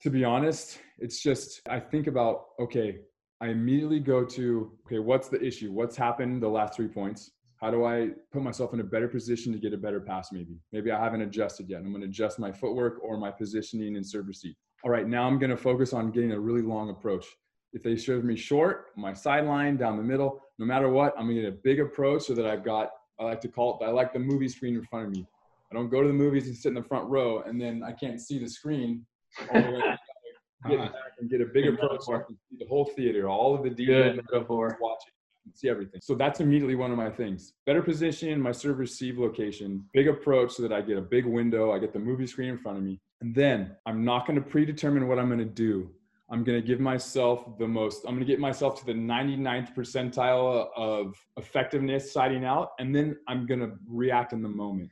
to be honest, it's just, I think about, okay, I immediately go to, okay, what's the issue? What's happened the last 3 points? How do I put myself in a better position to get a better pass? Maybe I haven't adjusted yet. I'm going to adjust my footwork or my positioning and serve receipt. All right, now I'm going to focus on getting a really long approach. If they serve me short, my sideline, down the middle, no matter what, I'm going to get a big approach so that I've got, I like to call it, I like the movie screen in front of me. I don't go to the movies and sit in the front row and then I can't see the screen all the way. Get back and get a bigger approach so I can see the whole theater, all of the details watching. See everything. So that's immediately one of my things. Better position, my serve receive location, big approach so that I get a big window, I get the movie screen in front of me. And then I'm not going to predetermine what I'm going to do. I'm going to give myself the most, I'm going to get myself to the 99th percentile of effectiveness siding out, and then I'm going to react in the moment.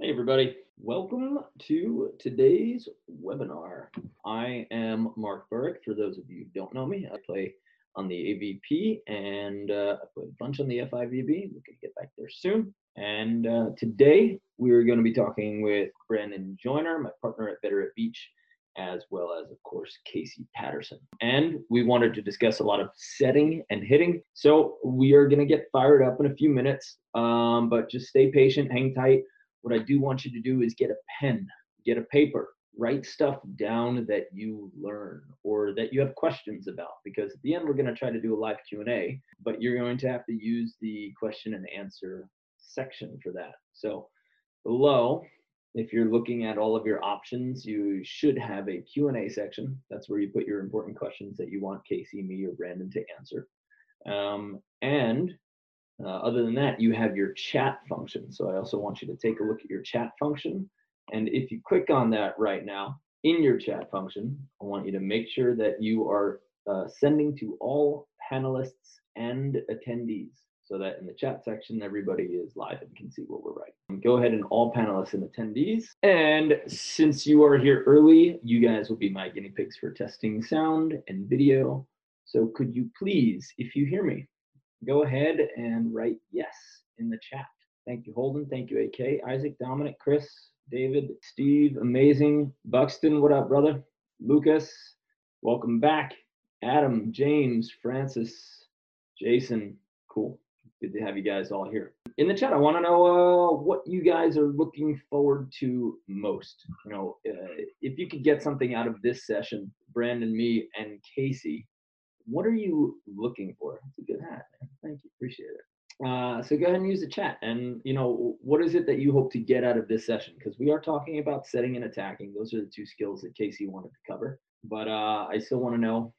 Hey everybody, welcome to today's webinar. I am Mark Burik. For those of you who don't know me, I play on the AVP and I play a bunch on the FIVB. We're going to get back there soon. And today we're going to be talking with Brandon Joyner, my partner at Better at Beach, as well as, of course, Casey Patterson. And we wanted to discuss a lot of setting and hitting. So we are going to get fired up in a few minutes, but just stay patient, hang tight. What I do want you to do is get a pen, get a paper, write stuff down that you learn or that you have questions about, because at the end, we're going to try to do a live Q&A, but you're going to have to use the question and answer section for that. So below, if you're looking at all of your options, you should have a Q&A section. That's where you put your important questions that you want Casey, me, or Brandon to answer. Other than that, you have your chat function. So I also want you to take a look at your chat function. And if you click on that right now, in your chat function, I want you to make sure that you are sending to all panelists and attendees so that in the chat section, everybody is live and can see what we're writing. Go ahead and all panelists and attendees. And since you are here early, you guys will be my guinea pigs for testing sound and video. So could you please, if you hear me, go ahead and write yes in the chat. Thank you, Holden. Thank you, AK, Isaac, Dominic, Chris, David, Steve, amazing. Buxton, what up, brother? Lucas, welcome back. Adam, James, Francis, Jason, cool. Good to have you guys all here. In the chat, I want to know what you guys are looking forward to most. You know, if you could get something out of this session, Brandon, me, and Casey, what are you looking for? That's a good hat, man. Thank you, appreciate it. So go ahead and use the chat. And you know, what is it that you hope to get out of this session? Because we are talking about setting and attacking. Those are the two skills that Casey wanted to cover. But I still want to know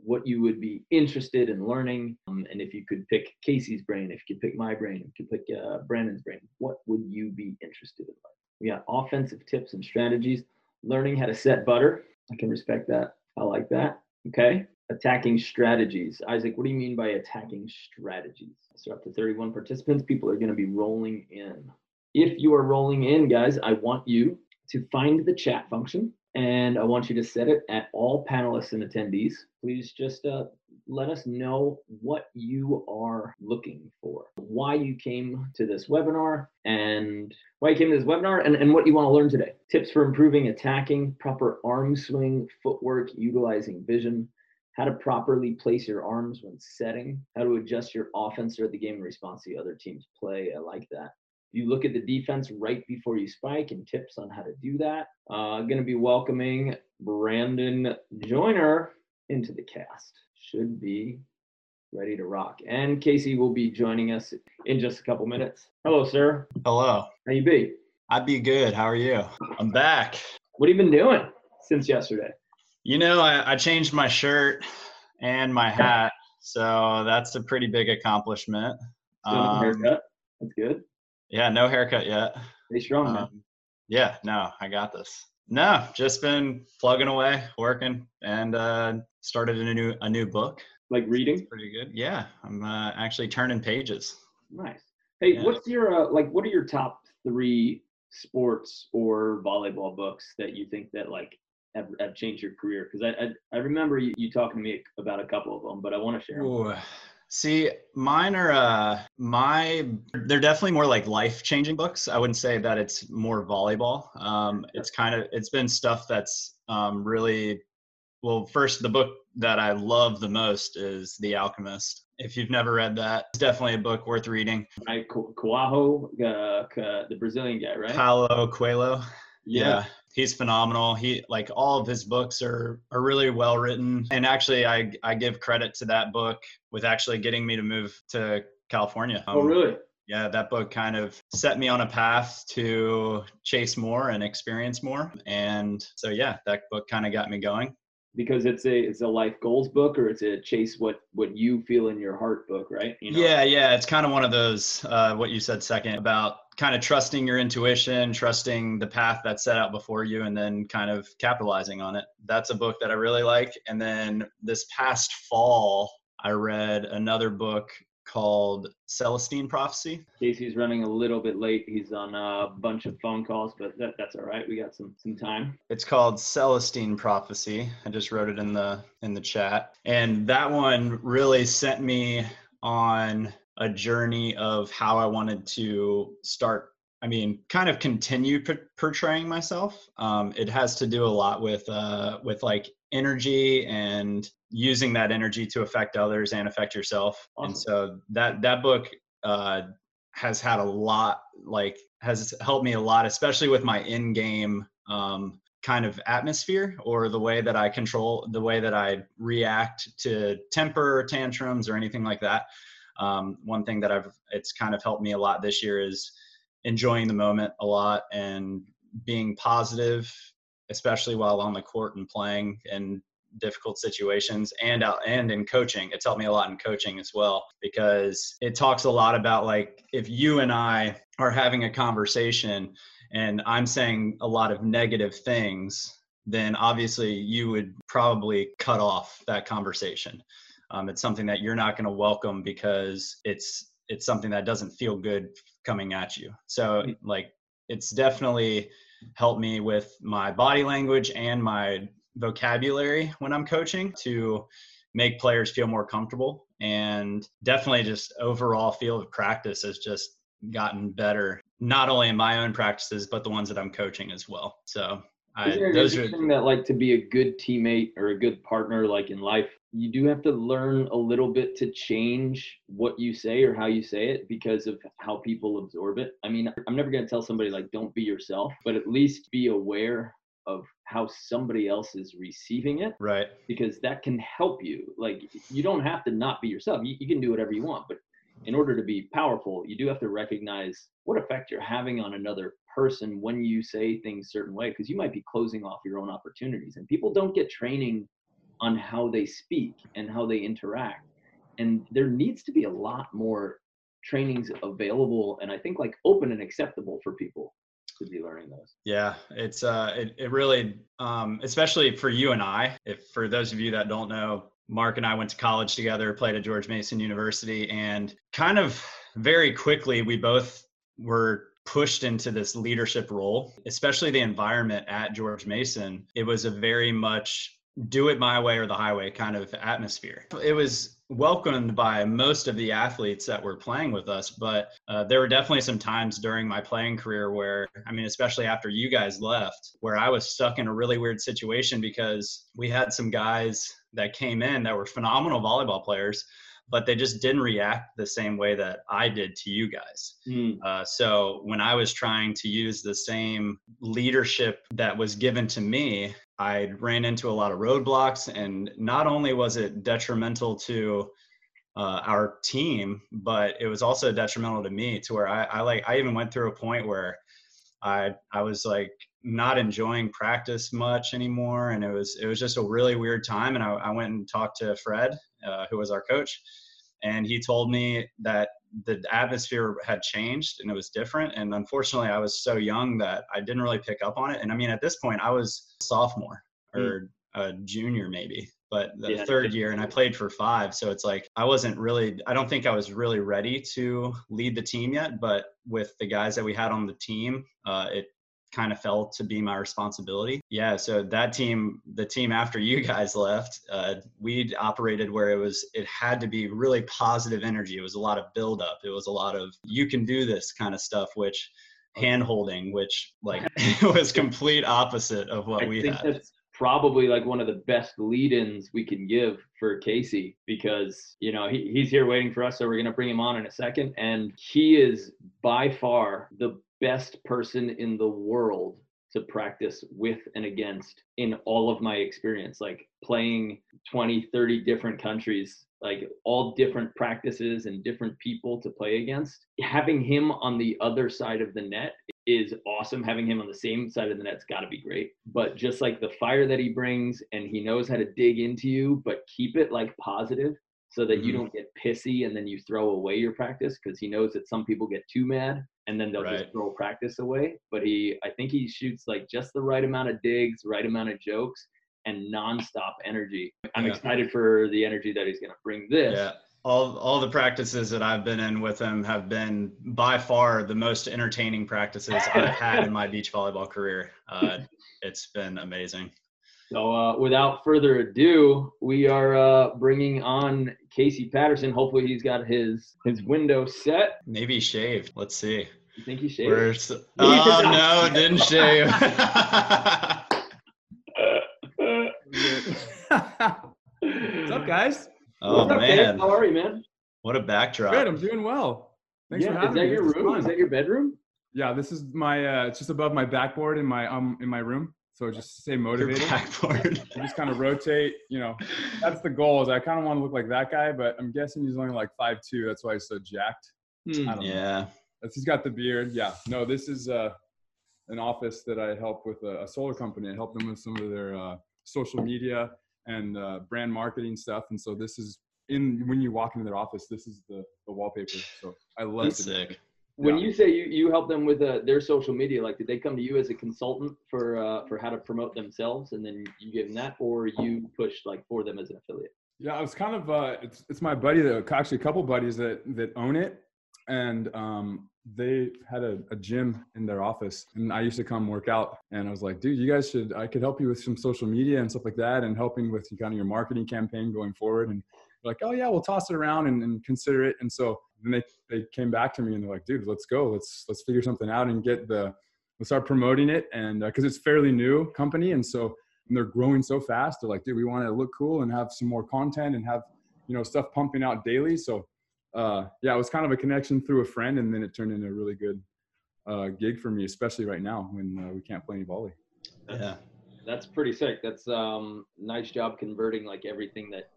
what you would be interested in learning. And if you could pick Casey's brain, if you could pick my brain, if you could pick Brandon's brain, what would you be interested in learning? We got offensive tips and strategies, learning how to set butter. I can respect that. I like that. Okay. Attacking strategies. Isaac, what do you mean by attacking strategies? So up to 31 participants, people are going to be rolling in. If you are rolling in, guys, I want you to find the chat function, and I want you to set it at all panelists and attendees. Please just let us know what you are looking for, why you came to this webinar, and what you want to learn today. Tips for improving attacking, proper arm swing, footwork, utilizing vision, how to properly place your arms when setting, how to adjust your offense or the game in response to the other team's play. I like that. You look at the defense right before you spike and tips on how to do that. I'm going to be welcoming Brandon Joyner into the cast. Should be ready to rock. And Casey will be joining us in just a couple minutes. Hello, sir. Hello. How you be? I'd be good. How are you? I'm back. What have you been doing since yesterday? You know, I changed my shirt and my hat, so that's a pretty big accomplishment. Haircut, that's good. Yeah, no haircut yet. Stay strong, man. Yeah, no, I got this. No, just been plugging away, working, and started a new book. Like reading? That's pretty good. Yeah, I'm actually turning pages. Nice. Hey, yeah. What's your what are your top 3 sports or volleyball books that you think that have changed your career? Because I remember you talking to me about a couple of them, but I want to share them. Ooh, See, mine are they're definitely more like life-changing books. I wouldn't say that it's more volleyball. It's been stuff that's really, well, first, the book that I love the most is The Alchemist. If you've never read that, it's definitely a book worth reading. Right, Coelho, the Brazilian guy, right? Paulo Coelho. Yeah. He's phenomenal. He, like, all of his books are really well written. And actually, I give credit to that book with actually getting me to move to California. Oh, really? Yeah, that book kind of set me on a path to chase more and experience more. And so, yeah, that book kind of got me going. Because it's a life goals book, or it's a chase what you feel in your heart book, right? You know? Yeah. It's kind of one of those, what you said second, about kind of trusting your intuition, trusting the path that's set out before you, and then kind of capitalizing on it. That's a book that I really like. And then this past fall, I read another book called Celestine Prophecy. Casey's running a little bit late. He's on a bunch of phone calls, but that's all right. We got some time. It's called Celestine Prophecy. I just wrote it in the chat. And that one really sent me on a journey of how I wanted to start, kind of continue portraying myself. It has to do a lot with like energy and using that energy to affect others and affect yourself. Awesome. And so that book has helped me a lot, especially with my in-game kind of atmosphere, or the way that I react to temper tantrums or anything like that. One thing that it's kind of helped me a lot this year is enjoying the moment a lot and being positive, especially while on the court and playing in difficult situations and in coaching. It's helped me a lot in coaching as well, because it talks a lot about, like, if you and I are having a conversation and I'm saying a lot of negative things, then obviously you would probably cut off that conversation. It's something that you're not going to welcome, because it's something that doesn't feel good coming at you. So, like, it's definitely helped me with my body language and my vocabulary when I'm coaching to make players feel more comfortable. And definitely just overall field of practice has just gotten better, not only in my own practices, but the ones that I'm coaching as well. So that, like, to be a good teammate or a good partner, like, in life, you do have to learn a little bit to change what you say or how you say it because of how people absorb it. I'm never going to tell somebody, like, don't be yourself, but at least be aware of how somebody else is receiving it. Right. Because that can help you. Like, you don't have to not be yourself. You can do whatever you want, but in order to be powerful, you do have to recognize what effect you're having on another person when you say things a certain way, because you might be closing off your own opportunities, and people don't get training on how they speak and how they interact. And there needs to be a lot more trainings available, and I think, like, open and acceptable for people to be learning those. Yeah, it's it really, especially for you and I, for those of you that don't know, Mark and I went to college together, played at George Mason University, and kind of very quickly we both were pushed into this leadership role, especially the environment at George Mason. It was a very much do it my way or the highway kind of atmosphere. It was welcomed by most of the athletes that were playing with us, but there were definitely some times during my playing career where, especially after you guys left, where I was stuck in a really weird situation, because we had some guys that came in that were phenomenal volleyball players, but they just didn't react the same way that I did to you guys. So when I was trying to use the same leadership that was given to me, I ran into a lot of roadblocks, and not only was it detrimental to our team, but it was also detrimental to me, to where I even went through a point where I was, like, not enjoying practice much anymore. And it was just a really weird time. And I went and talked to Fred, who was our coach. And he told me that the atmosphere had changed and it was different. And unfortunately, I was so young that I didn't really pick up on it. And at this point, I was a sophomore or a junior maybe, but third year, and I played for 5. So it's like, I don't think I was really ready to lead the team yet. But with the guys that we had on the team, it kind of fell to be my responsibility. Yeah. So that team, the team after you guys left, we operated where it had to be really positive energy. It was a lot of buildup. It was a lot of, you can do this kind of stuff, which hand-holding, which like was complete opposite of what we had. That's probably like one of the best lead-ins we can give for Casey, because, you know, he's here waiting for us. So we're going to bring him on in a second. And he is by far the best person in the world to practice with and against in all of my experience, like playing 20, 30 different countries, like all different practices and different people to play against. Having him on the other side of the net is awesome. Having him on the same side of the net's got to be great. But just like the fire that he brings, and he knows how to dig into you, but keep it like positive so that you don't get pissy and then you throw away your practice, because he knows that some people get too mad and then they'll just throw practice away. But I think he shoots like just the right amount of digs, right amount of jokes, and nonstop energy. I'm excited for the energy that he's going to bring this. Yeah. All the practices that I've been in with him have been by far the most entertaining practices I've had in my beach volleyball career. It's been amazing. So without further ado, we are bringing on Casey Patterson. Hopefully he's got his window set. Maybe shaved. Let's see. You think he shaved? Oh, no, didn't shave. What's up, guys? Oh, man. How are you, man? What a backdrop. Good. I'm doing well. Thanks for having me. Is that your room? Is that your bedroom? Yeah, this is my, it's just above my backboard in my room. So just stay motivated. Just kind of rotate, you know. That's the goal. Is I kind of want to look like that guy, but I'm guessing he's only like 5'2". That's why he's so jacked. I don't know. He's got the beard. Yeah. No, this is an office that I help with a solar company. I help them with some of their social media and brand marketing stuff. And so this is when you walk into their office, this is the wallpaper. So I love it. Sick. When you say you help them with their social media, like did they come to you as a consultant for how to promote themselves, and then you give them that, or you push like for them as an affiliate? Yeah, I was kind of it's my buddy, that actually a couple buddies that own it, and they had a gym in their office, and I used to come work out, and I was like, dude, you guys should, I could help you with some social media and stuff like that, and helping with kind of your marketing campaign going forward. And like, oh yeah, we'll toss it around and consider it. And so then they came back to me and they're like, dude, let's go. Let's figure something out and let's start promoting it. And cause it's fairly new company. And so they're growing so fast. They're like, dude, we want to look cool and have some more content and have, you know, stuff pumping out daily. So it was kind of a connection through a friend, and then it turned into a really good gig for me, especially right now when we can't play any volley. Yeah. That's pretty sick. That's nice job converting like everything that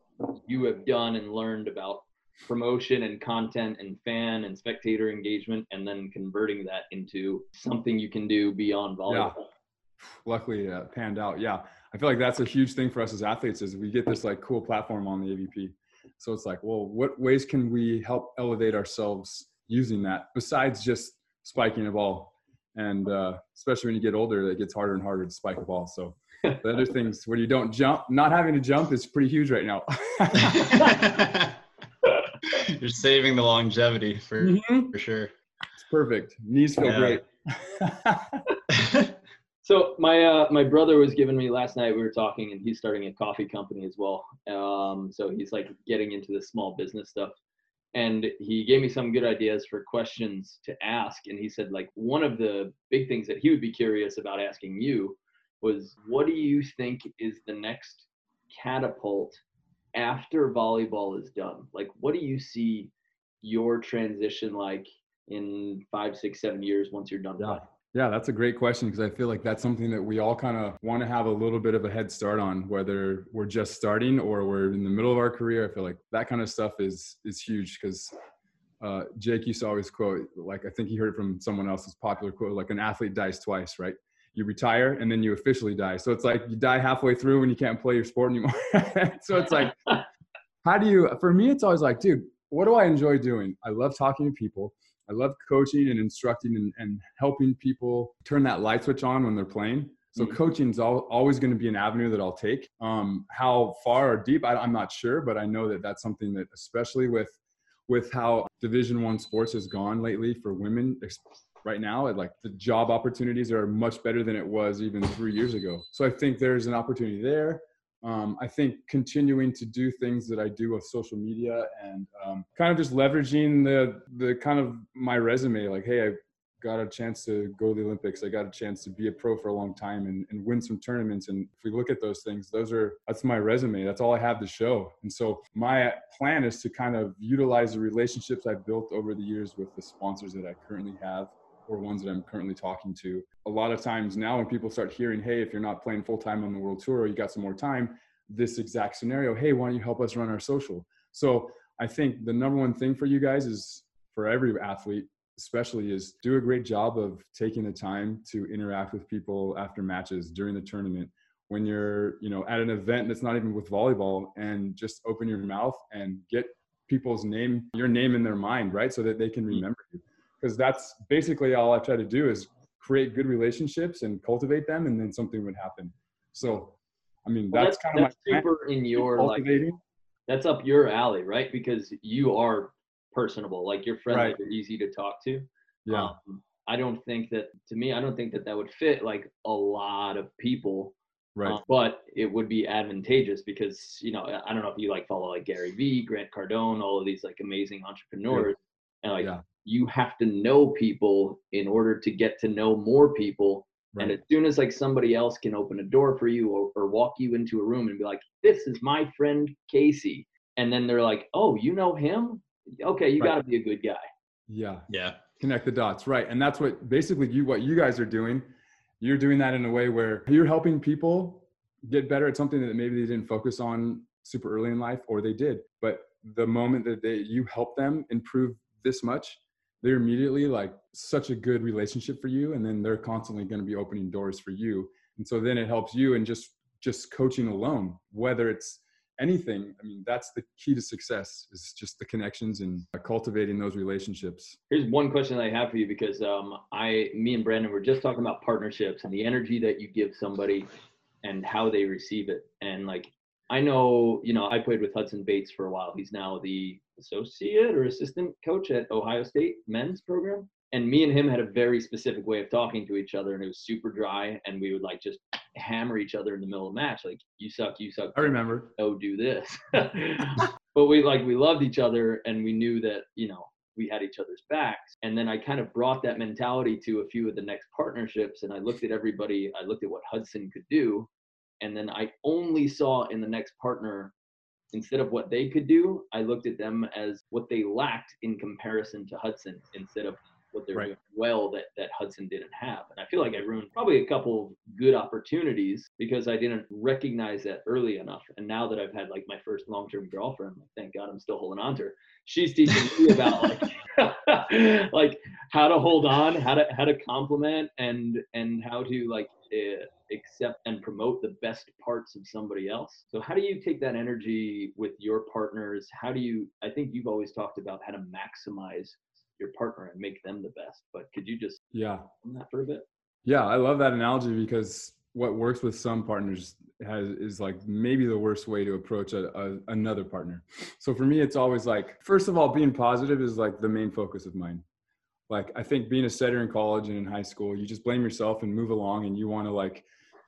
you have done and learned about promotion and content and fan and spectator engagement, and then converting that into something you can do beyond volleyball. Yeah. Luckily it panned out. Yeah. I feel like that's a huge thing for us as athletes, is we get this like cool platform on the AVP. So it's like, well, what ways can we help elevate ourselves using that besides just spiking a ball? And especially when you get older, it gets harder and harder to spike a ball. So the other things where you don't jump, not having to jump is pretty huge right now. You're saving the longevity for sure. It's perfect. Knees feel great. So my brother was giving me last night, we were talking, and he's starting a coffee company as well. So he's like getting into this small business stuff. And he gave me some good ideas for questions to ask. And he said, like, one of the big things that he would be curious about asking you was, what do you think is the next catapult after volleyball is done? Like, what do you see your transition like in 5, 6, 7 years once you're done playing? Yeah, that's a great question, because I feel like that's something that we all kind of want to have a little bit of a head start on, whether we're just starting or we're in the middle of our career. I feel like that kind of stuff is huge, because Jake used to always quote, like, I think he heard it from someone else's popular quote, like, an athlete dies twice, right? You retire and then you officially die. So it's like you die halfway through when you can't play your sport anymore. So it's like, for me, it's always like, dude, what do I enjoy doing? I love talking to people. I love coaching and instructing and helping people turn that light switch on when they're playing. So coaching is always going to be an avenue that I'll take. How far or deep, I'm not sure, but I know that that's something that, especially with how Division I sports has gone lately for women, right now, like the job opportunities are much better than it was even 3 years ago. So I think there's an opportunity there. I think continuing to do things that I do with social media and kind of just leveraging the kind of my resume, like, hey, I got a chance to go to the Olympics. I got a chance to be a pro for a long time and win some tournaments. And if we look at those things, that's my resume. That's all I have to show. And so my plan is to kind of utilize the relationships I've built over the years with the sponsors that I currently have, or ones that I'm currently talking to. A lot of times now when people start hearing, hey, if you're not playing full-time on the World Tour, you got some more time, this exact scenario, hey, why don't you help us run our social? So I think the number one thing for you guys is, for every athlete especially, is do a great job of taking the time to interact with people after matches, during the tournament, when you're, you know, at an event that's not even with volleyball, and just open your mouth and get people's name, your name in their mind, right? So that they can remember you. Because that's basically all I try to do is create good relationships and cultivate them, and then something would happen. So, I mean, well, that's kind of my super plan. In your like, that's up your alley, right? Because you are personable, like your friends right. are easy to talk to. Yeah, I don't think that, to me, I don't think that that would fit like a lot of people. Right, but it would be advantageous because, you know, I don't know if you like follow like Gary Vee, Grant Cardone, all of these like amazing entrepreneurs, yeah. and like. Yeah. You have to know people in order to get to know more people. Right. And as soon as like somebody else can open a door for you or walk you into a room and be like, this is my friend Casey. And then they're like, oh, you know him? Okay. You right. got to be a good guy. Yeah. Yeah. Connect the dots. Right. And that's what basically what you guys are doing. You're doing that in a way where you're helping people get better at something that maybe they didn't focus on super early in life, or they did, but the moment that you help them improve this much, they're immediately like such a good relationship for you. And then they're constantly going to be opening doors for you. And so then it helps you in just coaching alone, whether it's anything. I mean, that's the key to success, is just the connections and cultivating those relationships. Here's one question that I have for you, because me and Brandon were just talking about partnerships and the energy that you give somebody and how they receive it. And like, I know, you know, I played with Hudson Bates for a while. He's now the associate or assistant coach at Ohio State men's program. And me and him had a very specific way of talking to each other, and it was super dry. And we would like just hammer each other in the middle of the match. Like, you suck. I remember. Oh, do this. But we loved each other, and we knew that, you know, we had each other's backs. And then I kind of brought that mentality to a few of the next partnerships. And I looked at everybody. I looked at what Hudson could do. And then I only saw in the next partner, instead of what they could do, I looked at them as what they lacked in comparison to Hudson, instead of what they're right. doing well that Hudson didn't have. And I feel like I ruined probably a couple good opportunities because I didn't recognize that early enough. And now that I've had like my first long-term girlfriend, thank God I'm still holding on to her. She's teaching me about like, like how to hold on, how to compliment, and how to like accept and promote the best parts of somebody else. So how do you take that energy with your partners? I think you've always talked about how to maximize your partner and make them the best, but could you just on that for a bit? Yeah, I love that analogy, because what works with some partners is like maybe the worst way to approach another partner. So for me, it's always like, first of all, being positive is like the main focus of mine. Like, I think being a setter in college and in high school, you just blame yourself and move along, and you want to like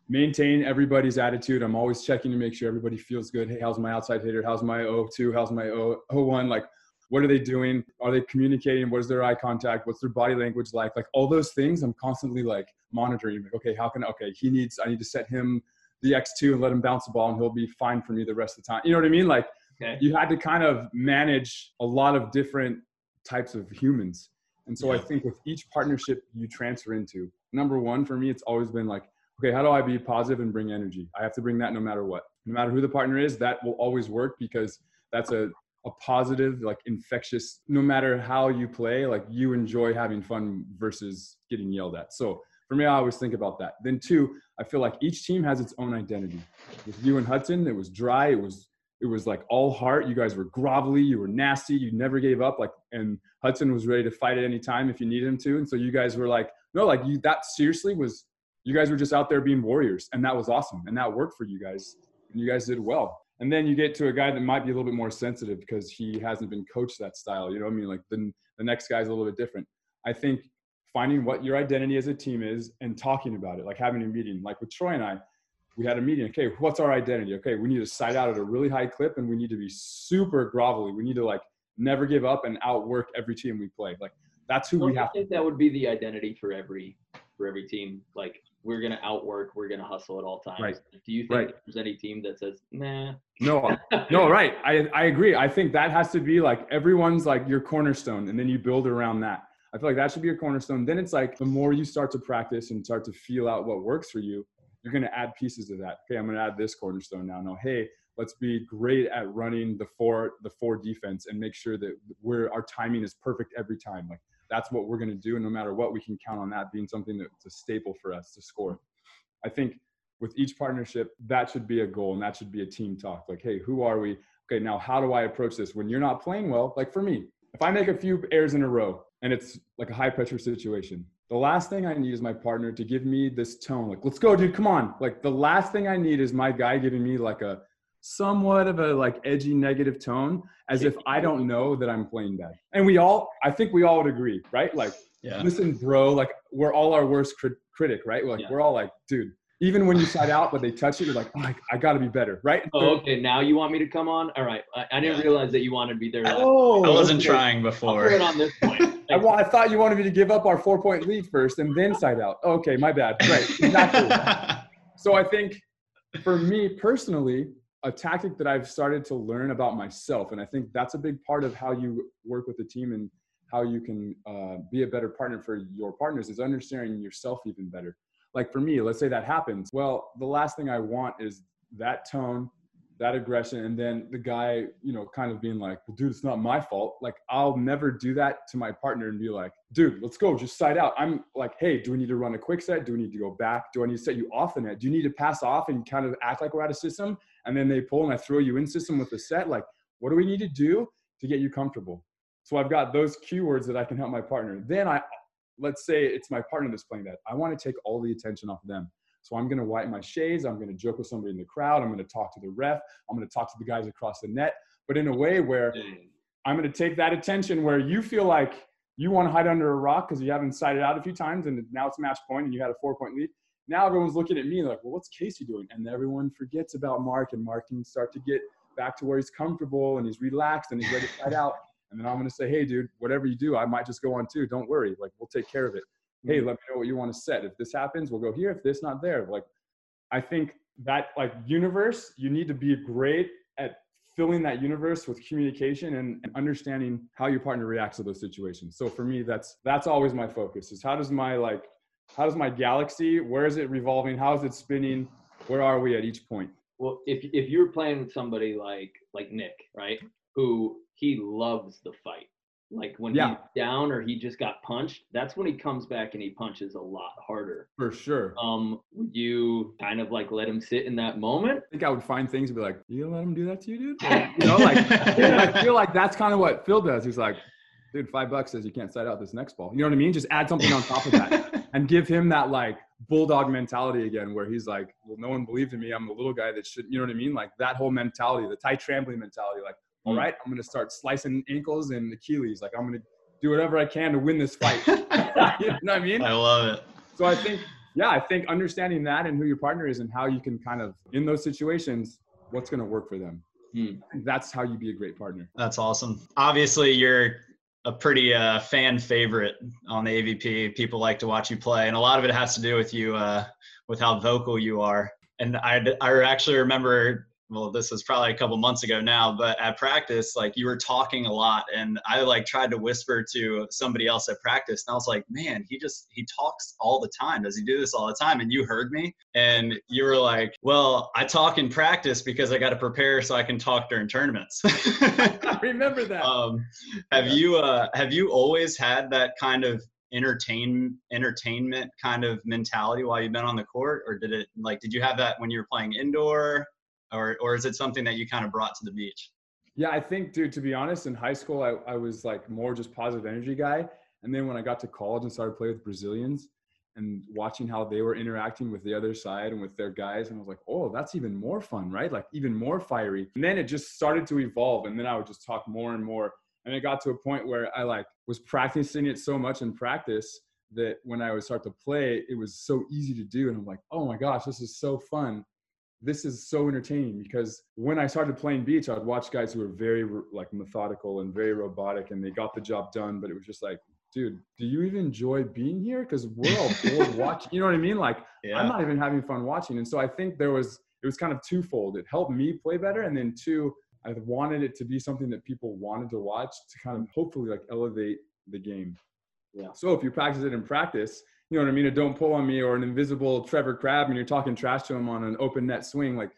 maintain everybody's attitude. I'm always checking to make sure everybody feels good. Hey, how's my outside hitter? How's my 0-2? How's my 0-1? Like, what are they doing? Are they communicating? What is their eye contact? What's their body language like? Like, all those things I'm constantly like monitoring. Like, okay, I need to set him the X2 and let him bounce the ball, and he'll be fine for me the rest of the time. You know what I mean? Like, okay. You had to kind of manage a lot of different types of humans. And so I think with each partnership you transfer into, number one, for me, it's always been like, okay, how do I be positive and bring energy? I have to bring that no matter what. No matter who the partner is, that will always work, because that's a positive, like infectious, no matter how you play, like you enjoy having fun versus getting yelled at. So for me, I always think about that. Then two, I feel like each team has its own identity. With you and Hudson, it was dry. It was like all heart. You guys were grovelly. You were nasty. You never gave up. Like, and Hudson was ready to fight at any time if you needed him to. And so you guys were like, no, like you, that seriously was, you guys were just out there being warriors, and that was awesome. And that worked for you guys, and you guys did well. And then you get to a guy that might be a little bit more sensitive because he hasn't been coached that style. You know what I mean? Like the next guy's a little bit different. I think finding what your identity as a team is and talking about it, like having a meeting. Like with Troy and I, we had a meeting. Okay, what's our identity? Okay, we need to side out at a really high clip, and we need to be super grovelly. We need to like never give up and outwork every team we play. Like that's who we have. I think that would be the identity for every team. Like we're gonna outwork. We're gonna hustle at all times. Right. Do you think there's any team that says nah? No, no, right. I agree. I think that has to be like everyone's like your cornerstone, and then you build around that. I feel like that should be your cornerstone. Then it's like the more you start to practice and start to feel out what works for you, you're going to add pieces of that. Okay, I'm going to add this cornerstone now. No, hey, let's be great at running the four defense and make sure that our timing is perfect every time. Like that's what we're going to do. And no matter what, we can count on that being something that's a staple for us to score. I think with each partnership, that should be a goal and that should be a team talk. Like, hey, who are we? Okay, now how do I approach this? When you're not playing well, like for me, if I make a few errors in a row and it's like a high pressure situation, the last thing I need is my partner to give me this tone. Like, let's go, dude, come on. Like the last thing I need is my guy giving me like a somewhat of a like edgy negative tone as if I don't know that I'm playing bad. And I think we all would agree, right? Like, yeah. Listen, bro, like we're all our worst critic, right? Like we're all like, dude, even when you side out, but they touch it, you're like, oh, I got to be better, right? Oh, okay, now you want me to come on? All right, I didn't realize that you wanted to be there. Oh, I wasn't trying before. I'll put it on this point. I thought you wanted me to give up our 4-point lead first and then side out. Okay, my bad. Right, exactly. So I think for me personally, a tactic that I've started to learn about myself, and I think that's a big part of how you work with the team and how you can be a better partner for your partners, is understanding yourself even better. Like for me, let's say that happens. Well, the last thing I want is that tone, that aggression, and then the guy, you know, kind of being like, well, dude, it's not my fault. Like, I'll never do that to my partner and be like, dude, let's go, just side out. I'm like, hey, do we need to run a quick set? Do we need to go back? Do I need to set you off the net? Do you need to pass off and kind of act like we're out of system? And then they pull and I throw you in system with a set. Like, what do we need to do to get you comfortable? So I've got those keywords that I can help my partner. Then let's say it's my partner that's playing that. I want to take all the attention off them. So I'm going to wipe my shades. I'm going to joke with somebody in the crowd. I'm going to talk to the ref. I'm going to talk to the guys across the net, but in a way where I'm going to take that attention where you feel like you want to hide under a rock because you haven't sided out a few times and now it's match point and you had a 4-point lead. Now everyone's looking at me and they're like, well, what's Casey doing? And everyone forgets about Mark, and Mark can start to get back to where he's comfortable and he's relaxed and he's ready to side out. And then I'm going to say, hey, dude, whatever you do, I might just go on too. Don't worry. Like, we'll take care of it. Hey, let me know what you want to set. If this happens, we'll go here. If this, not there. Like, I think that like universe, you need to be great at filling that universe with communication and understanding how your partner reacts to those situations. So for me, that's always my focus, is how does my galaxy, where is it revolving? How is it spinning? Where are we at each point? Well, if you're playing with somebody like Nick, right? Who he loves the fight. Like when he's down or he just got punched, that's when he comes back and he punches a lot harder. For sure. Would you kind of like let him sit in that moment? I think I would find things and be like, you gonna let him do that to you, dude? Like, you know, like I feel like that's kind of what Phil does. He's like, dude, $5 says you can't side out this next ball. You know what I mean? Just add something on top of that and give him that like bulldog mentality again, where he's like, well, no one believed in me. I'm the little guy that shouldn't, you know what I mean? Like that whole mentality, the Ty Trambley mentality, like, all right, I'm going to start slicing ankles and Achilles. Like, I'm going to do whatever I can to win this fight. You know what I mean? I love it. So I think understanding that and who your partner is and how you can kind of, in those situations, what's going to work for them. That's how you be a great partner. That's awesome. Obviously, you're a pretty fan favorite on the AVP. People like to watch you play. And a lot of it has to do with you, with how vocal you are. And I actually remember... well, this was probably a couple months ago now, but at practice, like you were talking a lot, and I like tried to whisper to somebody else at practice, and I was like, man, he talks all the time. Does he do this all the time? And you heard me, and you were like, well, I talk in practice because I got to prepare so I can talk during tournaments. I remember that. Have you always had that kind of entertainment kind of mentality while you've been on the court, or did you have that when you were playing indoor? Or is it something that you kind of brought to the beach? Yeah, I think, dude, to be honest, in high school, I was like more just positive energy guy. And then when I got to college and started playing with Brazilians and watching how they were interacting with the other side and with their guys, and I was like, oh, that's even more fun, right? Like even more fiery. And then it just started to evolve. And then I would just talk more and more. And it got to a point where I like was practicing it so much in practice that when I would start to play, it was so easy to do. And I'm like, oh my gosh, this is so fun. This is so entertaining, because when I started playing beach, I'd watch guys who were very like methodical and very robotic, and they got the job done. But it was just like, dude, do you even enjoy being here? Because we're all bored watching. You know what I mean? Like, yeah. I'm not even having fun watching. And so I think it was kind of twofold. It helped me play better. And then two, I wanted it to be something that people wanted to watch, to kind of hopefully like elevate the game. Yeah. So if you practice it in practice, you know what I mean? A Don't Pull on Me or an invisible Trevor Crabb, and you're talking trash to him on an open net swing, like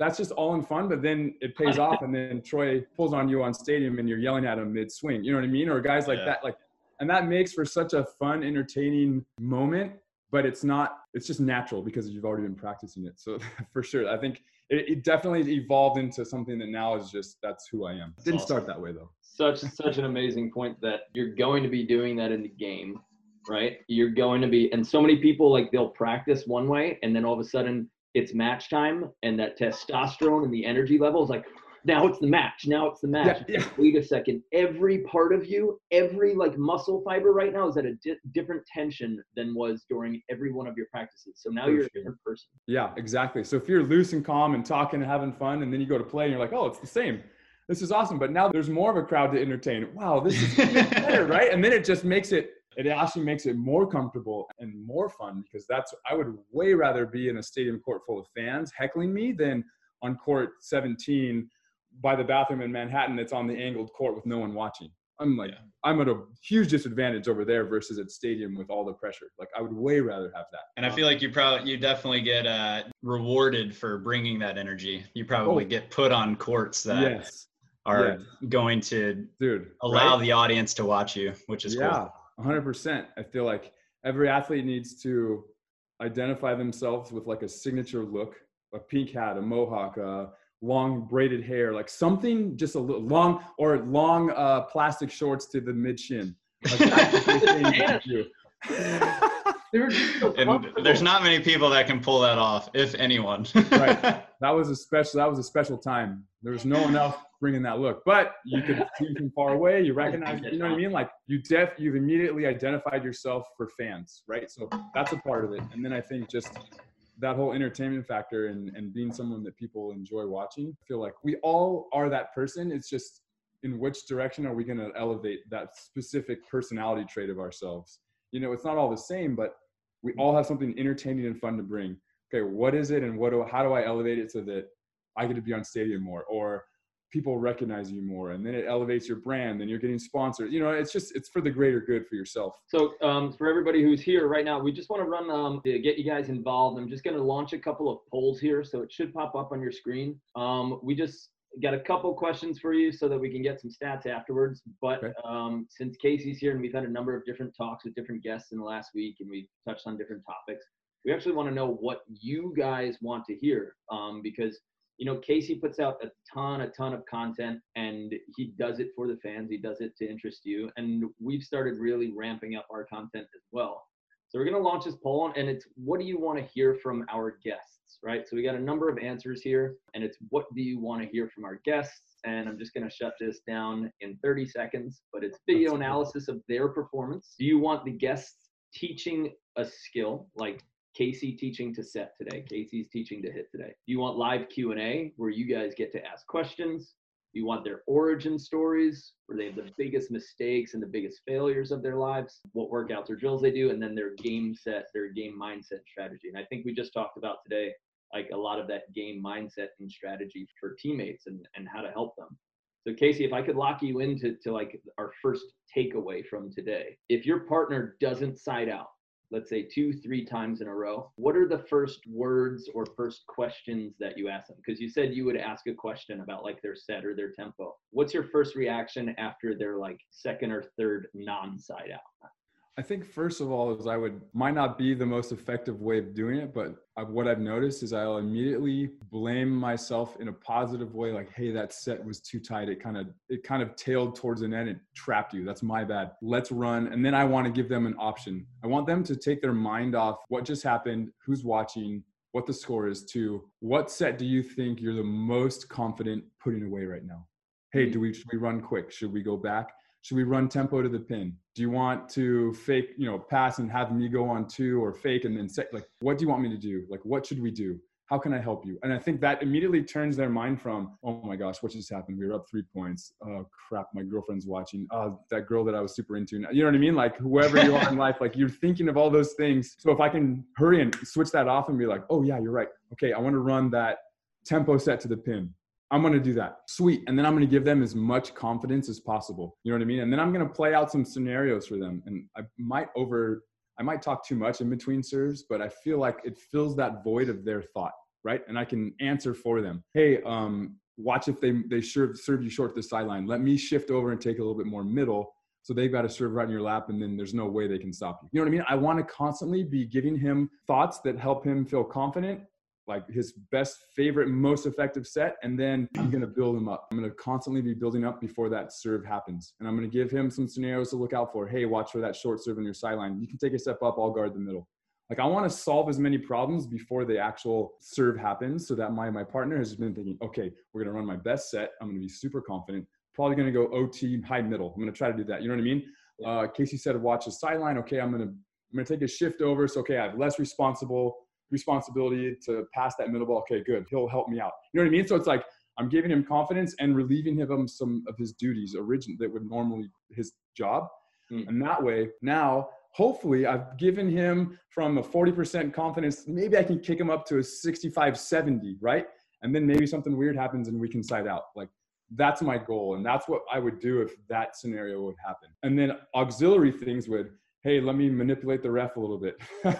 that's just all in fun, but then it pays off. And then Troy pulls on you on stadium and you're yelling at him mid swing, you know what I mean? Or guys like that, like, and that makes for such a fun, entertaining moment, but it's not, it's just natural because you've already been practicing it. So for sure, I think it definitely evolved into something that now is just, that's who I am. It didn't start that way though. Such an amazing point that you're going to be doing that in the game, right? You're going to be, and so many people, like, they'll practice one way and then all of a sudden it's match time, and that testosterone and the energy level is like, now it's the match. Now it's the match. Yeah, yeah. Wait a second. Every part of you, every like muscle fiber right now is at a different tension than was during every one of your practices. So now you're a different person. Yeah, exactly. So if you're loose and calm and talking and having fun, and then you go to play and you're like, oh, it's the same. This is awesome. But now there's more of a crowd to entertain. Wow, this is better, right? And then it just makes it, it actually makes it more comfortable and more fun, because that's, I would way rather be in a stadium court full of fans heckling me than on court 17 by the bathroom in Manhattan that's on the angled court with no one watching. I'm like, I'm at a huge disadvantage over there versus at stadium with all the pressure. Like, I would way rather have that. And I feel like you definitely get rewarded for bringing that energy. You probably get put on courts that are going to allow the audience to watch you, which is cool. 100%. I feel like every athlete needs to identify themselves with like a signature look, a pink hat, a mohawk, long braided hair, like something just a little long, or long plastic shorts to the mid shin. Like, there's not many people that can pull that off, if anyone. Right. That was a special time. There was no one else bringing that look, but you could see from far away. You recognize, you know what I mean? Like, you've immediately identified yourself for fans, right? So that's a part of it. And then I think just that whole entertainment factor and being someone that people enjoy watching. I feel like we all are that person. It's just, in which direction are we going to elevate that specific personality trait of ourselves? You know, it's not all the same, but we all have something entertaining and fun to bring. Okay, what is it, and how do I elevate it so that I get to be on stadium more, or people recognize you more, and then it elevates your brand, then you're getting sponsored. You know, it's just, it's for the greater good for yourself. So for everybody who's here right now, we just want to run, to get you guys involved, I'm just going to launch a couple of polls here, so it should pop up on your screen. We just got a couple questions for you so that we can get some stats afterwards, but okay. Since Casey's here, and we've had a number of different talks with different guests in the last week, and we touched on different topics, we actually want to know what you guys want to hear, because you know, Casey puts out a ton of content, and he does it for the fans. He does it to interest you. And we've started really ramping up our content as well. So we're going to launch this poll, and it's, what do you want to hear from our guests, right? So we got a number of answers here, and it's, what do you want to hear from our guests? And I'm just going to shut this down in 30 seconds, but it's video analysis of their performance. Do you want the guests teaching a skill, like Casey teaching to set today? Casey's teaching to hit today. You want live Q&A where you guys get to ask questions? You want their origin stories where they have the biggest mistakes and the biggest failures of their lives, what workouts or drills they do, and then their game set, their game mindset strategy. And I think we just talked about today, like a lot of that game mindset and strategy for teammates and how to help them. So Casey, if I could lock you into like our first takeaway from today, if your partner doesn't side out, let's say 2-3 times in a row, what are the first words or first questions that you ask them? Because you said you would ask a question about like their set or their tempo. What's your first reaction after their like second or third non-side out? I think first of all is might not be the most effective way of doing it, but what I've noticed is I'll immediately blame myself in a positive way. Like, hey, that set was too tight. It kind of tailed towards an end. It trapped you. That's my bad. Let's run. And then I want to give them an option. I want them to take their mind off what just happened, who's watching, what the score is, to what set do you think you're the most confident putting away right now? Hey, should we run quick? Should we go back? Should we run tempo to the pin? Do you want to fake, you know, pass and have me go on two, or fake and then say, like, what do you want me to do? Like, what should we do? How can I help you? And I think that immediately turns their mind from, oh my gosh, what just happened? We were up 3 points. Oh crap, my girlfriend's watching. Oh, that girl that I was super into. You know what I mean? Like, whoever you are in life, like, you're thinking of all those things. So if I can hurry and switch that off and be like, oh yeah, you're right. Okay, I want to run that tempo set to the pin. I'm going to do that. Sweet. And then I'm going to give them as much confidence as possible. You know what I mean? And then I'm going to play out some scenarios for them. And I might talk too much in between serves, but I feel like it fills that void of their thought, right? And I can answer for them. Hey, watch if they serve you short to the sideline. Let me shift over and take a little bit more middle. So they've got to serve right in your lap, and then there's no way they can stop you. You know what I mean? I want to constantly be giving him thoughts that help him feel confident, like his best, favorite, most effective set. And then I'm going to build him up. I'm going to constantly be building up before that serve happens. And I'm going to give him some scenarios to look out for. Hey, watch for that short serve on your sideline. You can take a step up. I'll guard the middle. Like, I want to solve as many problems before the actual serve happens, so that my partner has been thinking, okay, we're going to run my best set. I'm going to be super confident. Probably going to go OT, high middle. I'm going to try to do that. You know what I mean? Casey said, watch the sideline. Okay, I'm going to take a shift over. So, okay, I have less responsibility to pass that middle ball. Okay, good. He'll help me out. You know what I mean? So it's like, I'm giving him confidence and relieving him of some of his duties that would normally his job. Mm. And that way, now, hopefully I've given him from a 40% confidence, maybe I can kick him up to a 65, 70, right? And then maybe something weird happens and we can side out. Like, that's my goal. And that's what I would do if that scenario would happen. And then auxiliary things would, hey, let me manipulate the ref a little bit.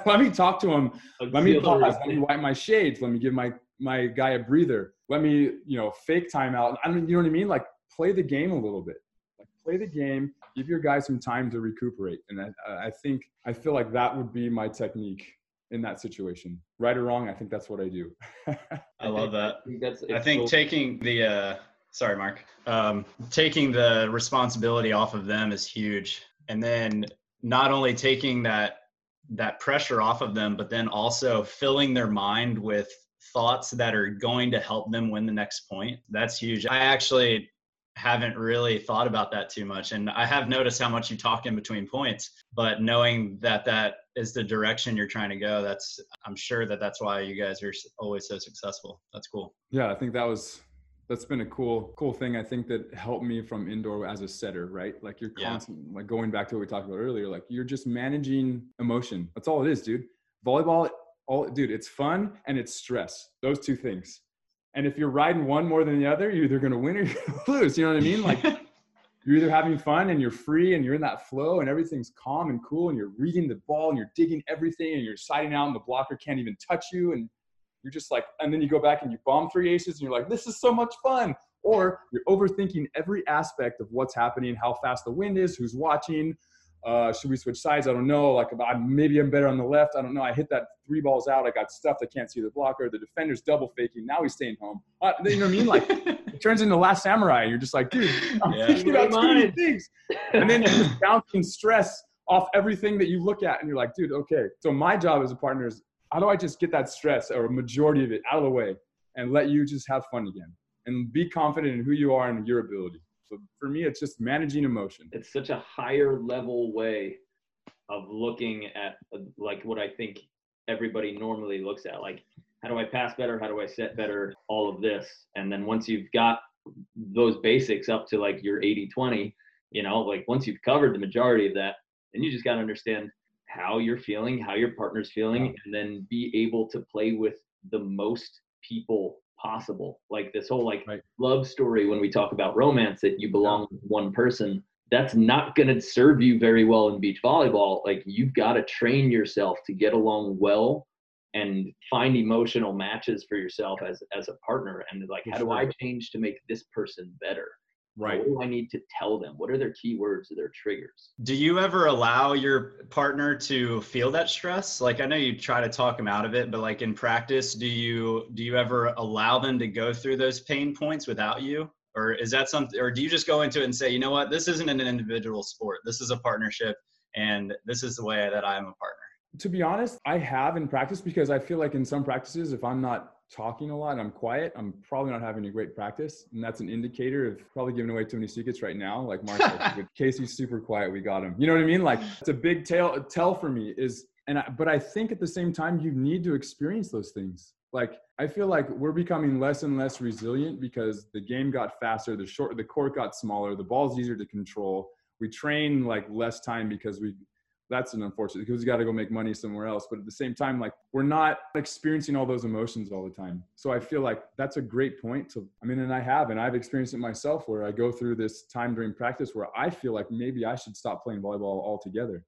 Let me talk to him. Let me pause. Let me wipe my shades. Let me give my guy a breather. Let me, you know, fake timeout. I mean, you know what I mean? Like, play the game a little bit. Like, play the game. Give your guy some time to recuperate. And I feel like that would be my technique in that situation. Right or wrong, I think that's what I do. I love that. I think taking the sorry, Mark. Taking the responsibility off of them is huge. And then not only taking that pressure off of them, but then also filling their mind with thoughts that are going to help them win the next point. That's huge. I actually haven't really thought about that too much. And I have noticed how much you talk in between points, but knowing that that is the direction you're trying to go, I'm sure that's why you guys are always so successful. That's cool. Yeah, I think that's been a cool thing. I think that helped me from indoor as a setter, right? Like, you're constantly, like, going back to what we talked about earlier, like, you're just managing emotion. That's all it is, dude. Volleyball, it's fun and it's stress. Those two things. And if you're riding one more than the other, you're either going to win or you're going to lose. You know what I mean? Like, you're either having fun and you're free and you're in that flow and everything's calm and cool and you're reading the ball and you're digging everything and you're siding out and the blocker can't even touch you, and you're just like, and then you go back and you bomb three aces and you're like, this is so much fun. Or you're overthinking every aspect of what's happening, how fast the wind is, who's watching, should we switch sides? I don't know. Like, maybe I'm better on the left. I don't know. I hit that three balls out. I got stuffed. I can't see the blocker. The defender's double faking. Now he's staying home. You know what I mean? Like, it turns into Last Samurai. You're just like, dude, I'm thinking about too many things. And then you're just bouncing stress off everything that you look at. And you're like, dude, okay. So my job as a partner is, how do I just get that stress or a majority of it out of the way and let you just have fun again and be confident in who you are and your ability? So for me, it's just managing emotion. It's such a higher level way of looking at, like, what I think everybody normally looks at. Like, how do I pass better? How do I set better? All of this. And then once you've got those basics up to, like, your 80-20, you know, like, once you've covered the majority of that, then you just got to understand how you're feeling, how your partner's feeling, and then be able to play with the most people possible. Like, this whole, like, love story, when we talk about romance, that you belong with one person, that's not going to serve you very well in beach volleyball. Like, you've got to train yourself to get along well and find emotional matches for yourself as a partner. And, like, how do I change to make this person better? Right. What do I need to tell them? What are their keywords or their triggers? Do you ever allow your partner to feel that stress? Like, I know you try to talk them out of it, but, like, in practice, do you ever allow them to go through those pain points without you? Or is that something, or do you just go into it and say, you know what, this isn't an individual sport. This is a partnership, and this is the way that I am a partner. To be honest, I have in practice, because I feel like in some practices, if I'm not talking a lot and I'm quiet, I'm probably not having a great practice. And that's an indicator of probably giving away too many secrets right now. Like Mark, Casey's super quiet. We got him. You know what I mean? Like it's a big tell for me is, but I think at the same time, you need to experience those things. Like, I feel like we're becoming less and less resilient because the game got faster, the court got smaller, the ball's easier to control. We train like less time because that's an unfortunate, because we got to go make money somewhere else. But at the same time, like we're not experiencing all those emotions all the time. So I feel like that's a great point to, I've experienced it myself where I go through this time during practice where I feel like maybe I should stop playing volleyball altogether.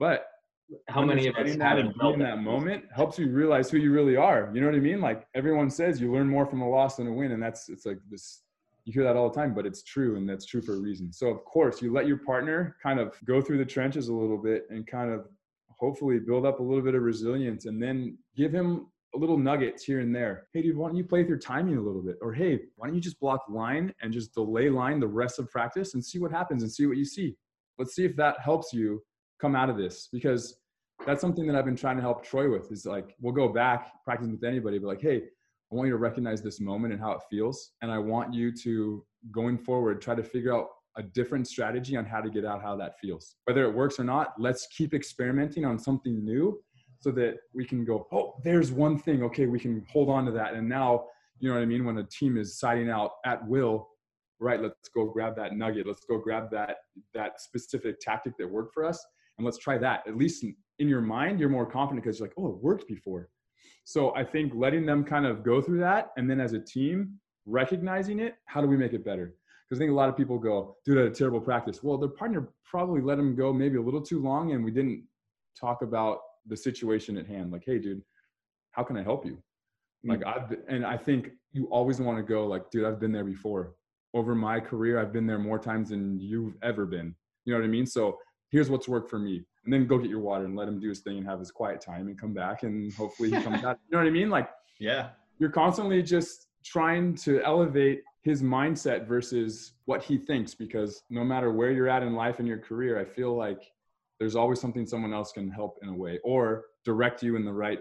But how many of us haven't felt in that moment helps you realize who you really are. You know what I mean? Like everyone says you learn more from a loss than a win. And it's like this, you hear that all the time, but it's true. And that's true for a reason. So of course you let your partner kind of go through the trenches a little bit and kind of hopefully build up a little bit of resilience and then give him a little nuggets here and there. Hey dude, why don't you play with your timing a little bit? Or hey, why don't you just block line and just delay line the rest of practice and see what happens and see what you see. Let's see if that helps you come out of this, because that's something that I've been trying to help Troy with is like, we'll go back practicing with anybody, but like, hey, I want you to recognize this moment and how it feels. And I want you to, going forward, try to figure out a different strategy on how to get out how that feels. Whether it works or not, let's keep experimenting on something new so that we can go, oh, there's one thing. Okay, we can hold on to that. And now, you know what I mean? When a team is siding out at will, right, let's go grab that nugget. Let's go grab that specific tactic that worked for us. And let's try that. At least in your mind, you're more confident because you're like, oh, it worked before. So I think letting them kind of go through that. And then as a team, recognizing it, how do we make it better? Because I think a lot of people go, dude, I had a terrible practice. Well, their partner probably let them go maybe a little too long. And we didn't talk about the situation at hand. Like, hey, dude, how can I help you? Like, and I think you always want to go like, dude, I've been there before. Over my career, I've been there more times than you've ever been. You know what I mean? So here's what's worked for me. And then go get your water and let him do his thing and have his quiet time and come back and hopefully he comes out. You know what I mean? Like, yeah, you're constantly just trying to elevate his mindset versus what he thinks, because no matter where you're at in life and your career, I feel like there's always something someone else can help in a way or direct you in the right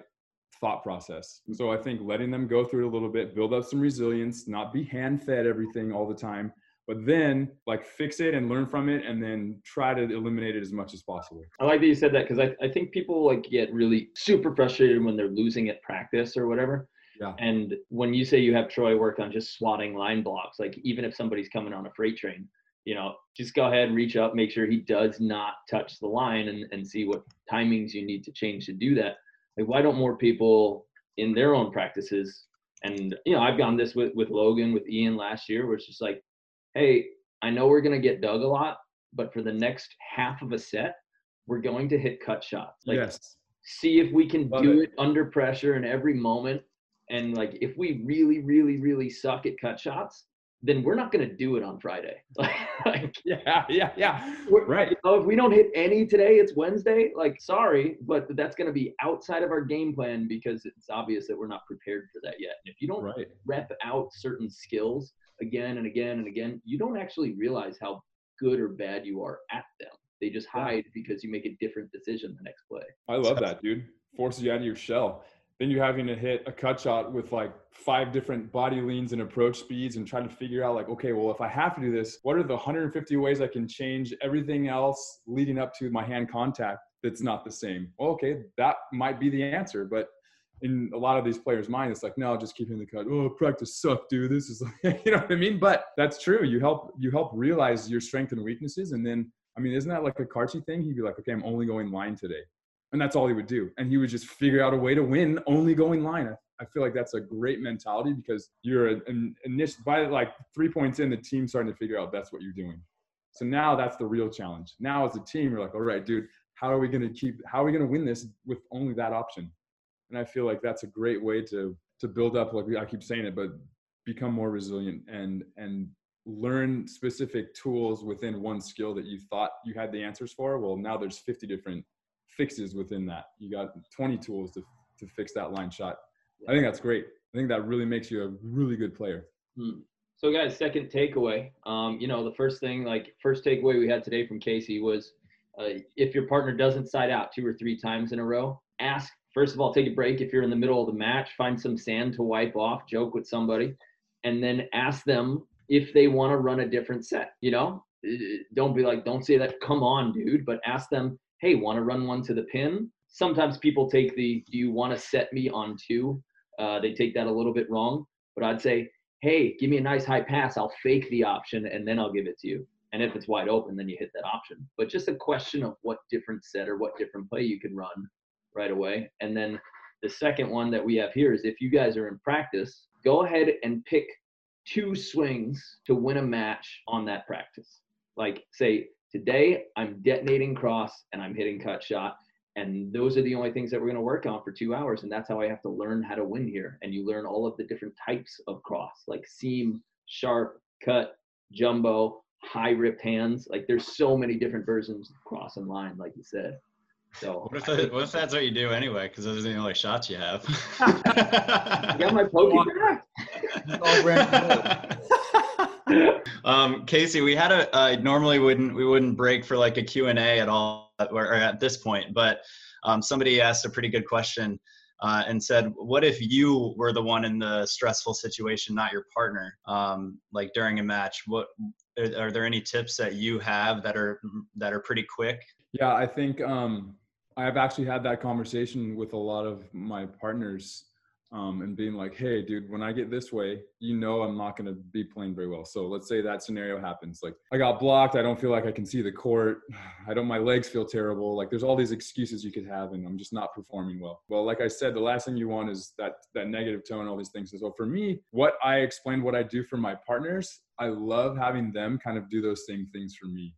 thought process. So I think letting them go through it a little bit, build up some resilience, not be hand-fed everything all the time, but then like fix it and learn from it and then try to eliminate it as much as possible. I like that you said that because I think people like get really super frustrated when they're losing at practice or whatever. Yeah. And when you say you have Troy work on just swatting line blocks, like even if somebody's coming on a freight train, you know, just go ahead and reach up, make sure he does not touch the line and see what timings you need to change to do that. Like why don't more people in their own practices, and you know, I've gone this with Logan, with Ian last year, where it's just like, hey, I know we're going to get dug a lot, but for the next half of a set, we're going to hit cut shots. Like, yes. See if we can do it under pressure in every moment. And like, if we really, really, really suck at cut shots, then we're not going to do it on Friday. Like, yeah. Right. You know, if we don't hit any today, it's Wednesday. Like, sorry, but that's going to be outside of our game plan because it's obvious that we're not prepared for that yet. And if you don't rep out certain skills again and again and again, you don't actually realize how good or bad you are at them. They just hide because you make a different decision the next play. I love that, dude. Forces you out of your shell. Then you're having to hit a cut shot with like 5 different body leans and approach speeds and trying to figure out like, okay, well, if I have to do this, what are the 150 ways I can change everything else leading up to my hand contact that's not the same? Well, okay, that might be the answer, but in a lot of these players' minds, it's like, no, just keep hitting the cut. Oh, practice sucked, dude. This is like, you know what I mean? But that's true. You help realize your strengths and weaknesses. And then, I mean, isn't that like a Karchi thing? He'd be like, okay, I'm only going line today. And that's all he would do. And he would just figure out a way to win only going line. I feel like that's a great mentality because you're by like 3 points in, the team's starting to figure out that's what you're doing. So now that's the real challenge. Now as a team, you're like, all right, dude, how are we going to win this with only that option? And I feel like that's a great way to build up, like I keep saying it, but become more resilient and learn specific tools within one skill that you thought you had the answers for. Well, now there's 50 different fixes within that. You got 20 tools to fix that line shot. I think that's great. I think that really makes you a really good player. So guys, second takeaway. You know, the first takeaway we had today from Casey was if your partner doesn't side out 2 or 3 times in a row, ask First of all, take a break if you're in the middle of the match. Find some sand to wipe off, joke with somebody, and then ask them if they want to run a different set. You know, don't be like, don't say that, come on, dude, but ask them, hey, want to run one to the pin? Sometimes people take the, do you want to set me on two? They take that a little bit wrong, but I'd say, hey, give me a nice high pass. I'll fake the option and then I'll give it to you. And if it's wide open, then you hit that option. But just a question of what different set or what different play you can run right away. And then the second one that we have here is, if you guys are in practice, go ahead and pick two swings to win a match on that practice. Like, say, today I'm detonating cross and I'm hitting cut shot. And those are the only things that we're going to work on for 2 hours. And that's how I have to learn how to win here. And you learn all of the different types of cross, like seam, sharp, cut, jumbo, high ripped hands. Like, there's so many different versions of cross and line, like you said. So what if that's what you do anyway? Because those are the only shots you have. I got my pokey back. Casey, we had a normally we wouldn't break for like a Q&A at all, or at this point, but somebody asked a pretty good question and said, what if you were the one in the stressful situation, not your partner, like during a match? What are there any tips that you have that are pretty quick? Yeah, I think I've actually had that conversation with a lot of my partners, and being like, hey, dude, when I get this way, you know, I'm not going to be playing very well. So let's say that scenario happens. Like, I got blocked. I don't feel like I can see the court. My legs feel terrible. Like, there's all these excuses you could have, and I'm just not performing well. Well, like I said, the last thing you want is that negative tone, all these things. So for me, what I explained, what I do for my partners, I love having them kind of do those same things for me.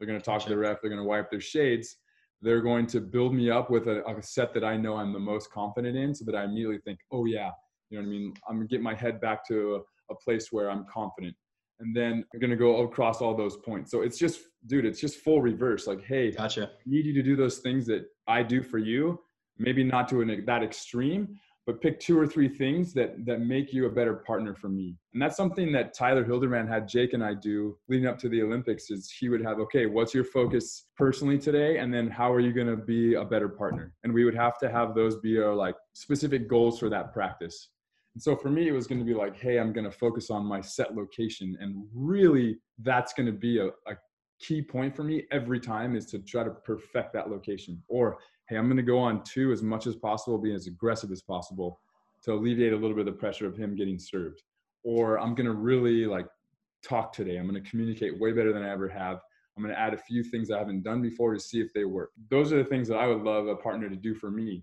They're going to talk to the ref. They're going to wipe their shades. They're going to build me up with a set that I know I'm the most confident in, so that I immediately think, oh yeah, you know what I mean? I'm going to get my head back to a place where I'm confident. And then I'm going to go across all those points. So it's just, dude, it's just full reverse. Like, hey, gotcha. I need you to do those things that I do for you. Maybe not to that extreme, but pick two or three things that make you a better partner for me. And that's something that Tyler Hilderman had Jake and I do leading up to the Olympics, is he would have, okay, what's your focus personally today? And then how are you going to be a better partner? And we would have to have those be our like specific goals for that practice. And so for me, it was going to be like, hey, I'm going to focus on my set location. And really, that's going to be a key point for me every time, is to try to perfect that location. Or, hey, I'm going to go on two as much as possible, be as aggressive as possible to alleviate a little bit of the pressure of him getting served. Or I'm going to really like talk today. I'm going to communicate way better than I ever have. I'm going to add a few things I haven't done before to see if they work. Those are the things that I would love a partner to do for me.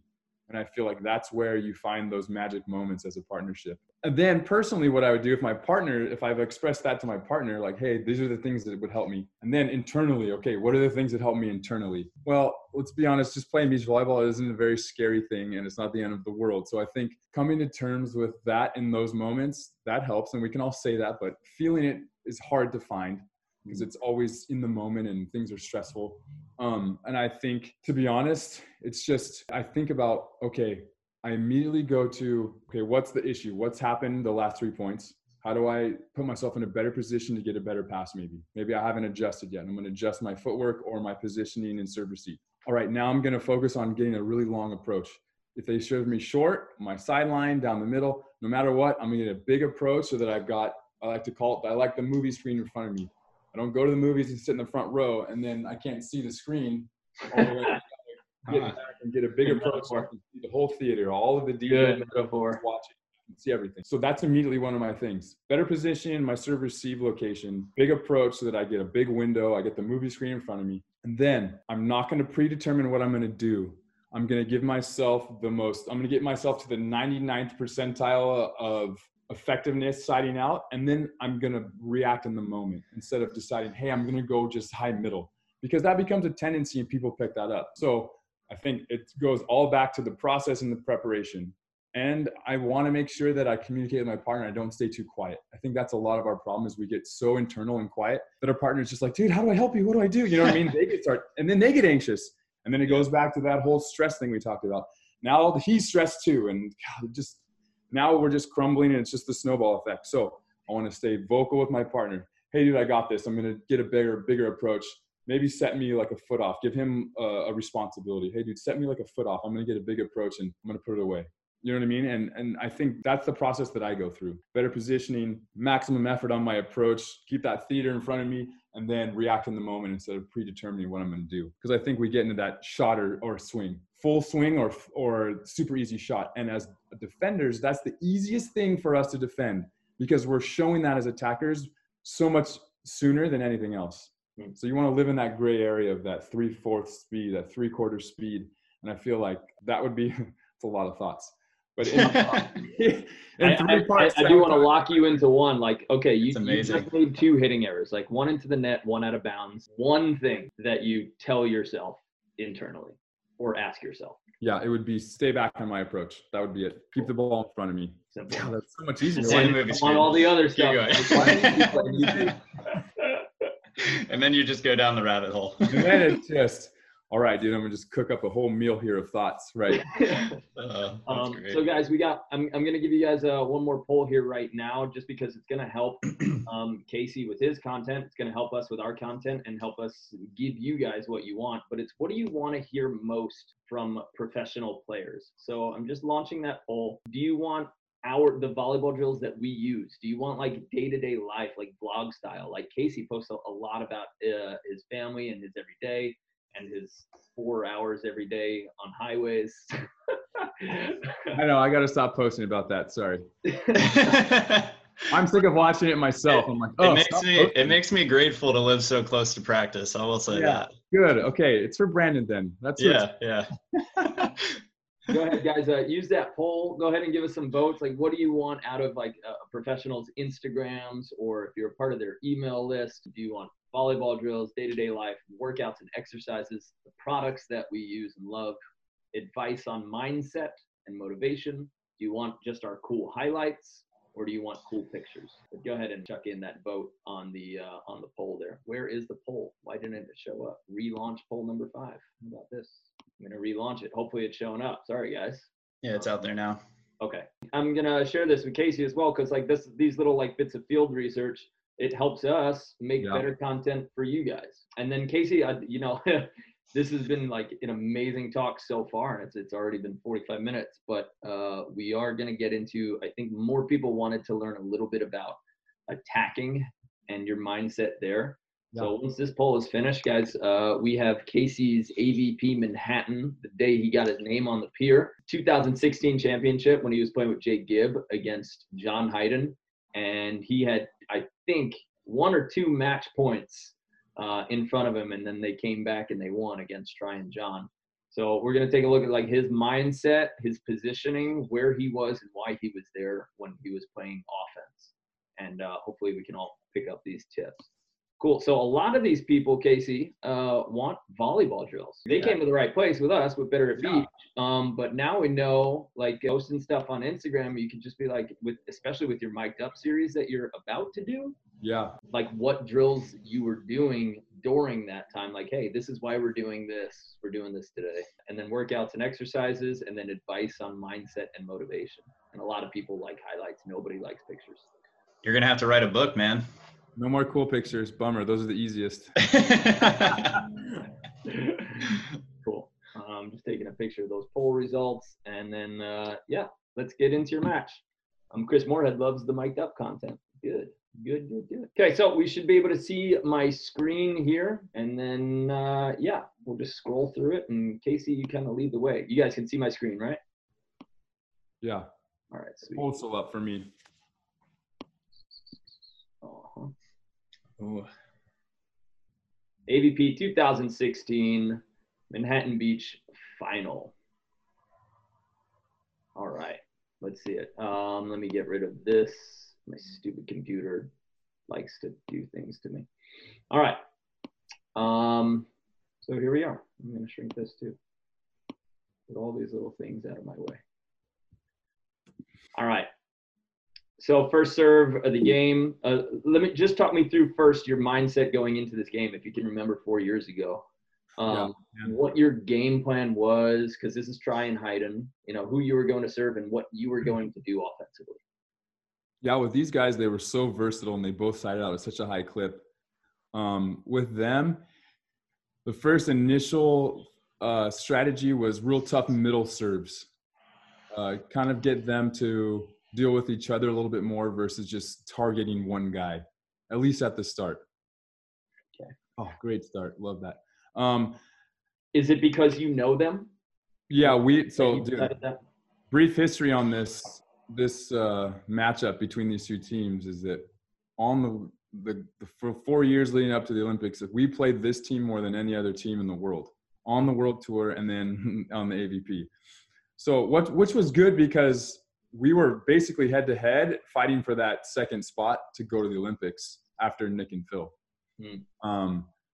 And I feel like that's where you find those magic moments as a partnership. And then personally, what I would do if my partner, if I've expressed that to my partner, like, hey, these are the things that would help me. And then internally, okay, what are the things that help me internally? Well, let's be honest, just playing beach volleyball isn't a very scary thing, and it's not the end of the world. So I think coming to terms with that in those moments, that helps. And we can all say that, but feeling it is hard to find, because it's always in the moment and things are stressful. And I think, to be honest, it's just, I think about, okay, I immediately go to, okay, what's the issue? What's happened the last 3 points? How do I put myself in a better position to get a better pass? Maybe I haven't adjusted yet. I'm going to adjust my footwork or my positioning and serve receipt. All right, now I'm going to focus on getting a really long approach. If they serve me short, my sideline, down the middle, no matter what, I'm going to get a big approach so that I've got, I like to call it, I like the movie screen in front of me. I don't go to the movies and sit in the front row and then I can't see the screen all the way to get back and get a bigger approach. I can see the whole theater, all of the details watching. I can see everything. So that's immediately one of my things. Better position, my serve receive location, big approach so that I get a big window, I get the movie screen in front of me. And then I'm not going to predetermine what I'm going to do. I'm going to give myself the most, I'm going to get myself to the 99th percentile of effectiveness siding out, and then I'm going to react in the moment instead of deciding, hey, I'm going to go just high middle, because that becomes a tendency and people pick that up. So I think it goes all back to the process and the preparation. And I want to make sure that I communicate with my partner. I don't stay too quiet. I think that's a lot of our problem, is we get so internal and quiet that our partner is just like, dude, how do I help you? What do I do? You know what I mean? They get started, and then they get anxious. And then it goes back to that whole stress thing we talked about. Now he's stressed too. And God, just, now we're just crumbling, and it's just the snowball effect. So I want to stay vocal with my partner. Hey, dude, I got this. I'm going to get a bigger approach. maybe set me like a foot off. Give him a responsibility. Hey, dude, set me like a foot off. I'm going to get a big approach and I'm going to put it away. You know what I mean? And I think that's the process that I go through. Better positioning, maximum effort on my approach, keep that theater in front of me, and then react in the moment instead of predetermining what I'm going to do. Because I think we get into that shot or swing, full swing or super easy shot. And as defenders, that's the easiest thing for us to defend because we're showing that as attackers so much sooner than anything else. So you want to live in that gray area of that 3/4 speed, that 3/4 speed. And I feel like that would be it's a lot of thoughts. But I do want to lock you into one. Like, okay, you just made two hitting errors, like one into the net, one out of bounds. One thing that you tell yourself internally or ask yourself. Yeah, it would be stay back on my approach. That would be it. Keep the ball in front of me. Simple. Yeah, that's so much easier. On all the other stuff. And then you just go down the rabbit hole. And then it's just, all right, dude, I'm going to just cook up a whole meal here of thoughts, right? So, guys, I'm going to give you guys one more poll here right now just because it's going to help Casey with his content. It's going to help us with our content and help us give you guys what you want. But it's what do you want to hear most from professional players? So I'm just launching that poll. Do you want the volleyball drills that we use? Do you want like day-to-day life, like blog style? Like Casey posts a lot about his family and his everyday and his 4 hours every day on highways. I know, I got to stop posting about that. Sorry. I'm sick of watching it myself. I'm like, oh, it makes me grateful to live so close to practice. I will say that. Good. Okay. It's for Brandon then. That's yeah. Go ahead, guys. Use that poll. Go ahead and give us some votes. Like, what do you want out of like professionals' Instagrams, or if you're a part of their email list? Do you want volleyball drills, day-to-day life, workouts and exercises, the products that we use and love, advice on mindset and motivation? Do you want just our cool highlights, or do you want cool pictures? But go ahead and chuck in that vote on the poll there. Where is the poll? Why didn't it show up? Relaunch poll number 5. How about this? I'm going to relaunch it. Hopefully it's showing up. Sorry, guys. Yeah, it's out there now. Okay. I'm going to share this with Casey as well because like these little like bits of field research, it helps us make better content for you guys. And then Casey, this has been like an amazing talk so far, and it's already been 45 minutes, but we are going to get into, I think more people wanted to learn a little bit about attacking and your mindset there. So once this poll is finished, guys, we have Casey's AVP Manhattan, the day he got his name on the pier, 2016 championship when he was playing with Jake Gibb against John Hyden. And he had, I think, 1 or 2 match points in front of him. And then they came back and they won against Tri and John. So we're going to take a look at like his mindset, his positioning, where he was and why he was there when he was playing offense. And hopefully we can all pick up these tips. Cool. So a lot of these people, Casey, want volleyball drills. They came to the right place with us with Better at Beach. But now we know, like posting stuff on Instagram, you can just be like, especially with your mic'd up series that you're about to do. Yeah. Like what drills you were doing during that time. Like, hey, this is why we're doing this. We're doing this today. And then workouts and exercises, and then advice on mindset and motivation. And a lot of people like highlights. Nobody likes pictures. You're going to have to write a book, man. No more cool pictures. Bummer. Those are the easiest. Cool. Just taking a picture of those poll results. And then, let's get into your match. Chris Moorhead loves the mic'd up content. Good. Okay, so we should be able to see my screen here. And then, we'll just scroll through it. And Casey, you kind of lead the way. You guys can see my screen, right? Yeah. All right. Sweet. Also up for me. Ooh. AVP 2016 Manhattan Beach final. All right, let's see it. Let me get rid of this. My stupid computer likes to do things to me. All right. So here we are. I'm going to shrink this too. Get all these little things out of my way. All right. So first serve of the game, let me just talk me through first your mindset going into this game, if you can remember 4 years ago, what your game plan was, because this is Tri and Hyden, who you were going to serve and what you were going to do offensively. Yeah, with these guys, they were so versatile and they both sided out at such a high clip. With them, The first initial strategy was real tough middle serves. Kind of get them to deal with each other a little bit more versus just targeting one guy, at least at the start. Okay. Oh, great start. Love that. Is it because you know them? Yeah, dude, brief history on this matchup between these two teams is that on the for 4 years leading up to the Olympics, we played this team more than any other team in the world on the World Tour and then on the AVP. So which was good because we were basically head-to-head fighting for that second spot to go to the Olympics after Nick and Phil.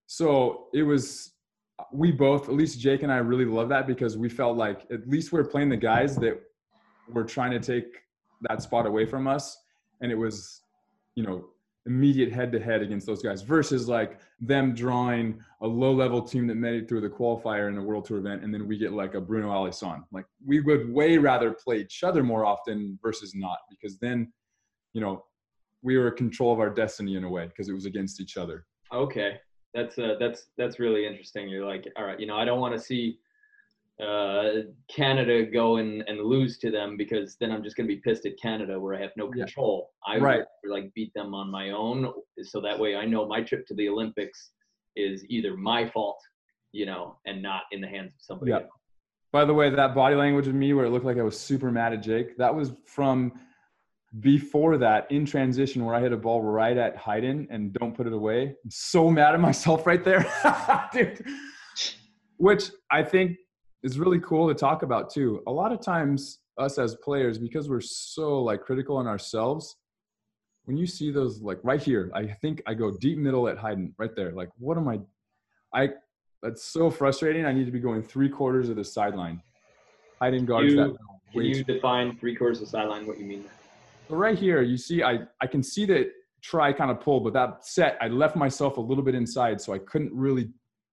So it was – we both, at least Jake and I, really love that because we felt like at least we're playing the guys that were trying to take that spot away from us. And it was, you know, immediate head-to-head against those guys versus like them drawing a low-level team that made it through the qualifier in a World Tour event, and then we get like a Bruno Alisson. Like we would way rather play each other more often versus not, because then, you know, we were in control of our destiny in a way because it was against each other. Okay, that's really interesting. You're like, all right, you know, I don't want to see Canada go and lose to them because then I'm just going to be pissed at Canada where I have no control. Yeah. I would like beat them on my own, so that way I know my trip to the Olympics is either my fault, you know, and not in the hands of somebody else. By the way, that body language of me where it looked like I was super mad at Jake, that was from before that in transition where I hit a ball right at Hyden and don't put it away. I'm so mad at myself right there. Dude. Which I think is really cool to talk about too. A lot of times us as players, because we're so like critical on ourselves, when you see those, like right here, I think I go deep middle at Hyden right there. Like, what am I that's so frustrating. I need to be going three quarters of the sideline. Hyden guards that. Can you define three quarters of the sideline, what you mean? So right here, you see, I can see that try kind of pull, but that set, I left myself a little bit inside, so I couldn't really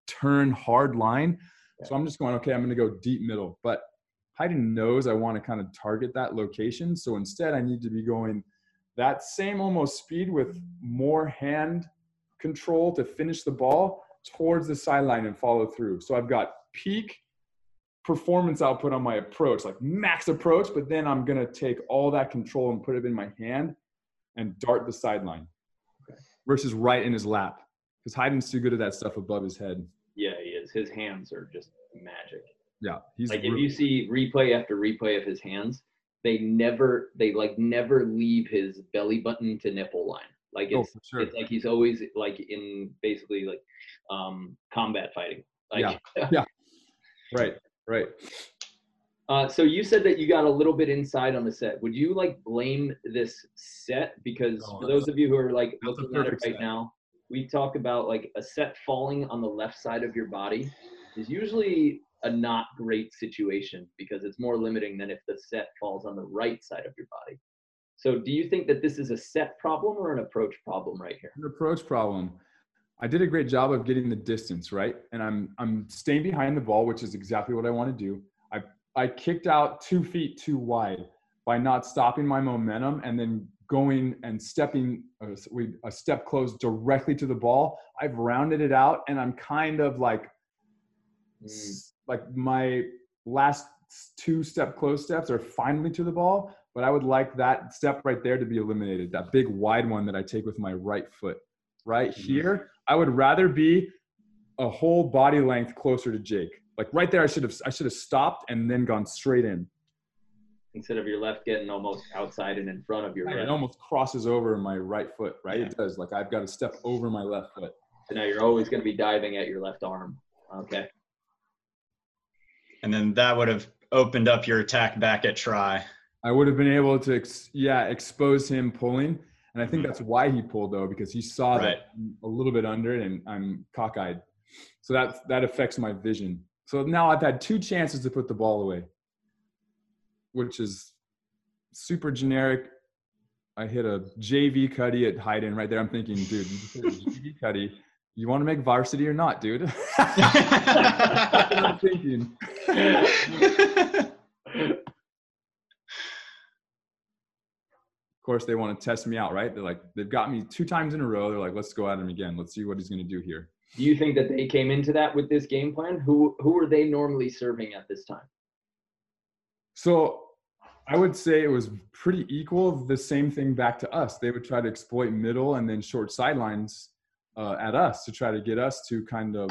turn hard line. So I'm just going, okay, I'm going to go deep middle. But Hyden knows I want to kind of target that location. So instead, I need to be going that same almost speed with more hand control to finish the ball towards the sideline and follow through. So I've got peak performance output on my approach, like max approach, but then I'm going to take all that control and put it in my hand and dart the sideline versus right in his lap because Hyden's too good at that stuff above his head. Yeah, he is. His hands are just magic. Yeah. He's like, if you see replay after replay of his hands, they never leave his belly button to nipple line. Like it's like he's always like in basically like combat fighting. Like, yeah. Right. So you said that you got a little bit inside on the set. Would you like blame this set? Because for those of you who are like looking at it right now, we talk about like a set falling on the left side of your body is usually a not great situation because it's more limiting than if the set falls on the right side of your body. So do you think that this is a set problem or an approach problem right here? An approach problem. I did a great job of getting the distance, right? And I'm staying behind the ball, which is exactly what I want to do. I kicked out 2 feet too wide by not stopping my momentum and then going and stepping a step close directly to the ball. I've rounded it out and I'm kind of like my last two step close steps are finally to the ball, but I would like that step right there to be eliminated, that big wide one that I take with my right foot. Right here, I would rather be a whole body length closer to Jake. Like right there, I should have stopped and then gone straight in. Instead of your left getting almost outside and in front of your right. It almost crosses over my right foot, right? Yeah. It does. Like I've got to step over my left foot. So now you're always going to be diving at your left arm. Okay. And then that would have opened up your attack back at try. I would have been able to, expose him pulling. And I think that's why he pulled though, because he saw that I'm a little bit under it and I'm cockeyed. So that affects my vision. So now I've had two chances to put the ball away, which is super generic. I hit a JV cutty at Hyden right there. I'm thinking, dude, you hit a JV cutty. You want to make varsity or not, dude? That's what I'm thinking. Of course, they want to test me out, right? They're like, they've got me two times in a row. They're like, let's go at him again. Let's see what he's going to do here. Do you think that they came into that with this game plan? Who are they normally serving at this time? So I would say it was pretty equal, the same thing back to us. They would try to exploit middle and then short sidelines at us to try to get us to kind of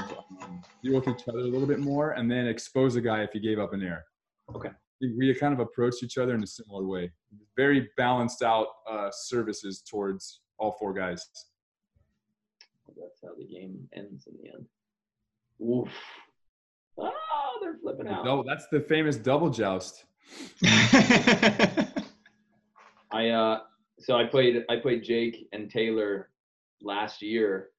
deal with each other a little bit more and then expose a guy if he gave up an air. Okay. We kind of approached each other in a similar way. Very balanced out services towards all four guys. That's how the game ends in the end. Oof. Oh, they're flipping out. No, that's the famous double joust. I played Jake and Taylor last year,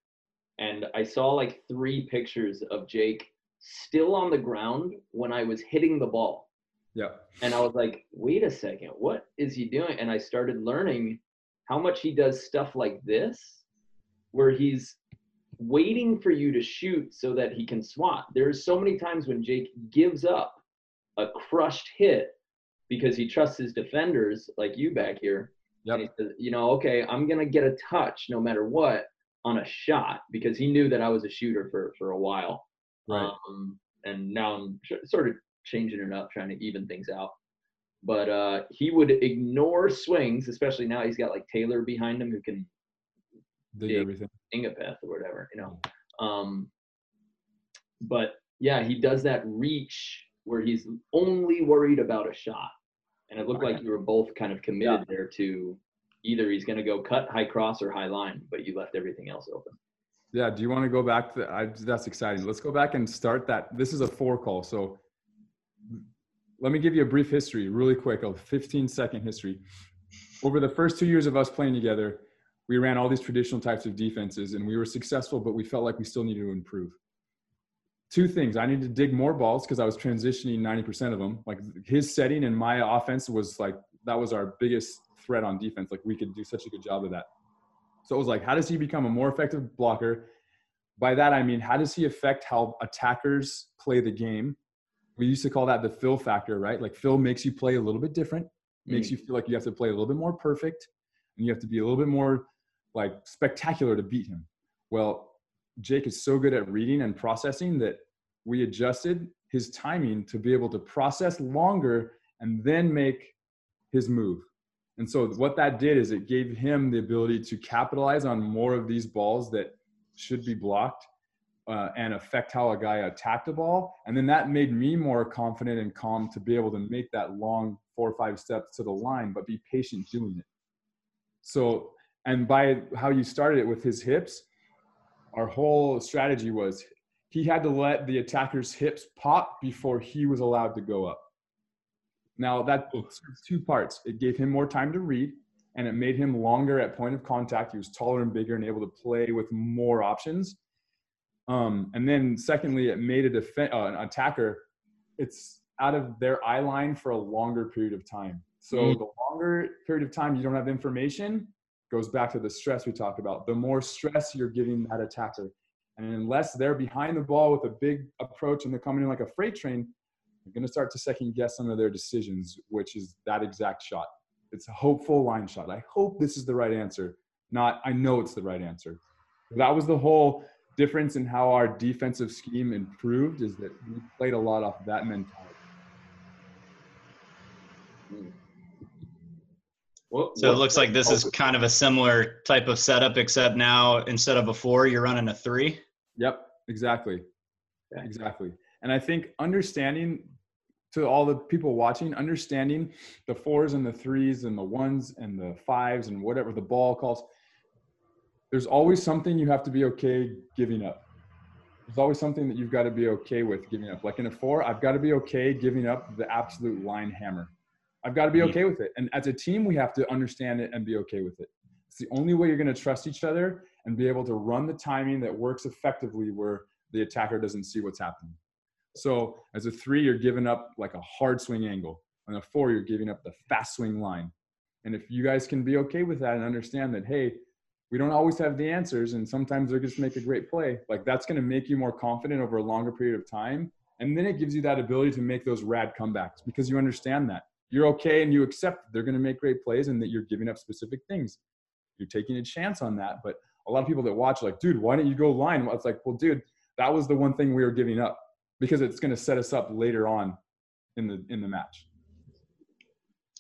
and I saw like three pictures of Jake still on the ground when I was hitting the ball. Yeah. And I was like, wait a second, what is he doing? And I started learning how much he does stuff like this, where he's waiting for you to shoot so that he can swat. There's so many times when Jake gives up a crushed hit because he trusts his defenders, like you back here. Yep. And he says, you know, okay, I'm going to get a touch no matter what on a shot, because he knew that I was a shooter for a while. Right. And now I'm sort of changing it up, trying to even things out. But he would ignore swings, especially now he's got like Taylor behind him who can dig everything, Ingapeth or whatever, you know. But yeah, he does that reach where he's only worried about a shot. And it looked like you were both kind of committed there to either he's going to go cut, high cross, or high line, but you left everything else open. Yeah, do you want to go back? That's exciting. Let's go back and start that. This is a four call. So let me give you a brief history really quick, a 15-second history. Over the first 2 years of us playing together, we ran all these traditional types of defenses, and we were successful, but we felt like we still needed to improve. Two things. I needed to dig more balls because I was transitioning 90% of them. Like his setting and my offense was like, that was our biggest threat on defense. Like we could do such a good job of that. So it was like, how does he become a more effective blocker? By that, I mean, how does he affect how attackers play the game? We used to call that the Phil factor, right? Like Phil makes you play a little bit different, makes you feel like you have to play a little bit more perfect, and you have to be a little bit more like spectacular to beat him. Well, Jake is so good at reading and processing that we adjusted his timing to be able to process longer and then make his move. And so what that did is it gave him the ability to capitalize on more of these balls that should be blocked and affect how a guy attacked a ball. And then that made me more confident and calm to be able to make that long 4 or 5 steps to the line, but be patient doing it. So, and by how you started it with his hips, our whole strategy was he had to let the attacker's hips pop before he was allowed to go up. Now that serves two parts. It gave him more time to read, and it made him longer at point of contact. He was taller and bigger and able to play with more options. And then secondly, it made an attacker, it's out of their eye line for a longer period of time. So the longer period of time you don't have information, goes back to the stress we talked about. The more stress you're giving that attacker, and unless they're behind the ball with a big approach and they're coming in like a freight train, you're going to start to second guess some of their decisions, which is that exact shot. It's a hopeful line shot. I hope this is the right answer, not I know it's the right answer. That was the whole difference in how our defensive scheme improved, is that we played a lot off that mentality. So it looks like this is kind of a similar type of setup, except now instead of a 4, you're running a 3. Yep, exactly. Exactly. And I think understanding, to all the people watching, understanding the 4s and the 3s and the 1s and the 5s and whatever the ball calls, there's always something you have to be okay giving up. There's always something that you've got to be okay with giving up. Like in a 4, I've got to be okay giving up the absolute line hammer. I've got to be okay with it. And as a team, we have to understand it and be okay with it. It's the only way you're going to trust each other and be able to run the timing that works effectively where the attacker doesn't see what's happening. So as a 3, you're giving up like a hard swing angle. And a 4, you're giving up the fast swing line. And if you guys can be okay with that and understand that, hey, we don't always have the answers, and sometimes they're just make a great play, like that's going to make you more confident over a longer period of time. And then it gives you that ability to make those rad comebacks because you understand that. You're okay, and you accept they're going to make great plays and that you're giving up specific things. You're taking a chance on that, but a lot of people that watch are like, dude, why don't you go line? It's like, well, dude, that was the one thing we were giving up because it's going to set us up later on in the match.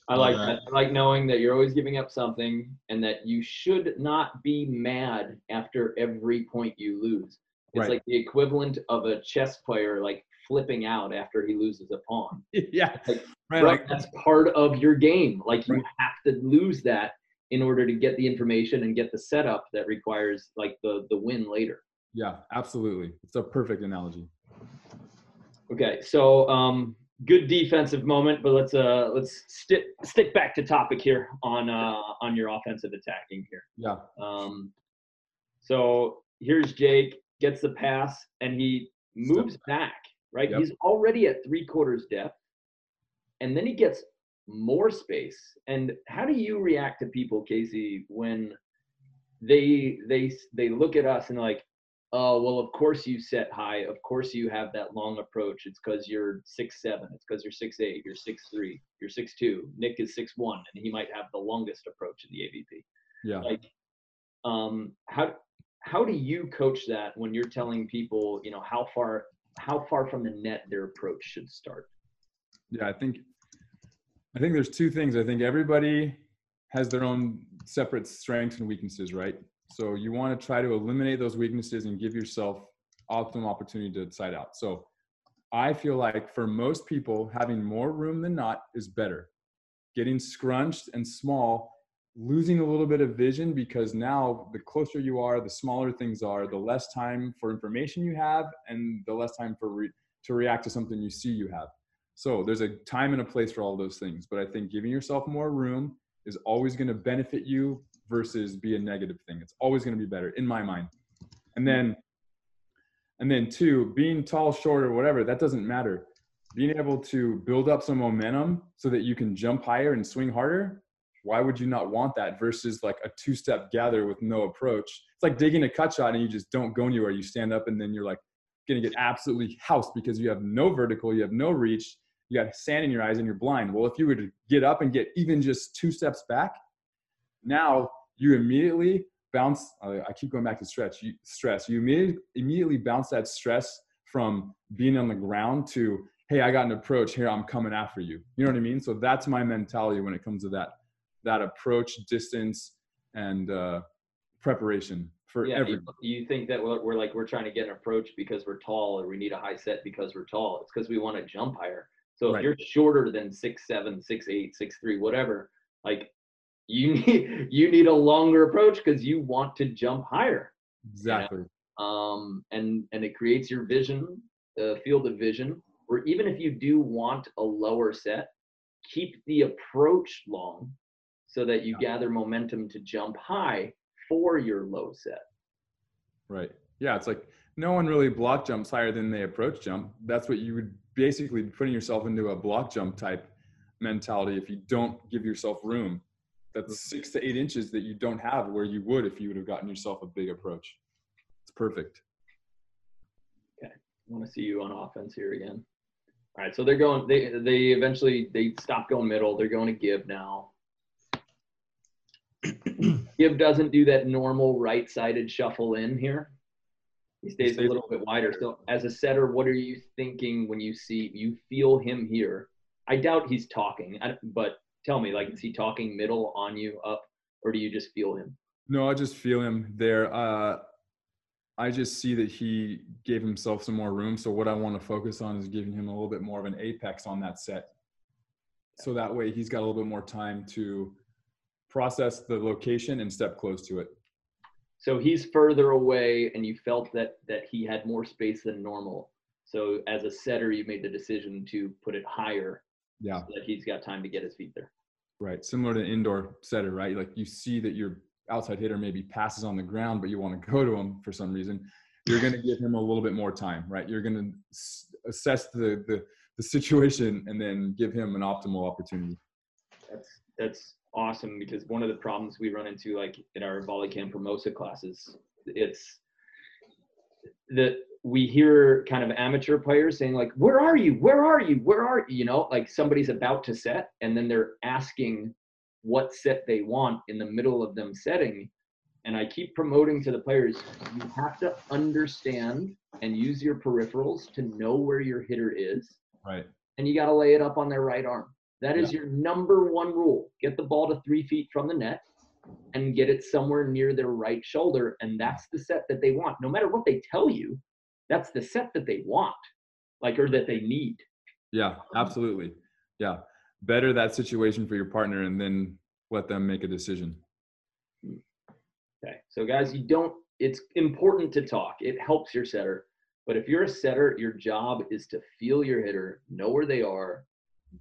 I like that. I like knowing that you're always giving up something and that you should not be mad after every point you lose. It's right. Like the equivalent of a chess player, like flipping out after he loses a pawn. Yeah. Like, right. Like, that's part of your game. Like you right. have to lose that in order to get the information and get the setup that requires like the win later. Yeah, absolutely. It's a perfect analogy. Okay. So, good defensive moment, but let's stick back to topic here on your offensive attacking here. Yeah. So here's Jake gets the pass and he moves back, right? Yep. He's already at three-quarters depth, and then he gets more space. And how do you react to people, Casey, when they look at us and they're like, oh, well, of course you set high. Of course you have that long approach. It's because you're 6'7". It's because you're 6'8". You're 6'3". You're 6'2". Nick is 6'1", and he might have the longest approach in the AVP. Yeah. Like, how do you coach that when you're telling people, you know, how far from the net their approach should start? Yeah, I think there's two things. I think everybody has their own separate strengths and weaknesses, right? So you want to try to eliminate those weaknesses and give yourself optimal opportunity to side out. So I feel like for most people, having more room than not is better. Getting scrunched and small, losing a little bit of vision, because now the closer you are, the smaller things are, the less time for information you have and the less time for to react to something you see you have. So there's a time and a place for all those things. But I think giving yourself more room is always going to benefit you versus be a negative thing. It's always going to be better in my mind. And then two, being tall, short, or whatever, that doesn't matter. Being able to build up some momentum so that you can jump higher and swing harder. Why would you not want that versus like a two-step gather with no approach? It's like digging a cut shot and you just don't go anywhere. You stand up and then you're like going to get absolutely housed because you have no vertical, you have no reach, you got sand in your eyes and you're blind. Well, if you were to get up and get even just two steps back, now you immediately bounce. I keep going back to stretch. Stress. You immediately bounce that stress from being on the ground to, hey, I got an approach here. I'm coming after you. You know what I mean? So that's my mentality when it comes to that approach, distance, and preparation for everything. You think that we're trying to get an approach because we're tall, or we need a high set because we're tall. It's because we want to jump higher. So if you're shorter than 6'7", 6'8", 6'3", whatever, like. You need a longer approach because you want to jump higher. Exactly. You know? And it creates your vision, field of vision, where even if you do want a lower set, keep the approach long so that you gather momentum to jump high for your low set. Right. Yeah, it's like no one really block jumps higher than they approach jump. That's what you would basically be putting yourself into, a block jump type mentality if you don't give yourself room. That's 6 to 8 inches that you don't have where you would if you would have gotten yourself a big approach. It's perfect. Okay. I want to see you on offense here again. All right. So they're going, they eventually stop going middle. They're going to Gibb now. Gibb doesn't do that normal right-sided shuffle in here. He stays a little bit wider. So as a setter, what are you thinking when you feel him here? I doubt he's talking, but tell me, like, is he talking middle on you up, or do you just feel him? No, I just feel him there. I just see that he gave himself some more room. So what I want to focus on is giving him a little bit more of an apex on that set. So that way he's got a little bit more time to process the location and step close to it. So he's further away and you felt that he had more space than normal. So as a setter, you made the decision to put it higher. Yeah. So that he's got time to get his feet there. Right. Similar to indoor setter, right? Like you see that your outside hitter maybe passes on the ground, but you want to go to him for some reason. You're going to give him a little bit more time, right? You're going to assess the situation and then give him an optimal opportunity. That's awesome, because one of the problems we run into, like in our volley cam Formosa classes, it's that we hear kind of amateur players saying like, where are you? Where are you? Where are you? You know, like somebody's about to set and then they're asking what set they want in the middle of them setting. and I keep promoting to the players, you have to understand and use your peripherals to know where your hitter is. Right. And you got to lay it up on their right arm. That is your number one rule. Get the ball to 3 feet from the net and get it somewhere near their right shoulder. And that's the set that they want. No matter what they tell you, that's the set that they want, like, or that they need. Yeah, absolutely. Yeah. Better that situation for your partner and then let them make a decision. Okay. So guys, you don't, it's important to talk. It helps your setter. But if you're a setter, your job is to feel your hitter, know where they are,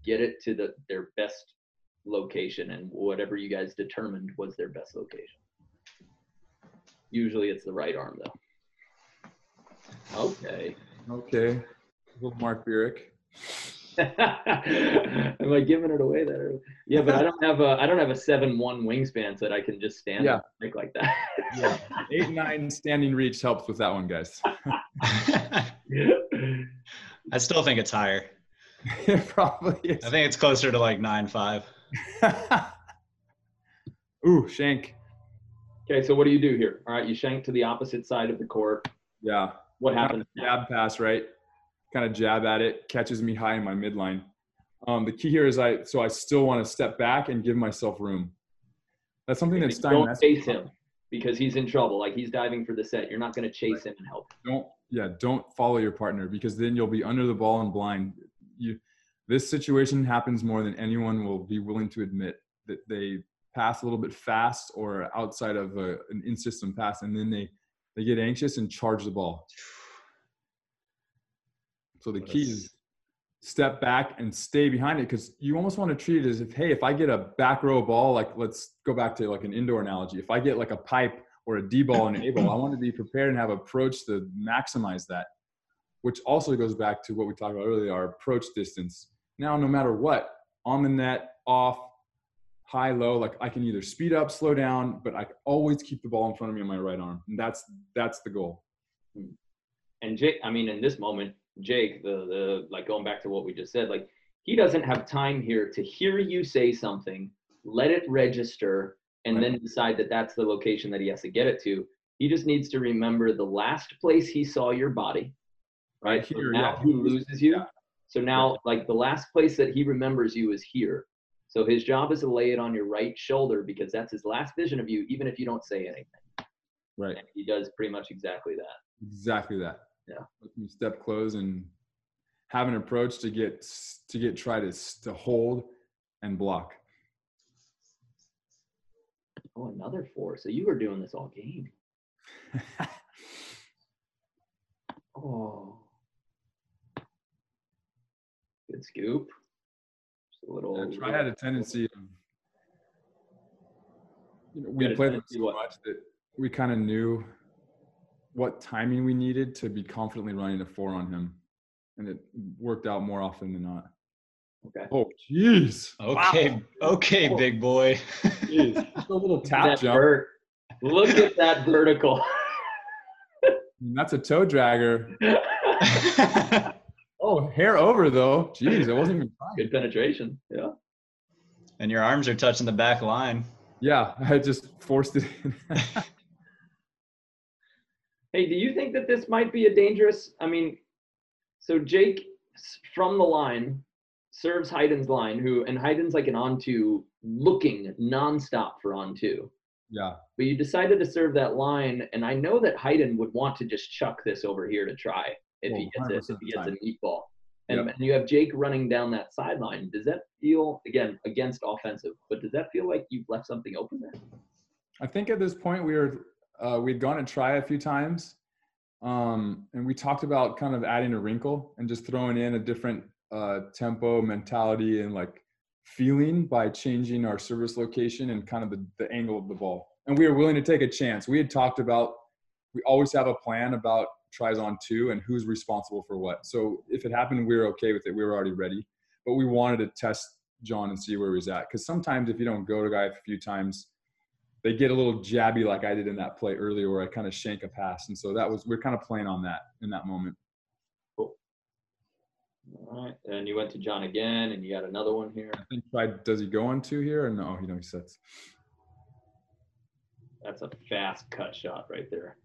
get it to their best location, and whatever you guys determined was their best location. Usually it's the right arm, though. Okay. Okay. Little Mark Burik. Am I giving it away that early? Yeah, but I don't have a 7'1" wingspan so that I can just stand and make like that. 8'9" standing reach helps with that one, guys. I still think it's higher. It probably is. I think it's closer to like 9'5". Ooh, shank. Okay, so what do you do here? All right, you shank to the opposite side of the court. Yeah. What happens? Jab pass, right? Kind of jab at it, catches me high in my midline. The key here is I still want to step back and give myself room. That's something that Stein. Don't chase him because he's in trouble. Like, he's diving for the set. You're not going to chase him and help. Don't follow your partner because then you'll be under the ball and blind. This situation happens more than anyone will be willing to admit, that they pass a little bit fast or outside of an in-system pass, and then they get anxious and charge the ball. So the key is step back and stay behind it, because you almost want to treat it as if, hey, if I get a back row ball, like, let's go back to like an indoor analogy. If I get like a pipe or a D ball and an A ball, I want to be prepared and have approach to maximize that, which also goes back to what we talked about earlier, our approach distance. Now, no matter what, on the net, off, high, low, like, I can either speed up, slow down, but I always keep the ball in front of me on my right arm. And that's the goal. And Jake, I mean, in this moment, Jake, like, going back to what we just said, like, he doesn't have time here to hear you say something, let it register, and then decide that that's the location that he has to get it to. He just needs to remember the last place he saw your body, right? Here, so now he loses you. Yeah. So now, like, the last place that he remembers you is here. So his job is to lay it on your right shoulder because that's his last vision of you, even if you don't say anything. Right. And he does pretty much exactly that. Exactly that. Yeah. You step close and have an approach to try to hold and block. Oh, another four. So you were doing this all game. Oh. Good scoop. Just a little. Yeah, Tri had a tendency of, we played them so much that we kind of knew what timing we needed to be confidently running a four on him. And it worked out more often than not. Okay. Oh, jeez. Okay. Wow. Okay, oh, big boy. Jeez. Just a little tap jump. Look at that vertical. That's a toe dragger. Oh, hair over, though. Jeez, I wasn't even trying. Good penetration. Yeah. And your arms are touching the back line. Yeah, I just forced it in. Hey, do you think that this might be a dangerous – I mean, so Jake from the line serves Hyden's line, and Hyden's like an on-two, looking nonstop for on-two. Yeah. But you decided to serve that line, and I know that Hyden would want to just chuck this over here to Tri if he gets a meatball. And you have Jake running down that sideline. Does that feel – again, against offensive, but does that feel like you've left something open there? I think at this point we were – we'd gone and try a few times, and we talked about kind of adding a wrinkle and just throwing in a different tempo, mentality, and like feeling by changing our service location and kind of the angle of the ball. And we were willing to take a chance. We had talked about, we always have a plan about tries on two and who's responsible for what. So if it happened, we were okay with it. We were already ready, but we wanted to test John and see where he was at. Because sometimes if you don't go to a guy a few times, they get a little jabby like I did in that play earlier where I kind of shank a pass. And so we're kind of playing on that in that moment. Cool. All right. And you went to John again, and you got another one here. I think, does he go on two here? Or no, he sets. That's a fast cut shot right there.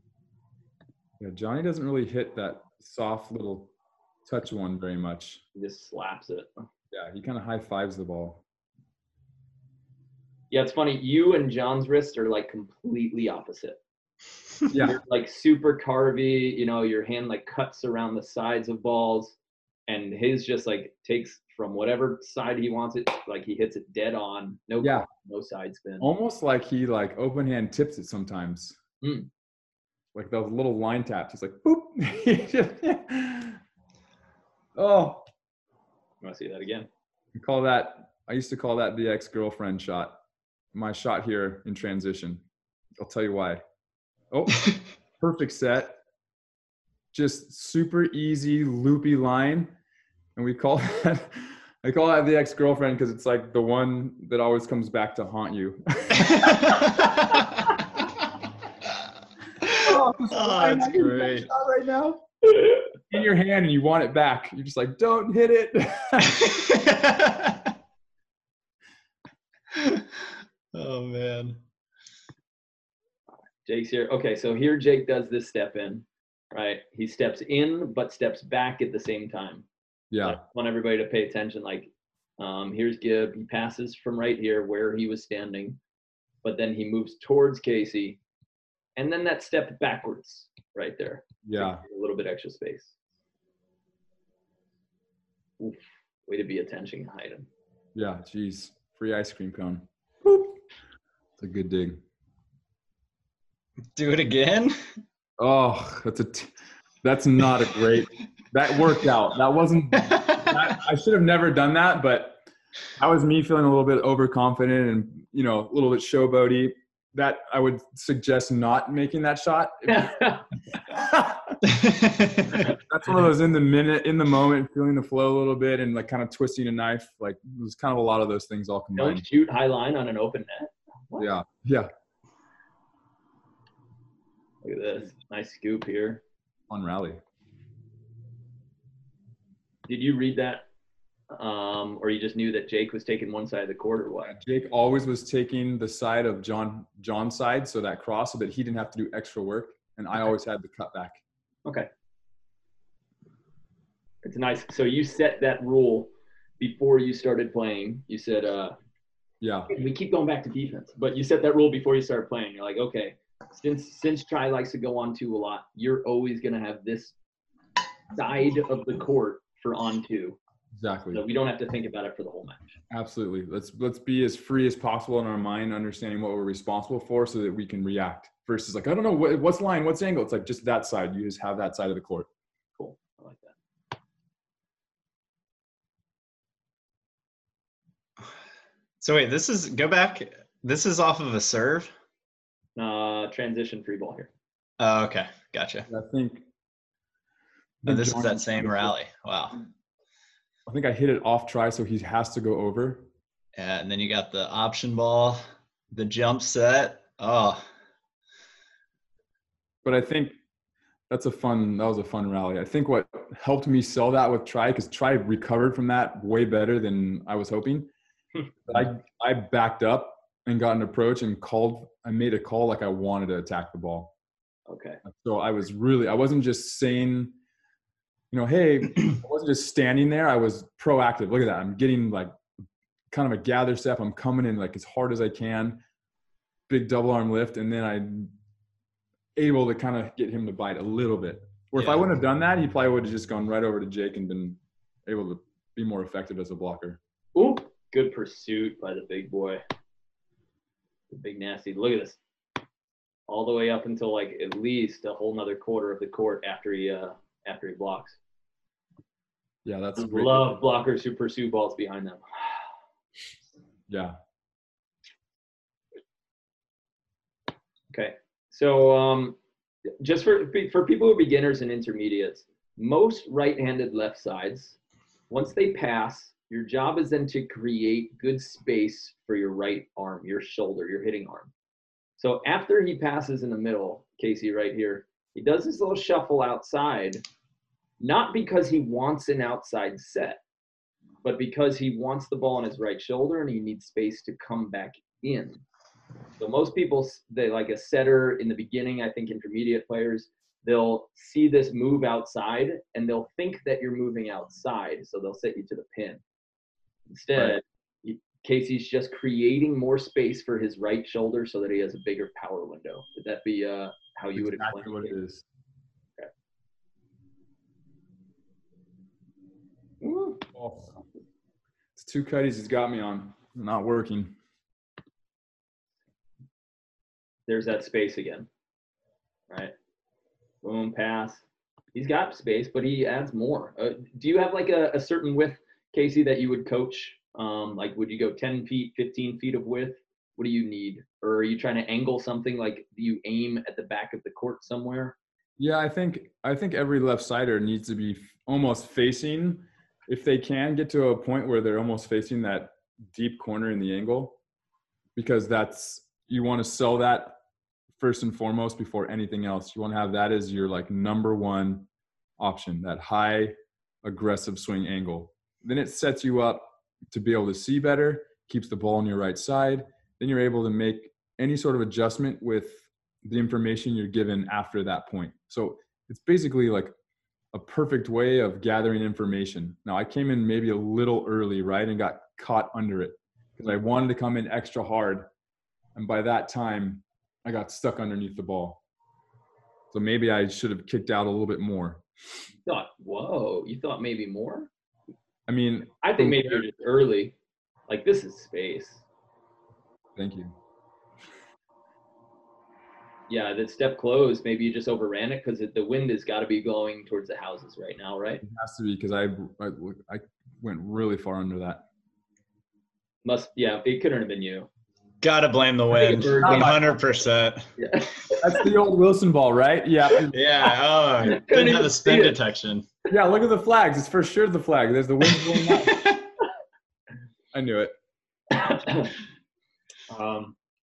Yeah, Johnny doesn't really hit that soft little touch one very much. He just slaps it. Yeah, he kind of high fives the ball. Yeah, it's funny. You and John's wrists are like completely opposite. Yeah. You're like super carvy, you know, your hand like cuts around the sides of balls, and his just like takes from whatever side he wants it, like he hits it dead on. No, yeah. No side spin. Almost like he like open hand tips it sometimes. Mm. Like those little line taps. He's like, boop. Oh. You want to see that again? We call that, I used to call that the ex-girlfriend shot. My shot here in transition. I'll tell you why. Oh, perfect set. Just super easy, loopy line. And we call that, I call that the ex-girlfriend because it's like the one that always comes back to haunt you. Oh, that's great. Shot right now. In your hand and you want it back. You're just like, don't hit it. Oh, man. Jake's here. Okay, so here Jake does this step in, right? He steps in but steps back at the same time. Yeah. I want everybody to pay attention. Like, here's Gibb. He passes from right here where he was standing, but then he moves towards Casey, and then that step backwards right there. Yeah. A little bit extra space. Oof. Way to be attention Hyden. Yeah, geez. Free ice cream cone. Boop. It's a good dig. Do it again? Oh, that's not a great – that worked out. That wasn't – I should have never done that, but that was me feeling a little bit overconfident and, you know, a little bit showboaty. That I would suggest not making that shot. That's one of those in the minute, in the moment, feeling the flow a little bit and like kind of twisting a knife. Like it was kind of a lot of those things all combined. Don't shoot high line on an open net. What? Yeah, yeah. Look at this. Nice scoop here. On rally. Did you read that? Or you just knew that Jake was taking one side of the court or what? Jake always was taking the side of John's side, so that cross, so that he didn't have to do extra work. And I always had the cutback. Okay. It's nice. So you set that rule before you started playing. You said, yeah. We keep going back to defense, but you set that rule before you started playing. You're like, okay, since Tri likes to go on two a lot, you're always going to have this side of the court for on two. Exactly. So we don't have to think about it for the whole match. Absolutely. Let's be as free as possible in our mind, understanding what we're responsible for so that we can react versus like, I don't know, what's line, what's angle? It's like just that side. You just have that side of the court. Cool. I like that. So wait, this is, go back. This is off of a serve? Transition free ball here. Oh, okay. Gotcha. I think. Oh, this is that same rally. Wow. I think I hit it off Tri, so he has to go over. Yeah, and then you got the option ball, the jump set. Oh. But I think that was a fun rally. I think what helped me sell that with Tri, because Tri recovered from that way better than I was hoping. I backed up and got an approach and called. I made a call like I wanted to attack the ball. Okay. So I wasn't just saying, you know, hey, I wasn't just standing there. I was proactive. Look at that. I'm getting like kind of a gather step. I'm coming in like as hard as I can, big double arm lift. And then I'm able to kind of get him to bite a little bit. Or if I wouldn't have done that, he probably would have just gone right over to Jake and been able to be more effective as a blocker. Ooh, good pursuit by the big boy. The big nasty. Look at this. All the way up until like at least a whole nother quarter of the court after he blocks. Yeah, that's great. Love blockers who pursue balls behind them. Yeah. Okay. So just for people who are beginners and intermediates, most right-handed left sides, once they pass, your job is then to create good space for your right arm, your shoulder, your hitting arm. So after he passes in the middle, Casey right here, he does his little shuffle outside. Not because he wants an outside set, but because he wants the ball on his right shoulder and he needs space to come back in. So most people, they like a setter in the beginning, I think intermediate players, they'll see this move outside and they'll think that you're moving outside. So they'll set you to the pin. Instead, right. Casey's just creating more space for his right shoulder so that he has a bigger power window. Would that be how you would explain it? What it is. Okay. Woo. Oh. It's two cutties he's got me on. Not working. There's that space again. Right? Boom, pass. He's got space, but he adds more. Do you have like a certain width, Casey, that you would coach? Like, would you go 10 feet, 15 feet of width? What do you need? Or are you trying to angle something? Like, do you aim at the back of the court somewhere? Yeah, I think every left sider needs to be almost facing, if they can, get to a point where they're almost facing that deep corner in the angle, because that's, you want to sell that first and foremost before anything else. You want to have that as your like number one option, that high aggressive swing angle. Then it sets you up to be able to see better, keeps the ball on your right side. Then you're able to make any sort of adjustment with the information you're given after that point. So it's basically like a perfect way of gathering information. Now, I came in maybe a little early, right, and got caught under it because I wanted to come in extra hard. And by that time, I got stuck underneath the ball. So maybe I should have kicked out a little bit more. You thought, whoa, you thought maybe more? I mean, I think maybe you're just early. Like, this is space. Thank you. Yeah, that step close, maybe you just overran it because the wind has got to be going towards the houses right now, right? It has to be, because I went really far under that. Yeah, it couldn't have been you. Got to blame the wind. 100%. Yeah. That's the old Wilson ball, right? Yeah. Yeah. Oh, didn't have the spin detection. Yeah, look at the flags. It's for sure the flag. There's the wind blowing out. I knew it.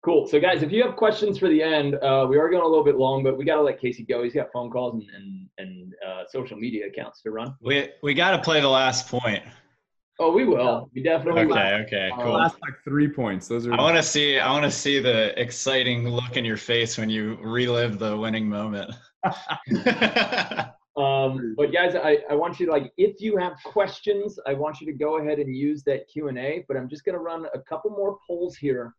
Cool. So, guys, if you have questions for the end, we are going a little bit long, but we got to let Casey go. He's got phone calls and social media accounts to run. We got to play the last point. Oh, we will. We definitely will. Okay, cool. Last like 3 points. Those are. I want to see the exciting look in your face when you relive the winning moment. But guys, I want you to, like, if you have questions, I want you to go ahead and use that Q&A. But I'm just gonna run a couple more polls here,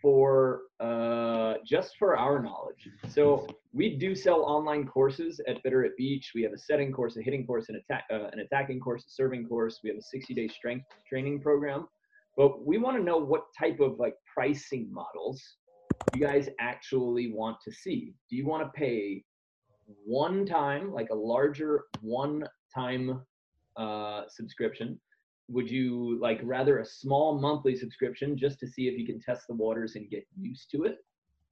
for just for our knowledge. So we do sell online courses at Better at Beach. We have a setting course, a hitting course, an attacking course, a serving course. We have a 60-day strength training program. But we want to know what type of like pricing models you guys actually want to see. Do you want to pay one time, like a larger one-time subscription? Would you like rather a small monthly subscription just to see if you can test the waters and get used to it?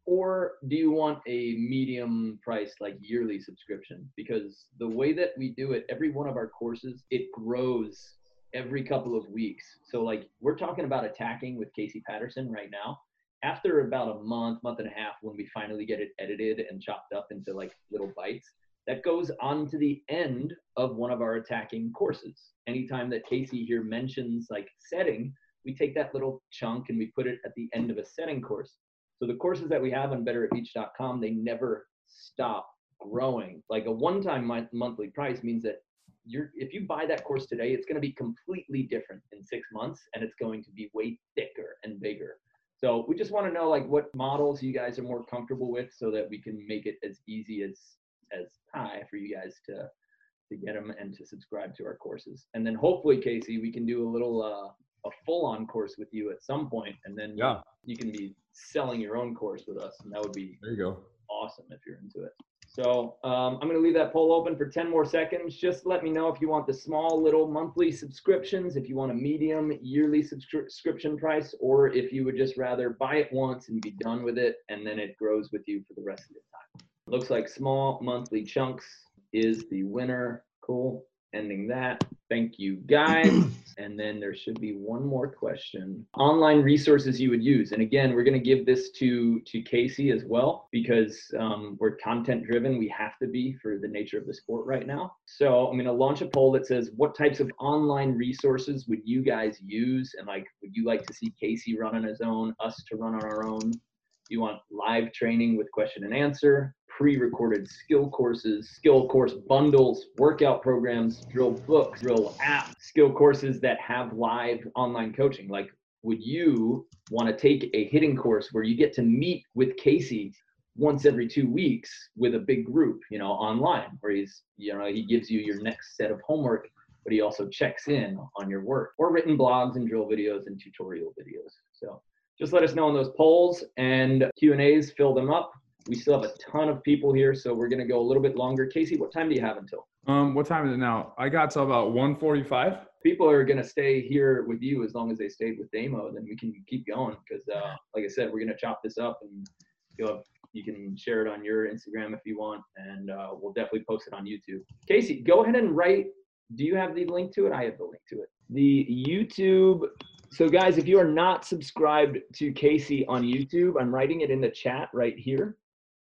Or do you want a medium priced like yearly subscription? Because the way that we do it, every one of our courses, it grows every couple of weeks. So like we're talking about attacking with Casey Patterson right now. After about a month, month and a half, when we finally get it edited and chopped up into like little bites, that goes on to the end of one of our attacking courses. Anytime that Casey here mentions like setting, we take that little chunk and we put it at the end of a setting course. So the courses that we have on betteratbeach.com, they never stop growing. Like a one-time monthly price means that if you buy that course today, it's gonna be completely different in 6 months and it's going to be way thicker and bigger. So we just wanna know like what models you guys are more comfortable with so that we can make it as easy as high for you guys to get them and to subscribe to our courses. And then hopefully, Casey, we can do a little a full-on course with you at some point, and then yeah, you can be selling your own course with us, and that would be there you go. Awesome if you're into it. So I'm gonna leave that poll open for 10 more seconds. Just let me know if you want the small little monthly subscriptions, if you want a medium yearly subscription price, or if you would just rather buy it once and be done with it, and then it grows with you for the rest of the time. Looks like small monthly chunks is the winner. Cool. Ending that. Thank you, guys. And then there should be one more question. Online resources you would use. And again, we're going to give this to Casey as well, because we're content driven. We have to be for the nature of the sport right now. So I'm going to launch a poll that says, what types of online resources would you guys use? And like, would you like to see Casey run on his own, us to run on our own? You want live training with question and answer, pre-recorded skill courses, skill course bundles, workout programs, drill books, drill apps, skill courses that have live online coaching. Like, would you want to take a hitting course where you get to meet with Casey once every 2 weeks with a big group, you know, online, where he's, you know, he gives you your next set of homework, but he also checks in on your work, or written blogs and drill videos and tutorial videos. So just let us know on those polls, and Q&As, fill them up. We still have a ton of people here, so we're going to go a little bit longer. Casey, what time do you have until? What time is it now? I got till about 1:45. People are going to stay here with you as long as they stayed with Damo. Then we can keep going because, like I said, we're going to chop this up, and you can share it on your Instagram if you want, and we'll definitely post it on YouTube. Casey, go ahead and write. Do you have the link to it? I have the link to it. The YouTube. So guys, if you are not subscribed to Casey on YouTube, I'm writing it in the chat right here.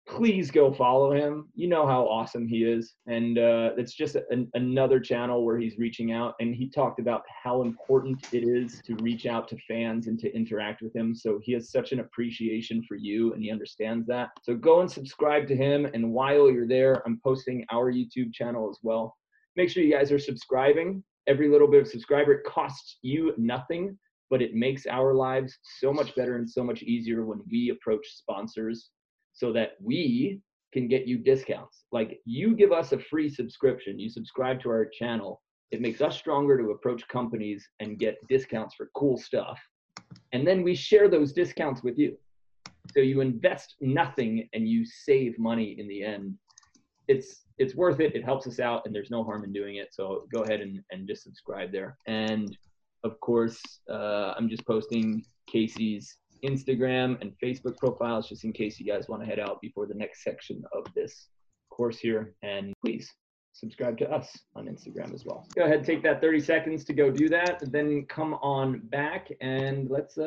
Please go follow him. You know how awesome he is. And it's just another channel where he's reaching out. And he talked about how important it is to reach out to fans and to interact with him. So he has such an appreciation for you, and he understands that. So go and subscribe to him. And while you're there, I'm posting our YouTube channel as well. Make sure you guys are subscribing. Every little bit of subscriber costs you nothing, but it makes our lives so much better and so much easier when we approach sponsors, so that we can get you discounts. Like, you give us a free subscription, you subscribe to our channel, it makes us stronger to approach companies and get discounts for cool stuff. And then we share those discounts with you. So you invest nothing and you save money in the end. It's worth it, it helps us out, and there's no harm in doing it. So go ahead and just subscribe there. And of course, I'm just posting Casey's Instagram and Facebook profiles, just in case you guys want to head out before the next section of this course here. And please subscribe to us on Instagram as well. Go ahead, take that 30 seconds to go do that, and then come on back, and let's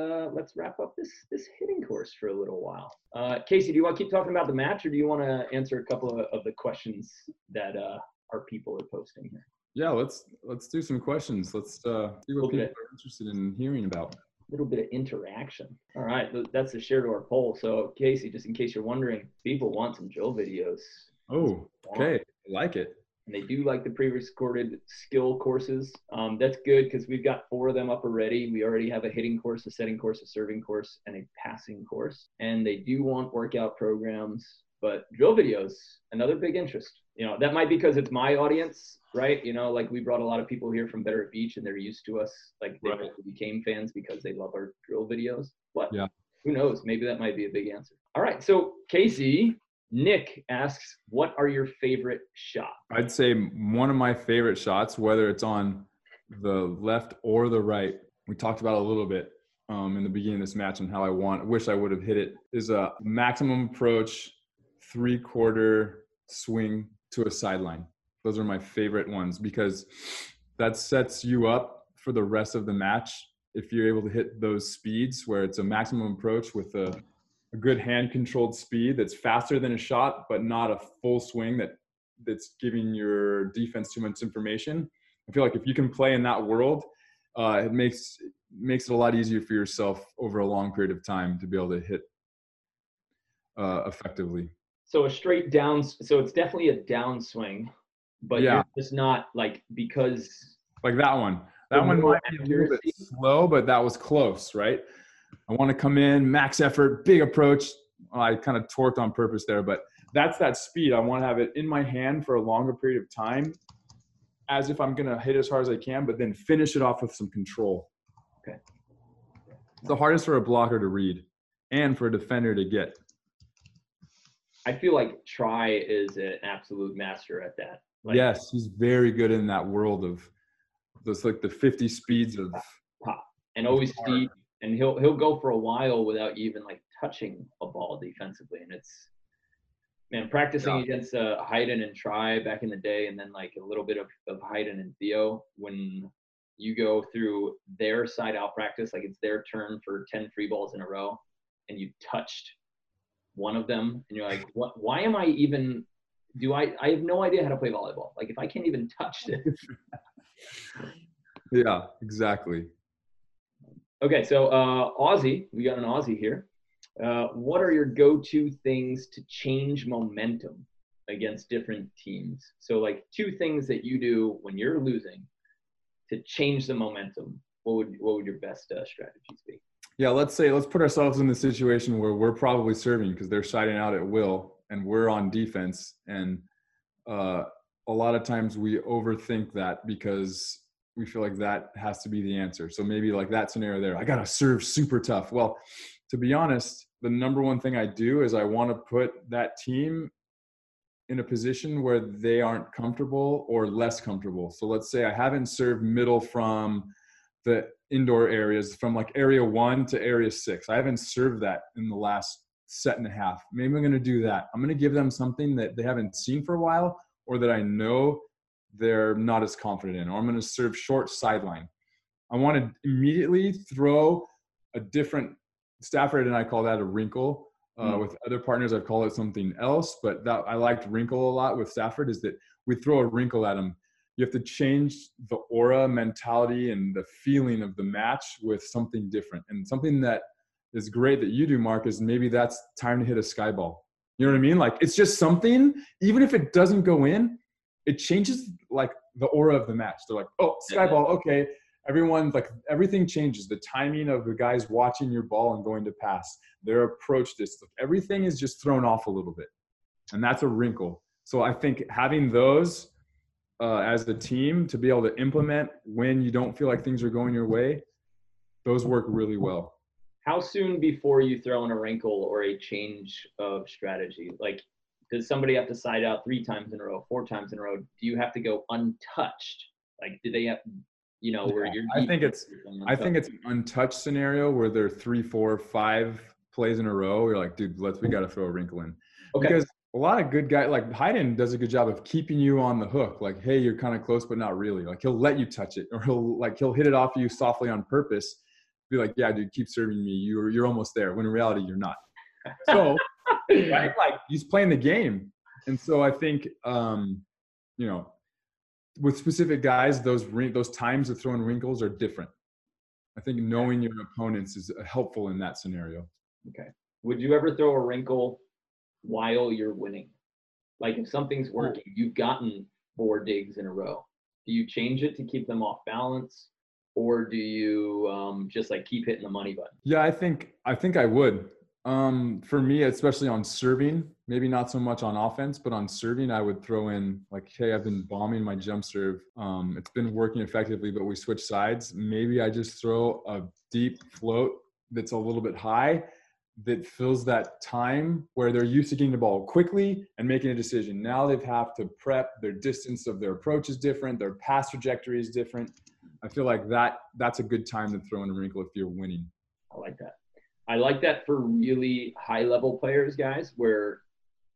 wrap up this hitting course for a little while. Casey, do you want to keep talking about the match, or do you want to answer a couple of the questions that our people are posting here? Yeah, let's do some questions. Let's see what people are interested in hearing about. Little bit of interaction. All right, that's the share to our poll. So Casey, just in case you're wondering, people want some drill videos. Oh, okay, I like it. And they do like the pre-recorded skill courses. That's good, because we've got 4 of them up already. We already have a hitting course, a setting course, a serving course, and a passing course. And they do want workout programs, but drill videos, another big interest. You know, that might be because it's my audience, right? You know, like, we brought a lot of people here from Better at Beach, and they're used to us. Like, they became fans because they love our drill videos. But yeah, who knows? Maybe that might be a big answer. All right. So, Casey, Nick asks, what are your favorite shots? I'd say one of my favorite shots, whether it's on the left or the right, we talked about a little bit in the beginning of this match, and how wish I would have hit it, is a maximum approach, 3/4 swing to a sideline. Those are my favorite ones, because that sets you up for the rest of the match. If you're able to hit those speeds where it's a maximum approach with a good hand controlled speed that's faster than a shot, but not a full swing that's giving your defense too much information. I feel like if you can play in that world, it makes it a lot easier for yourself over a long period of time to be able to hit effectively. So a straight down, so it's definitely a downswing, but yeah, you're just not like, because like that one. That one might be a little bit slow, but that was close, right? I want to come in, max effort, big approach. I kind of torqued on purpose there, but that's that speed. I want to have it in my hand for a longer period of time, as if I'm going to hit as hard as I can, but then finish it off with some control. Okay. It's the hardest for a blocker to read and for a defender to get. I feel like Tri is an absolute master at that. Like, yes, he's very good in that world of those, like the 50 speeds of pop, and always deep. And he'll go for a while without even like touching a ball defensively, and it's Man, practicing against Hyden and Tri back in the day, and then like a little bit of Hyden and Theo, when you go through their side out practice, like it's their turn for 10 free balls in a row, and you touched one of them, and you're like, what? Why am I even – I have no idea how to play volleyball. Like, if I can't even touch this. Yeah, exactly. Okay, so Aussie, we got an Aussie here. What are your go-to things to change momentum against different teams? So, like, two things that you do when you're losing to change the momentum. What would your best strategies be? Yeah, let's put ourselves in the situation where we're probably serving because they're siding out at will, and we're on defense. And a lot of times we overthink that because we feel like that has to be the answer. So maybe like that scenario there, I gotta serve super tough. Well, to be honest, the number one thing I do is I want to put that team in a position where they aren't comfortable or less comfortable. So let's say I haven't served middle from the indoor areas, from like area 1 to area 6. I haven't served that in the last set and a half. Maybe I'm going to do that. I'm going to give them something that they haven't seen for a while or that I know they're not as confident in. Or I'm going to serve short sideline. I want to immediately throw a different – Stafford and I call that a wrinkle. With other partners, I call it something else, but that I liked wrinkle a lot with Stafford is that we throw a wrinkle at him. You have to change the aura, mentality, and the feeling of the match with something different. And something that is great that you do, Mark, is maybe that's time to hit a sky ball. You know what I mean? Like, it's just something, even if it doesn't go in, it changes like the aura of the match. They're like, oh, sky ball, okay. Everyone's like, everything changes. The timing of the guys watching your ball and going to pass, their approach, this, everything is just thrown off a little bit. And that's a wrinkle. So I think having those as a team to be able to implement when you don't feel like things are going your way, those work really well. How soon before you throw in a wrinkle or a change of strategy? Like, does somebody have to side out 3 times in a row, 4 times in a row? Do you have to go untouched? Like, do they have... You know, where you're I think it's an untouched scenario where there are 3, 4, 5 plays in a row. You're like, dude, we got to throw a wrinkle in. Okay. Because a lot of good guys, like Hyden does a good job of keeping you on the hook. Like, hey, you're kind of close, but not really. Like, he'll let you touch it, or he'll hit it off you softly on purpose. Be like, yeah, dude, keep serving me. You're almost there. When in reality, you're not. So, right? Like, he's playing the game, and so I think, you know. With specific guys, those times of throwing wrinkles are different. I think knowing your opponents is helpful in that scenario. Okay. Would you ever throw a wrinkle while you're winning? Like, if something's working, you've gotten 4 digs in a row. Do you change it to keep them off balance, or do you just like keep hitting the money button? Yeah, I think I would. For me, especially on serving, maybe not so much on offense, but on serving, I would throw in like, hey, I've been bombing my jump serve. It's been working effectively, but we switch sides. Maybe I just throw a deep float that's a little bit high that fills that time where they're used to getting the ball quickly and making a decision. Now they have to prep. Their distance of their approach is different. Their pass trajectory is different. I feel like that's a good time to throw in a wrinkle if you're winning. I like that. I like that for really high-level players, guys, where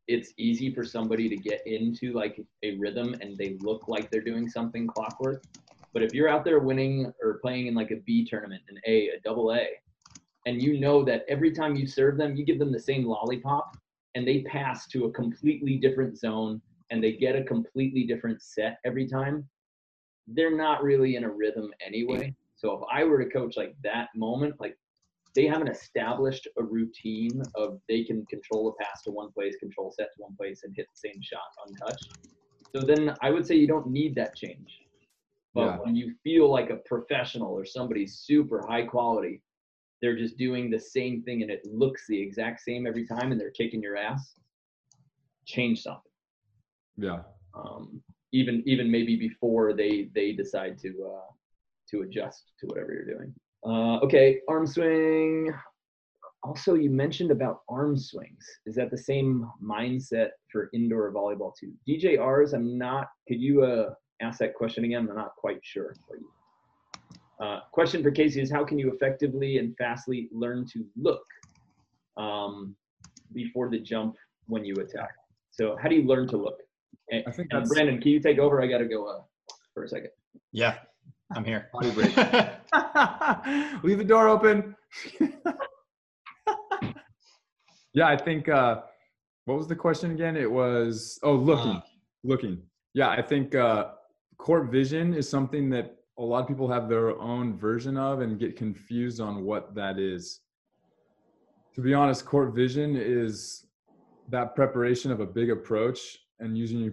it's easy for somebody to get into, like, a rhythm and they look like they're doing something clockwork. But if you're out there winning or playing in, like, a B tournament, an A, a double A, and you know that every time you serve them, you give them the same lollipop, and they pass to a completely different zone, and they get a completely different set every time, they're not really in a rhythm anyway. So if I were to coach, like, that moment, like, they haven't established a routine of they can control a pass to one place, control set to one place, and hit the same shot untouched. So then I would say you don't need that change. But when you feel like a professional or somebody super high quality, they're just doing the same thing and it looks the exact same every time and they're kicking your ass, change something. Yeah. Even maybe before they decide to adjust to whatever you're doing. Okay, arm swing. Also, you mentioned about arm swings. Is that the same mindset for indoor volleyball too? DJRs, I'm not, could you ask that question again? I'm not quite sure for you. Question for Casey is, how can you effectively and fastly learn to look before the jump when you attack? So how do you learn to look? And, I think Brandon, can you take over? I got to go for a second. Yeah, I'm here. Leave the door open. Yeah, I think what was the question again? It was, oh, looking. Yeah, I think court vision is something that a lot of people have their own version of and get confused on what that is. To be honest, court vision is that preparation of a big approach and using your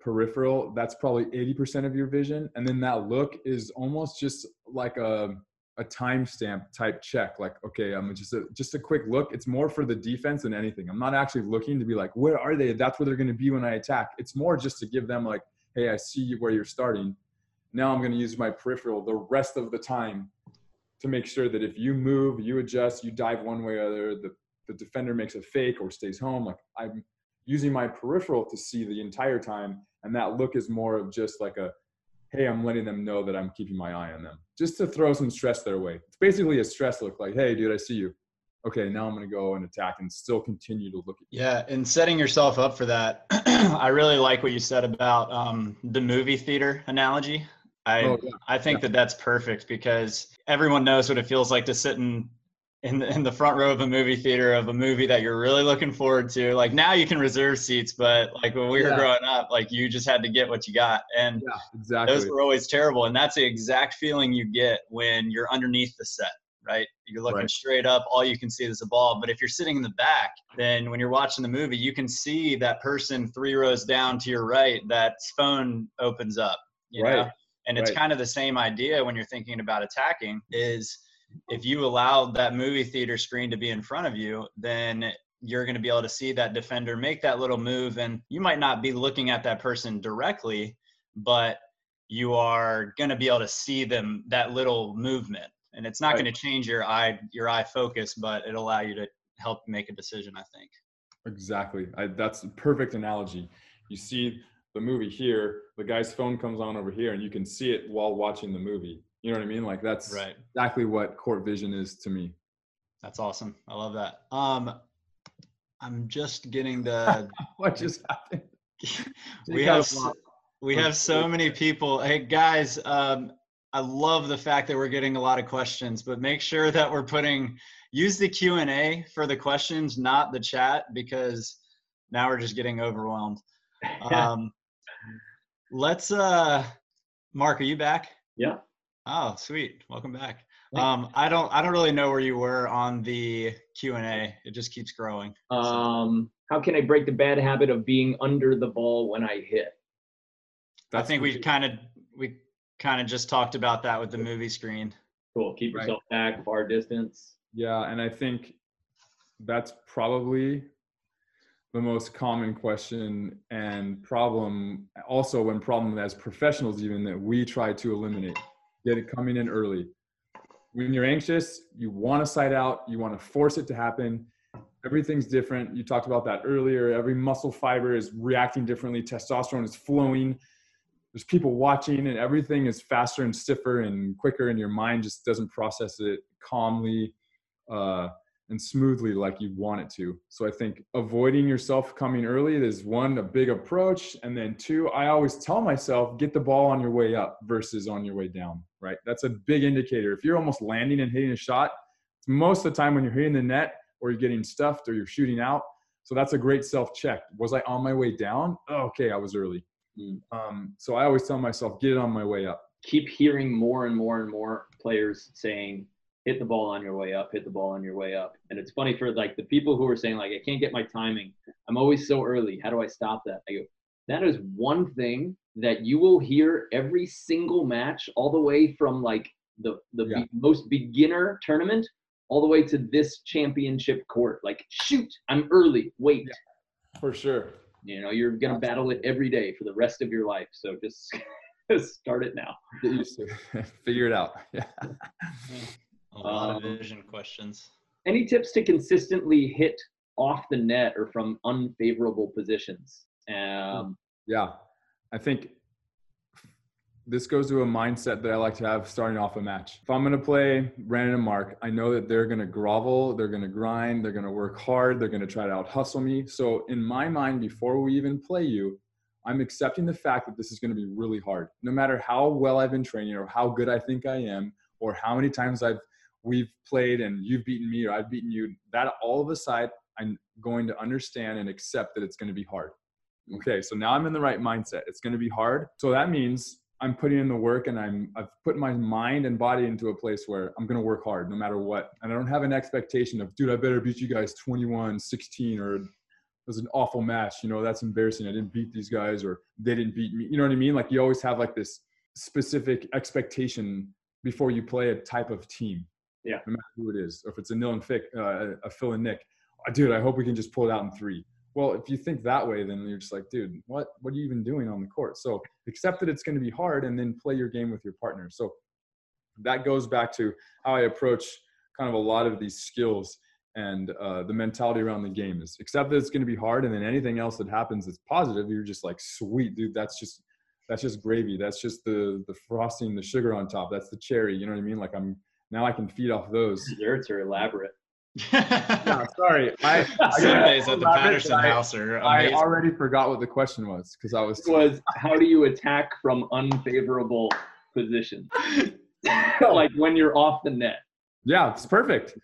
peripheral. That's probably 80% of your vision. And then that look is almost just like a timestamp type check. Like, okay, I'm just a quick look. It's more for the defense than anything. I'm not actually looking to be like, where are they? That's where they're going to be when I attack. It's more just to give them like, hey, I see you where you're starting. Now I'm going to use my peripheral the rest of the time to make sure that if you move, you adjust, you dive one way or other, the defender makes a fake or stays home. Like, I'm using my peripheral to see the entire time. And that look is more of just like a, hey, I'm letting them know that I'm keeping my eye on them, just to throw some stress their way. It's basically a stress look, like, hey, dude, I see you. Okay, now I'm going to go and attack and still continue to look at you. Yeah, and setting yourself up for that. I really like what you said about the movie theater analogy. I think that that's perfect, because everyone knows what it feels like to sit in the front row of a movie theater of a movie that you're really looking forward to. Like, now you can reserve seats, but like when we were growing up, like you just had to get what you got. And those were always terrible. And that's the exact feeling you get when you're underneath the set, right? You're looking straight up. All you can see is the ball. But if you're sitting in the back, then when you're watching the movie, you can see that person 3 rows down to your right, that phone opens up, you know? And it's kind of the same idea when you're thinking about attacking, is if you allow that movie theater screen to be in front of you, then you're going to be able to see that defender make that little move. And you might not be looking at that person directly, but you are going to be able to see them, that little movement. And it's not going to change your eye focus, but it'll allow you to help make a decision, I think. Exactly. That's a perfect analogy. You see the movie here, the guy's phone comes on over here, and you can see it while watching the movie. You know what I mean? Like, that's exactly what court vision is to me. That's awesome. I love that. I'm just getting the what just happened. we have so many people. Hey guys, I love the fact that we're getting a lot of questions, but make sure that we're use the Q&A for the questions, not the chat, because now we're just getting overwhelmed. Let's Mark, are you back? Yeah. Oh, sweet. Welcome back. I don't really know where you were on the Q&A. It just keeps growing. How can I break the bad habit of being under the ball when I hit? I think we kind of just talked about that with the movie screen. Cool. Keep yourself back, far distance. Yeah, and I think that's probably the most common question and problem, also when problem as professionals even, that we try to eliminate. Get it coming in early. When you're anxious, you want to sight out, you want to force it to happen. Everything's different. You talked about that earlier. Every muscle fiber is reacting differently. Testosterone is flowing. There's people watching, and everything is faster and stiffer and quicker, and your mind just doesn't process it calmly. And smoothly like you want it to. So I think avoiding yourself coming early is one, a big approach. And then 2, I always tell myself, get the ball on your way up versus on your way down, right? That's a big indicator. If you're almost landing and hitting a shot, it's most of the time when you're hitting the net or you're getting stuffed or you're shooting out. So that's a great self-check. Was I on my way down? Oh, okay, I was early. So I always tell myself, get it on my way up. Keep hearing more and more and more players saying, hit the ball on your way up, hit the ball on your way up. And it's funny for like the people who are saying like, I can't get my timing. I'm always so early. How do I stop that? I go, that is one thing that you will hear every single match, all the way from like the most beginner tournament all the way to this championship court. Like, shoot, I'm early. Wait. Yeah, for sure. You know, you're going to battle it every day for the rest of your life. So just start it now. Get used to it. Figure it out. Yeah. A lot of vision questions. Any tips to consistently hit off the net or from unfavorable positions? I think this goes to a mindset that I like to have starting off a match. If I'm going to play Brandon and Mark, I know that they're going to grovel, they're going to grind, they're going to work hard, they're going to try to out-hustle me. So in my mind, before we even play you, I'm accepting the fact that this is going to be really hard. No matter how well I've been training or how good I think I am or how many times we've played and you've beaten me or I've beaten you, that all of a sudden I'm going to understand and accept that it's going to be hard. Okay, so now I'm in the right mindset. It's going to be hard. So that means I'm putting in the work and I've put my mind and body into a place where I'm going to work hard no matter what. And I don't have an expectation of, dude, I better beat you guys 21-16 or it was an awful match. You know, that's embarrassing. I didn't beat these guys or they didn't beat me. You know what I mean? Like you always have like this specific expectation before you play a type of team. Yeah. No matter who it is. Or if it's a Phil and Nick, dude, I hope we can just pull it out in three. Well, if you think that way, then you're just like, dude, what are you even doing on the court? So accept that it's going to be hard and then play your game with your partner. So that goes back to how I approach kind of a lot of these skills and the mentality around the game is accept that it's going to be hard. And then anything else that happens that's positive, you're just like, sweet, dude, that's just gravy. That's just the frosting, the sugar on top. That's the cherry. You know what I mean? Like now I can feed off those. Desserts are elaborate. No, sorry. Sundays at the Patterson house are amazing. I already forgot what the question was because I was. It was how do you attack from unfavorable positions? Like when you're off the net. Yeah, it's perfect.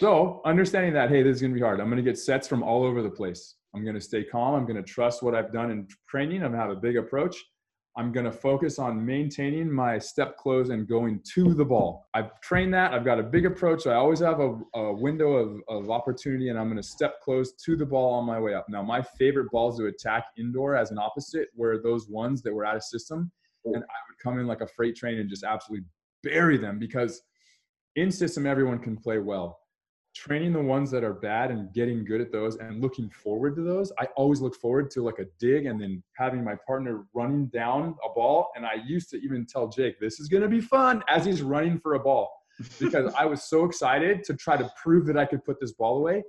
So understanding that, hey, this is gonna be hard. I'm gonna get sets from all over the place. I'm gonna stay calm. I'm gonna trust what I've done in training. I'm gonna have a big approach. I'm going to focus on maintaining my step close and going to the ball. I've trained that. I've got a big approach. I always have a window of opportunity, and I'm going to step close to the ball on my way up. Now, my favorite balls to attack indoor as an opposite were those ones that were out of system, and I would come in like a freight train and just absolutely bury them because in system, everyone can play well. Training the ones that are bad and getting good at those and looking forward to those. I always look forward to like a dig and then having my partner running down a ball. And I used to even tell Jake, this is going to be fun as he's running for a ball because I was so excited to try to prove that I could put this ball away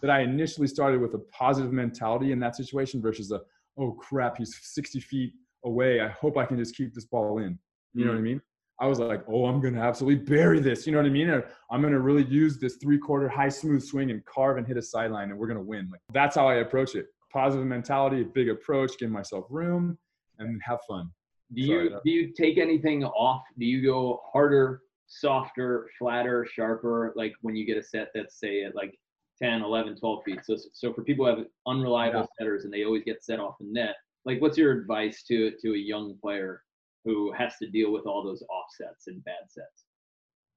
that I initially started with a positive mentality in that situation versus a, oh crap, he's 60 feet away. I hope I can just keep this ball in. You know what I mean? I was like, oh, I'm going to absolutely bury this. You know what I mean? I'm going to really use this 3/4 high smooth swing and carve and hit a sideline and we're going to win. Like, that's how I approach it. Positive mentality, big approach, give myself room and have fun. Do you take anything off? Do you go harder, softer, flatter, sharper? Like when you get a set that's say at like 10, 11, 12 feet. So for people who have unreliable setters and they always get set off the net, like what's your advice to a young player who has to deal with all those offsets and bad sets?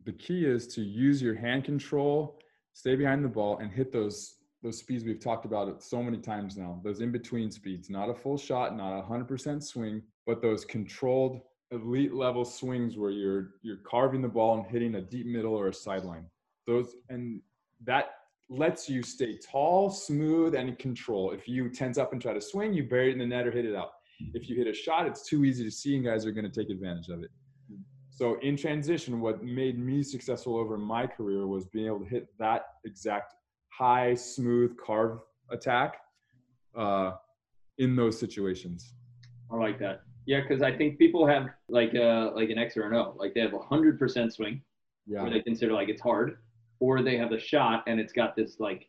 The key is to use your hand control, stay behind the ball, and hit those speeds we've talked about it so many times now, those in-between speeds, not a full shot, not 100% swing, but those controlled elite-level swings where you're carving the ball and hitting a deep middle or a sideline. And that lets you stay tall, smooth, and in control. If you tense up and try to swing, you bury it in the net or hit it out. If you hit a shot, it's too easy to see and guys are going to take advantage of it. So in transition, what made me successful over my career was being able to hit that exact high, smooth carve attack in those situations. I like that. Yeah, because I think people have like an X or an O. Like they have 100% swing, where they consider like it's hard, or they have a shot and it's got this like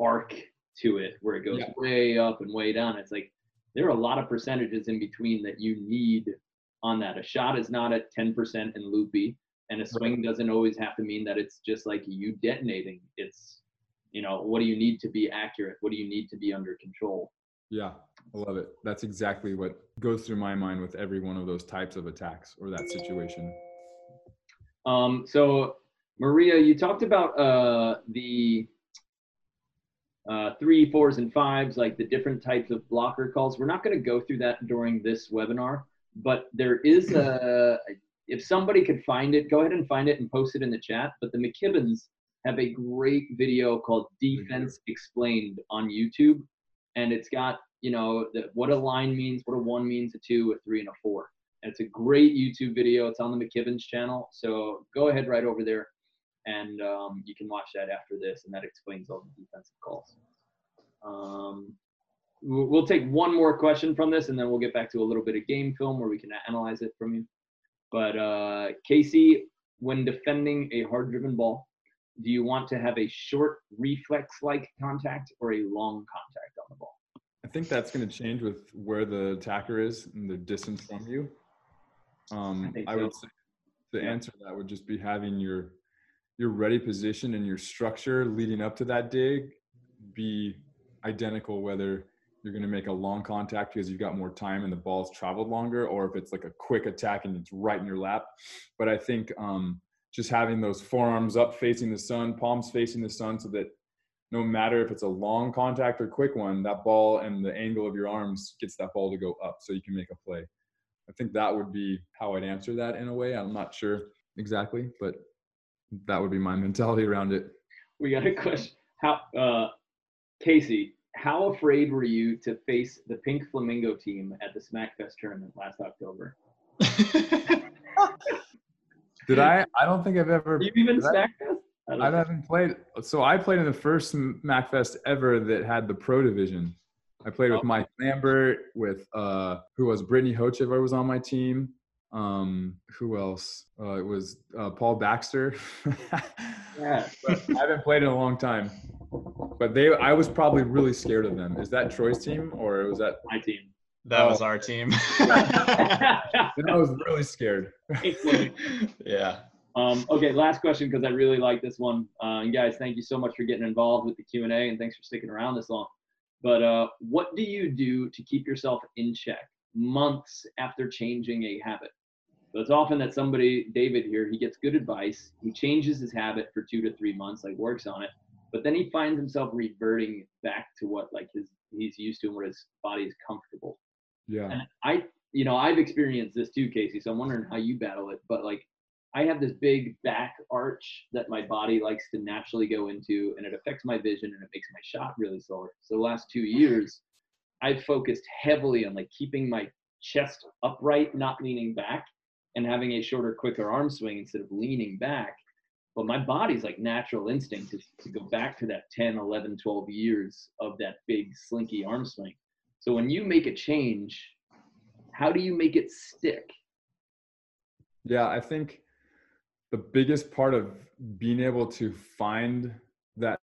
arc to it where it goes way up and way down. It's like, there are a lot of percentages in between that you need on that. A shot is not at 10% and loopy, and a swing doesn't always have to mean that it's just like you detonating. It's, you know, what do you need to be accurate? What do you need to be under control? Yeah, I love it. That's exactly what goes through my mind with every one of those types of attacks or that situation. So Maria, you talked about the 3s, 4s, and 5s, like the different types of blocker calls. We're not going to go through that during this webinar, but there is a, if somebody could find it, go ahead and find it and post it in the chat. But the McKibbins have a great video called Defense Explained on YouTube. And it's got, you know, what a line means, what a 1 means, a 2, a 3, and a 4. And it's a great YouTube video. It's on the McKibbins channel. So go ahead right over there. And you can watch that after this, and that explains all the defensive calls. We'll take one more question from this, and then we'll get back to a little bit of game film where we can analyze it from you. But Casey, when defending a hard-driven ball, do you want to have a short reflex-like contact or a long contact on the ball? I think that's going to change with where the attacker is and the distance from you. I would say the answer to that would just be having your ready position and your structure leading up to that dig be identical, whether you're going to make a long contact because you've got more time and the ball's traveled longer, or if it's like a quick attack and it's right in your lap. But I think just having those forearms up facing the sun, palms facing the sun, so that no matter if it's a long contact or quick one, that ball and the angle of your arms gets that ball to go up so you can make a play. I think that would be how I'd answer that in a way. I'm not sure exactly, but that would be my mentality around it. We got a question. How, Casey, how afraid were you to face the Pink Flamingo team at the Smackfest tournament last October? Did I? I don't think I've ever. You've even Smackfest? I haven't played. So I played in the first Smackfest ever that had the pro division. I played with Mike Lambert, with who was Brittany Hochevar was on my team. Who else? It was Paul Baxter. Yeah, but I haven't played in a long time. But I was probably really scared of them. Is that Troy's team or was that my team? That was our team. Then I was really scared. Yeah. Okay, last question, because I really like this one. And guys, thank you so much for getting involved with the Q&A, and thanks for sticking around this long. But what do you do to keep yourself in check months after changing a habit? So it's often that somebody, David here, he gets good advice. He changes his habit for 2 to 3 months, like works on it. But then he finds himself reverting back to what like he's used to and what his body is comfortable. Yeah. And I've experienced this too, Casey, so I'm wondering how you battle it. But like, I have this big back arch that my body likes to naturally go into, and it affects my vision and it makes my shot really slower. So the last 2 years, I've focused heavily on like keeping my chest upright, not leaning back, and having a shorter, quicker arm swing instead of leaning back. But my body's like natural instinct to go back to that 10, 11, 12 years of that big slinky arm swing. So when you make a change, how do you make it stick? Yeah, I think the biggest part of being able to find that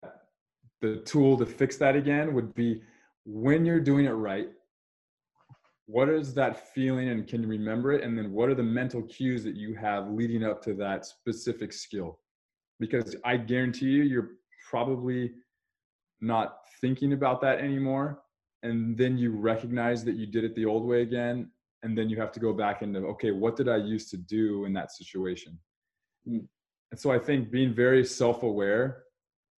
the tool to fix that again would be when you're doing it right, what is that feeling and can you remember it? And then what are the mental cues that you have leading up to that specific skill? Because I guarantee you, you're probably not thinking about that anymore. And then you recognize that you did it the old way again. And then you have to go back into, okay, what did I used to do in that situation? And so I think being very self-aware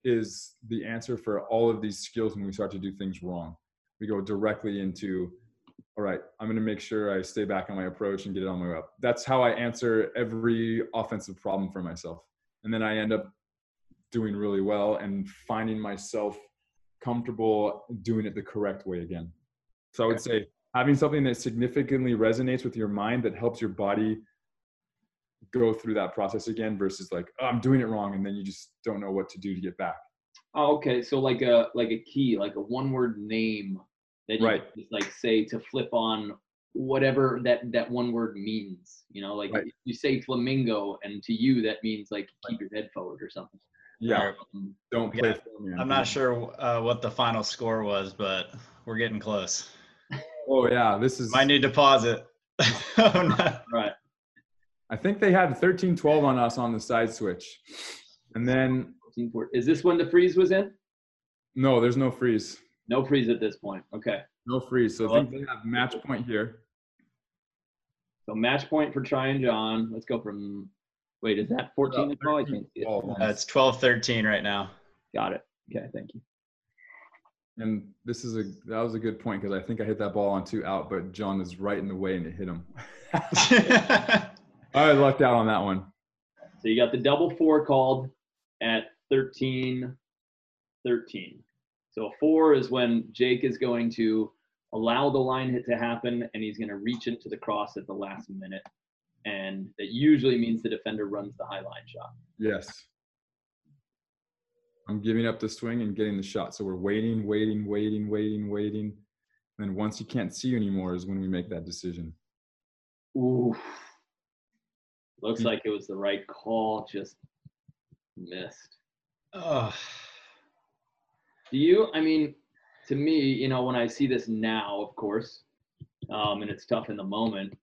is the answer for all of these skills. When we start to do things wrong, we go directly into, all right, I'm going to make sure I stay back on my approach and get it on my way up. That's how I answer every offensive problem for myself. And then I end up doing really well and finding myself comfortable doing it the correct way again. So I would say having something that significantly resonates with your mind that helps your body go through that process again, versus like, oh, I'm doing it wrong, and then you just don't know what to do to get back. Oh, okay. So like a key, like a one-word name that you just like say to flip on whatever that one word means. You know, like you say flamingo, and to you that means like keep your head forward or something. Yeah. Don't play flamingo. I'm not sure what the final score was, but we're getting close. Oh yeah, this is. Might need to pause it. Right. I think they had 13-12 on us on the side switch. And then is this when the freeze was in? No, there's no freeze. No freeze at this point. Okay. No freeze. So I think they have match point here. So match point for Tri and John. Let's go from is that 14 to 12? I can't see it. It's 12-13 right now. Got it. Okay, thank you. And this is that was a good point, because I think I hit that ball on 2 out, but John is right in the way and it hit him. I lucked out on that one. So you got the double 4 called at 13-13. So 4 is when Jake is going to allow the line hit to happen, and he's going to reach into the cross at the last minute. And that usually means the defender runs the high line shot. Yes. I'm giving up the swing and getting the shot. So we're waiting, waiting, waiting, waiting, waiting. And then once he can't see you anymore is when we make that decision. Ooh. Looks like it was the right call, just missed. Ugh. Do you, I mean, to me, you know, when I see this now, of course, and it's tough in the moment,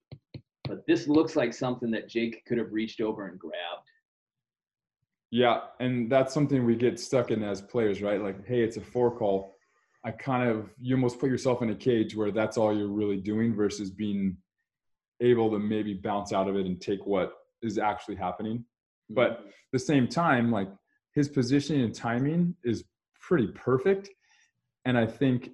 but this looks like something that Jake could have reached over and grabbed. Yeah, and that's something we get stuck in as players, right? Like, hey, it's a four call. I kind of, you almost put yourself in a cage where that's all you're really doing versus being able to maybe bounce out of it and take what is actually happening. But at the same time, like, his positioning and timing is pretty perfect. And I think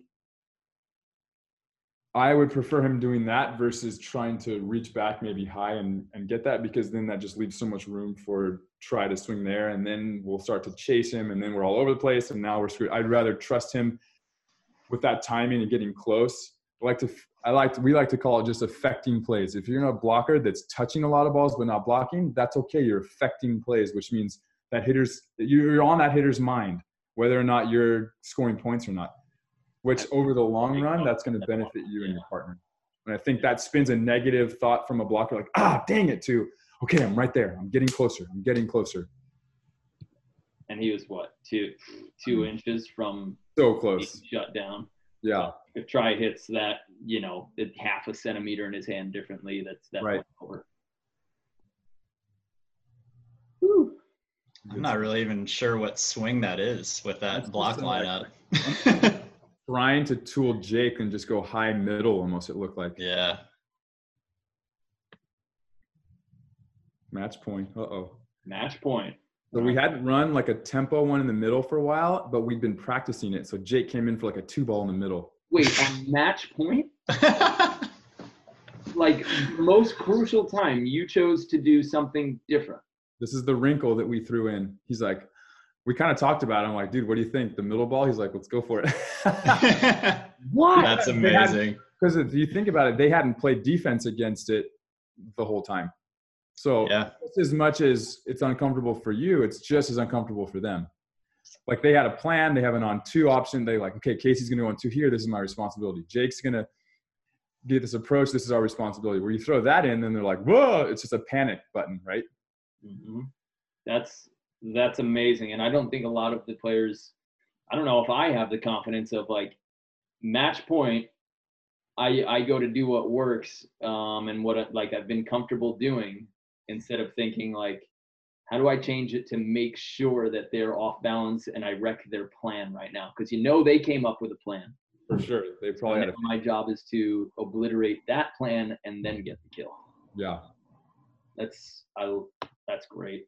I would prefer him doing that versus trying to reach back maybe high and get that, because then that just leaves so much room for try to swing there, and then we'll start to chase him, and then we're all over the place, and now we're screwed. I'd rather trust him with that timing and getting close. We like to call it just affecting plays. If you're in a blocker that's touching a lot of balls but not blocking, that's okay. You're affecting plays, which means that you're on that hitter's mind, whether or not you're scoring points or not, which over the long run, that's going to benefit you and your partner. And I think that spins a negative thought from a blocker, like, ah, dang it, to, okay, I'm right there. I'm getting closer. I'm getting closer. And he was, what, two inches from so close shut down. Yeah. If Tri hits that, you know, it's half a centimeter in his hand differently, that's right over. Woo. I'm not really even sure what swing that is with that block lineup. Trying to tool Jake and just go high middle almost, it looked like. Yeah. Match point. Uh-oh. Match point. So we hadn't run like a tempo one in the middle for a while, but we'd been practicing it. So Jake came in for like a two ball in the middle. Wait, a match point? Like, most crucial time, you chose to do something different. This is the wrinkle that we threw in. He's like, we kind of talked about it. I'm like, dude, what do you think? The middle ball? He's like, let's go for it. What? That's amazing. Because if you think about it, they hadn't played defense against it the whole time. So yeah. Just as much as it's uncomfortable for you, it's just as uncomfortable for them. Like, they had a plan. They have an on-two option. They like, okay, Casey's going to go on two here. This is my responsibility. Jake's going to get this approach. This is our responsibility. Where you throw that in, then they're like, whoa, it's just a panic button, right? Mm-hmm. That's amazing. And I don't think a lot of the players – I don't know if I have the confidence of, like, match point, I go to do what works and what, like, I've been comfortable doing, instead of thinking, like, how do I change it to make sure that they're off balance and I wreck their plan right now? Because, you know, they came up with a plan. For sure. They probably had my job is to obliterate that plan and then get the kill. Yeah. That's great.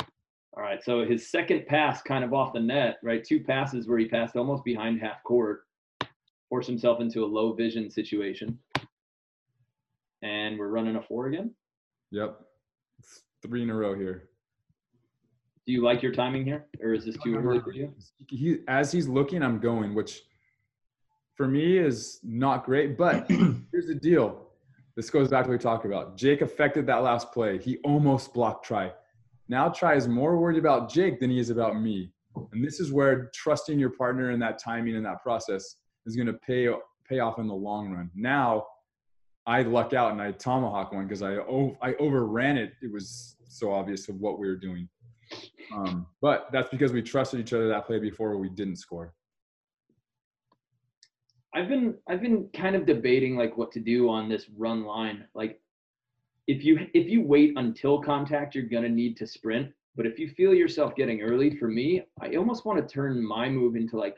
All right, so his second pass kind of off the net, right? Two passes where he passed almost behind half court, forced himself into a low vision situation. And we're running a four again? Yep. It's three in a row here. Do you like your timing here? Or is this too early for you? As he's looking, I'm going, which for me is not great. But here's the deal. This goes back to what we talked about. Jake affected that last play. He almost blocked Tri. Now Tri is more worried about Jake than he is about me. And this is where trusting your partner in that timing and that process is going to pay off in the long run. Now I luck out and I tomahawk one because I overran it. It was so obvious of what we were doing. But that's because we trusted each other that play before where we didn't score. I've been kind of debating, like, what to do on this run line. Like, if you wait until contact, you're going to need to sprint. But if you feel yourself getting early, for me, I almost want to turn my move into, like,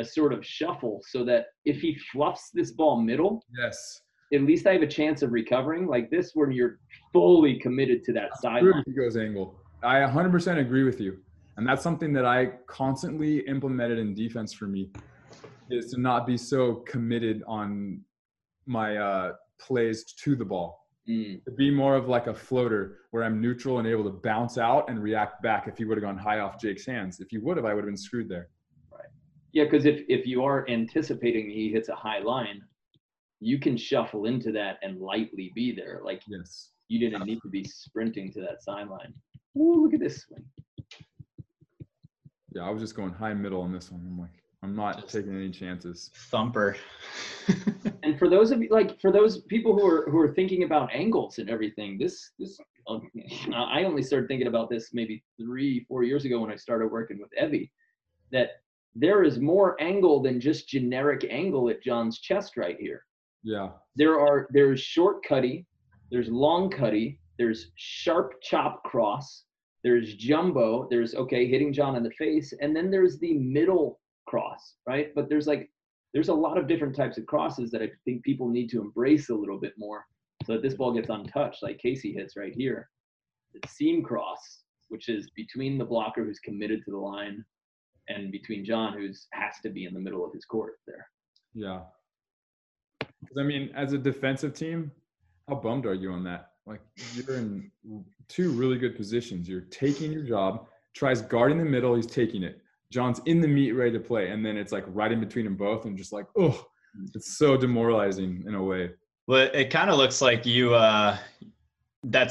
a sort of shuffle so that if he fluffs this ball middle, yes, at least I have a chance of recovering. Like this, where you're fully committed to that sideline. He goes angle. I 100% agree with you. And that's something that I constantly implemented in defense for me, is to not be so committed on my plays to the ball. To be more of like a floater where I'm neutral and able to bounce out and react back. If he would have gone high off Jake's hands, if you would have, I would have been screwed there. Yeah, because if you are anticipating he hits a high line, you can shuffle into that and lightly be there. Like, yes, you didn't need to be sprinting to that sideline. Ooh, look at this swing. Yeah, I was just going high middle on this one. I'm like, I'm not taking any chances. Thumper. And for those of you, like for those people who are thinking about angles and everything, this I only started thinking about this maybe 3-4 years ago when I started working with Evie, that there is more angle than just generic angle at John's chest right here. Yeah. There's short cutty, there's long cutty, there's sharp chop cross, there's jumbo, there's hitting John in the face, and then there's the middle cross, right? But there's a lot of different types of crosses that I think people need to embrace a little bit more so that this ball gets untouched, like Casey hits right here. The seam cross, which is between the blocker who's committed to the line and between John, who's has to be in the middle of his court there. Yeah. I mean, as a defensive team, how bummed are you on that? Like, you're in two really good positions. You're taking your job. Tries guarding the middle, he's taking it. John's in the meat, ready to play. And then it's like right in between them both. And just like, oh, it's so demoralizing in a way. Well, it kind of looks like you, that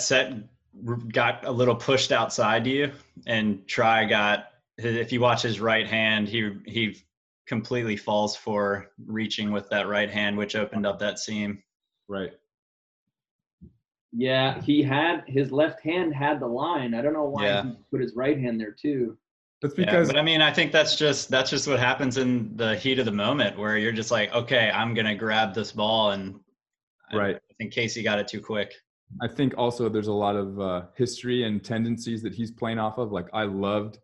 set got a little pushed outside you. And Tri got, if you watch his right hand, he completely falls for reaching with that right hand, which opened up that seam. Right. Yeah, he had his left hand had the line. I don't know why he put his right hand there too. That's because but I mean, I think that's just what happens in the heat of the moment where you're just like, okay, I'm gonna grab this ball, and right. I think Casey got it too quick. I think also there's a lot of history and tendencies that he's playing off of. Like, I loved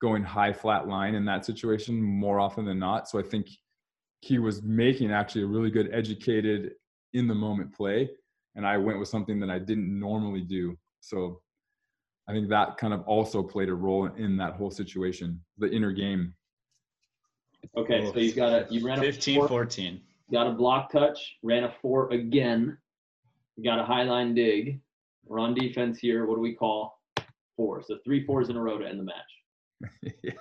going high flat line in that situation more often than not. So I think he was making actually a really good educated in the moment play. And I went with something that I didn't normally do. So I think that kind of also played a role in that whole situation, the inner game. Okay, so you ran a 15-14. Got a block touch, ran a 4 again, got a high line dig. We're on defense here. What do we call? 4. So 3 fours in a row to end the match. Yeah.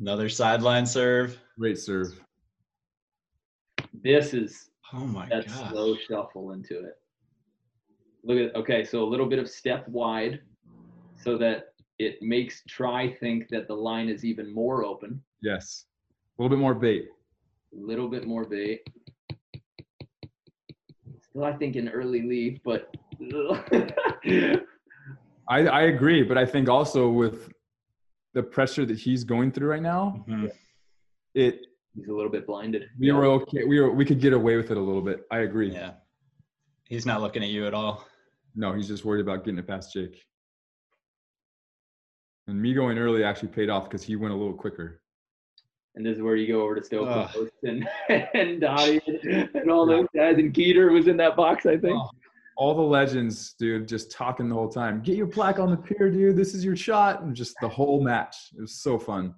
Another sideline serve. Great serve. This is that gosh. Slow shuffle into it. Look at so a little bit of step wide so that it makes Tri think that the line is even more open. Yes. A little bit more bait. Still I think an early lead, but I agree, but I think also with the pressure that he's going through right now, he's a little bit blinded. We were okay. We could get away with it a little bit. I agree. Yeah, he's not looking at you at all. No, he's just worried about getting it past Jake. And me going early actually paid off because he went a little quicker. And this is where you go over to Stokey and Dottie and all those guys. And Keeter was in that box, I think. Oh. All the legends, dude, just talking the whole time. Get your plaque on the pier, dude. This is your shot. And just the whole match. It was so fun.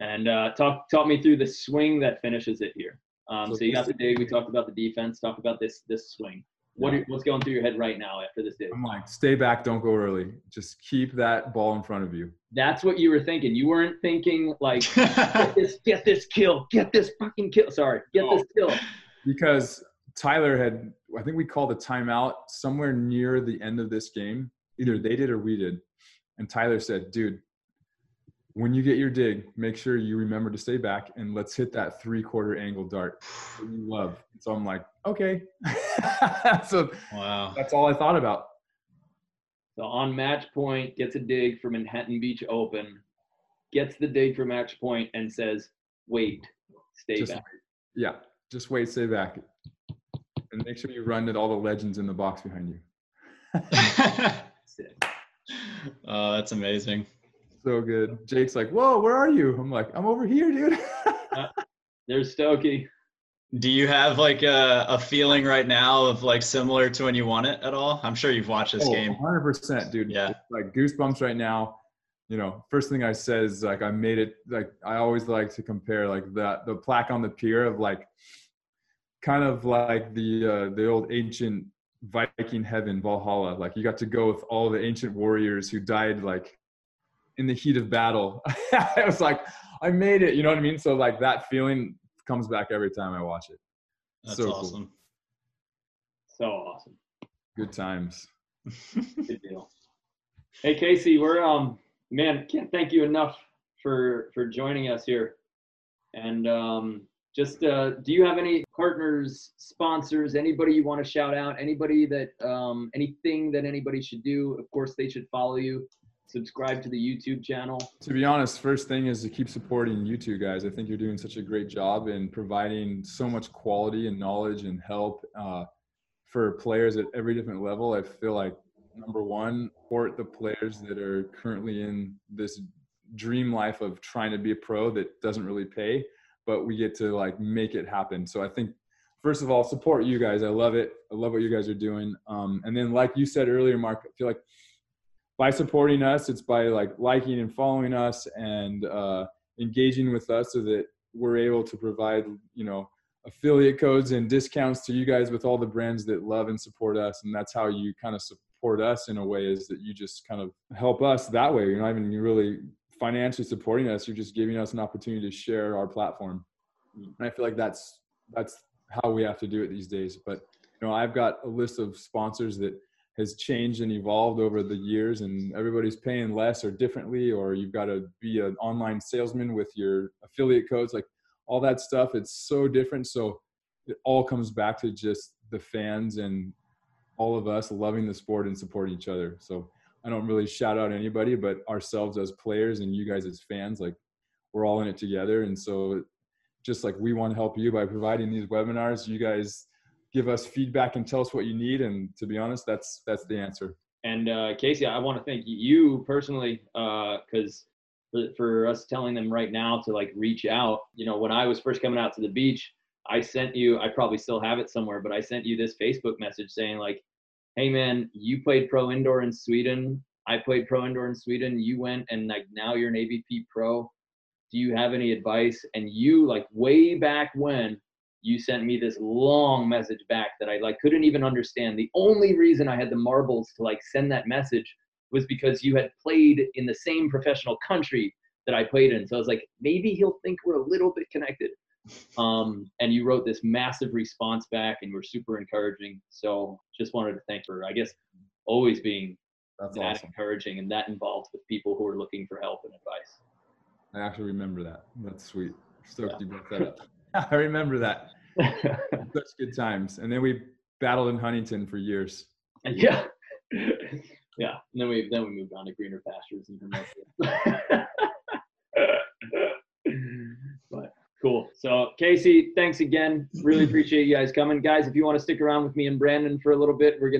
And talk me through the swing that finishes it here. So you got the dig. We talked about the defense. Talk about this swing. What's going through your head right now after this dig? I'm like, stay back. Don't go early. Just keep that ball in front of you. That's what you were thinking. You weren't thinking like, get this kill. Get this fucking kill. Sorry. Get this kill. Because Tyler had, I think we called a timeout somewhere near the end of this game. Either they did or we did. And Tyler said, dude, when you get your dig, make sure you remember to stay back and let's hit that 3/4 angle dart that you love. So I'm like, okay. That's all I thought about. So on match point, gets a dig from Manhattan Beach Open, gets the dig for match point and says, wait, stay back. Yeah, just wait, stay back. And make sure you run at all the legends in the box behind you. Oh, that's amazing. So good. Jake's like, whoa, where are you? I'm like, I'm over here, dude. There's Stokey. Do you have like a feeling right now of like similar to when you won it at all? I'm sure you've watched this game. 100%, dude. Yeah. It's like goosebumps right now. You know, first thing I said is like, I made it. Like, I always like to compare like the plaque on the pier of like, kind of like the old ancient Viking heaven, Valhalla. Like you got to go with all the ancient warriors who died like in the heat of battle. It was like, I made it, you know what I mean? So like that feeling comes back every time I watch it. That's so awesome. Cool. So awesome. Good times. Good deal. Hey Casey, we're man, can't thank you enough for joining us here. And just do you have any partners, sponsors, anybody you want to shout out, anybody that anything that anybody should do? Of course they should follow you, subscribe to the YouTube channel. To be honest, first thing is to keep supporting you two guys. I think you're doing such a great job in providing so much quality and knowledge and help for players at every different level. I feel like number one, support the players that are currently in this dream life of trying to be a pro that doesn't really pay, but we get to like make it happen. So I think, first of all, support you guys. I love it. I love what you guys are doing. And then like you said earlier, Mark, I feel like by supporting us, it's by like liking and following us and engaging with us so that we're able to provide, you know, affiliate codes and discounts to you guys with all the brands that love and support us. And that's how you kind of support us in a way, is that you just kind of help us that way. You're not even really financially supporting us, you're just giving us an opportunity to share our platform. And I feel like that's how we have to do it these days. But you know, I've got a list of sponsors that has changed and evolved over the years, and everybody's paying less or differently, or you've got to be an online salesman with your affiliate codes, like all that stuff. It's so different. So it all comes back to just the fans and all of us loving the sport and supporting each other. So I don't really shout out anybody, but ourselves as players and you guys as fans, like we're all in it together. And so just like we want to help you by providing these webinars, you guys give us feedback and tell us what you need. And to be honest, that's the answer. And Casey, I want to thank you personally, because for us telling them right now to like reach out, you know, when I was first coming out to the beach, I sent you, I probably still have it somewhere, but I sent you this Facebook message saying like, hey man, you played pro indoor in Sweden. I played pro indoor in Sweden. You went and like now you're an AVP pro. Do you have any advice? And you like way back when you sent me this long message back that I like couldn't even understand. The only reason I had the marbles to like send that message was because you had played in the same professional country that I played in. So I was like, maybe he'll think we're a little bit connected. And you wrote this massive response back and were super encouraging. So just wanted to thank her, I guess, always being that encouraging and that involved with people who are looking for help and advice. I actually remember that. That's sweet. Stoked you brought that up. I remember that. Such good times. And then we battled in Huntington for years. Yeah. Yeah. And then we moved on to greener pastures and but cool. So Casey, thanks again. Really appreciate you guys coming. Guys, if you want to stick around with me and Brandon for a little bit, we'll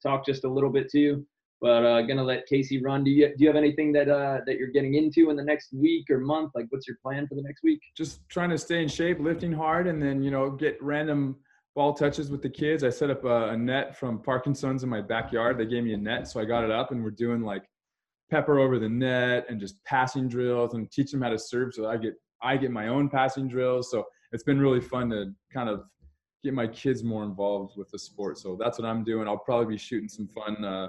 talk just a little bit to you, but gonna let Casey run. Do you have anything that that you're getting into in the next week or month? Like what's your plan for the next week? Just trying to stay in shape, lifting hard, and then, you know, get random ball touches with the kids. I set up a net from Parkinson's in my backyard. They gave me a net, so I got it up and we're doing like pepper over the net and just passing drills and teach them how to serve, so I get my own passing drills. So it's been really fun to kind of get my kids more involved with the sport. So that's what I'm doing. I'll probably be shooting some fun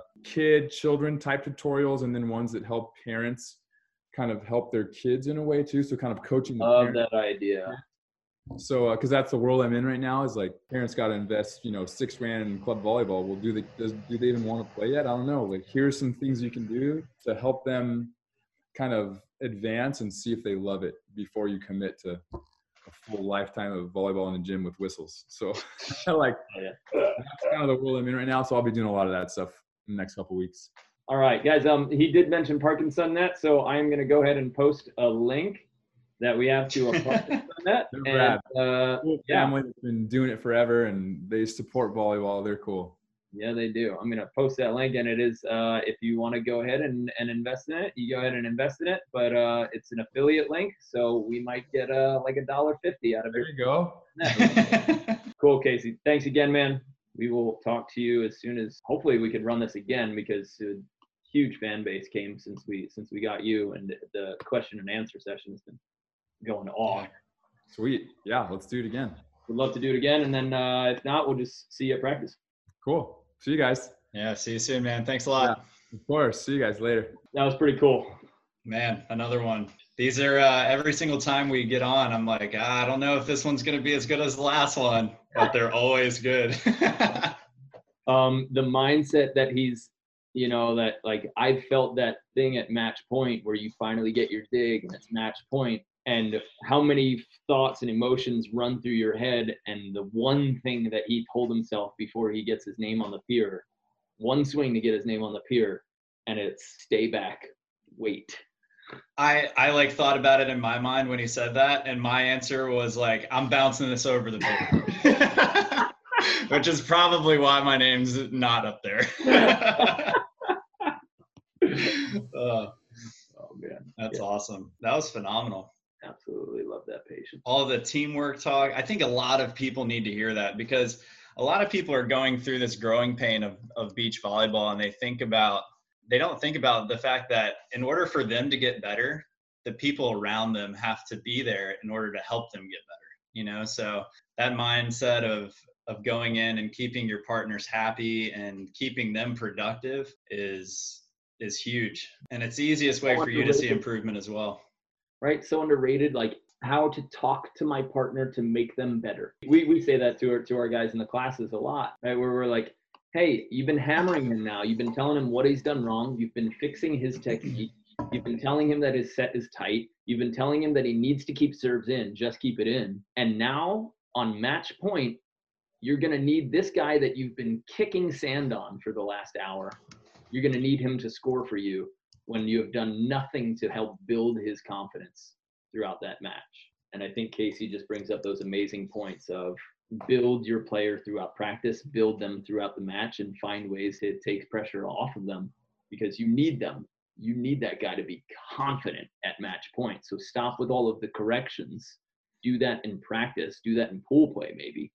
children type tutorials, and then ones that help parents kind of help their kids in a way too. So kind of coaching. Love that idea. So, cause that's the world I'm in right now, is like parents got to invest, you know, $6,000 in club volleyball. Well, do they even want to play yet? I don't know. Like, here's some things you can do to help them kind of advance and see if they love it before you commit to a full lifetime of volleyball in a gym with whistles. So like, that's kind of the world I'm in right now. So I'll be doing a lot of that stuff in the next couple of weeks. All right, guys. He did mention ParkinsonNet, so I'm going to go ahead and post a link that we have to a ParkinsonNet. And, family has been doing it forever, and they support volleyball. They're cool. Yeah, they do. I'm going to post that link, and it is, if you want to go ahead and invest in it, you go ahead and invest in it, but it's an affiliate link, so we might get like $1.50 out of it. There you go. Cool, Casey. Thanks again, man. We will talk to you as soon as, hopefully we could run this again, because a huge fan base came since we got you, and the question and answer session has been going on. Sweet. Yeah, let's do it again. We'd love to do it again, and then if not, we'll just see you at practice. Cool. See you guys. Yeah, see you soon, man. Thanks a lot. Yeah, of course. See you guys later. That was pretty cool. Man, another one. These are every single time we get on, I'm like, I don't know if this one's going to be as good as the last one, but they're always good. The mindset that he's you know, that like I felt that thing at match point where you finally get your dig and it's match point, and how many thoughts and emotions run through your head. And the one thing that he told himself before he gets his name on the pier, one swing to get his name on the pier, and it's stay back, wait. I like thought about it in my mind when he said that, and my answer was like, I'm bouncing this over the board, which is probably why my name's not up there. Oh man, that's awesome. That was phenomenal. Absolutely love that patience. All the teamwork talk. I think a lot of people need to hear that, because a lot of people are going through this growing pain of beach volleyball, and they don't think about the fact that in order for them to get better, the people around them have to be there in order to help them get better, you know? So that mindset of going in and keeping your partners happy and keeping them productive is huge. And it's the easiest way for you to see improvement as well. Right. So underrated, like how to talk to my partner to make them better. We say that to our guys in the classes a lot, right? Where we're like, hey, you've been hammering him now. You've been telling him what he's done wrong. You've been fixing his technique. You've been telling him that his set is tight. You've been telling him that he needs to keep serves in, just keep it in. And now on match point, you're going to need this guy that you've been kicking sand on for the last hour. You're going to need him to score for you when you have done nothing to help build his confidence throughout that match. And I think Casey just brings up those amazing points of, build your player throughout practice, build them throughout the match, and find ways to take pressure off of them, because you need them. You need that guy to be confident at match point. So stop with all of the corrections. Do that in practice. Do that in pool play maybe,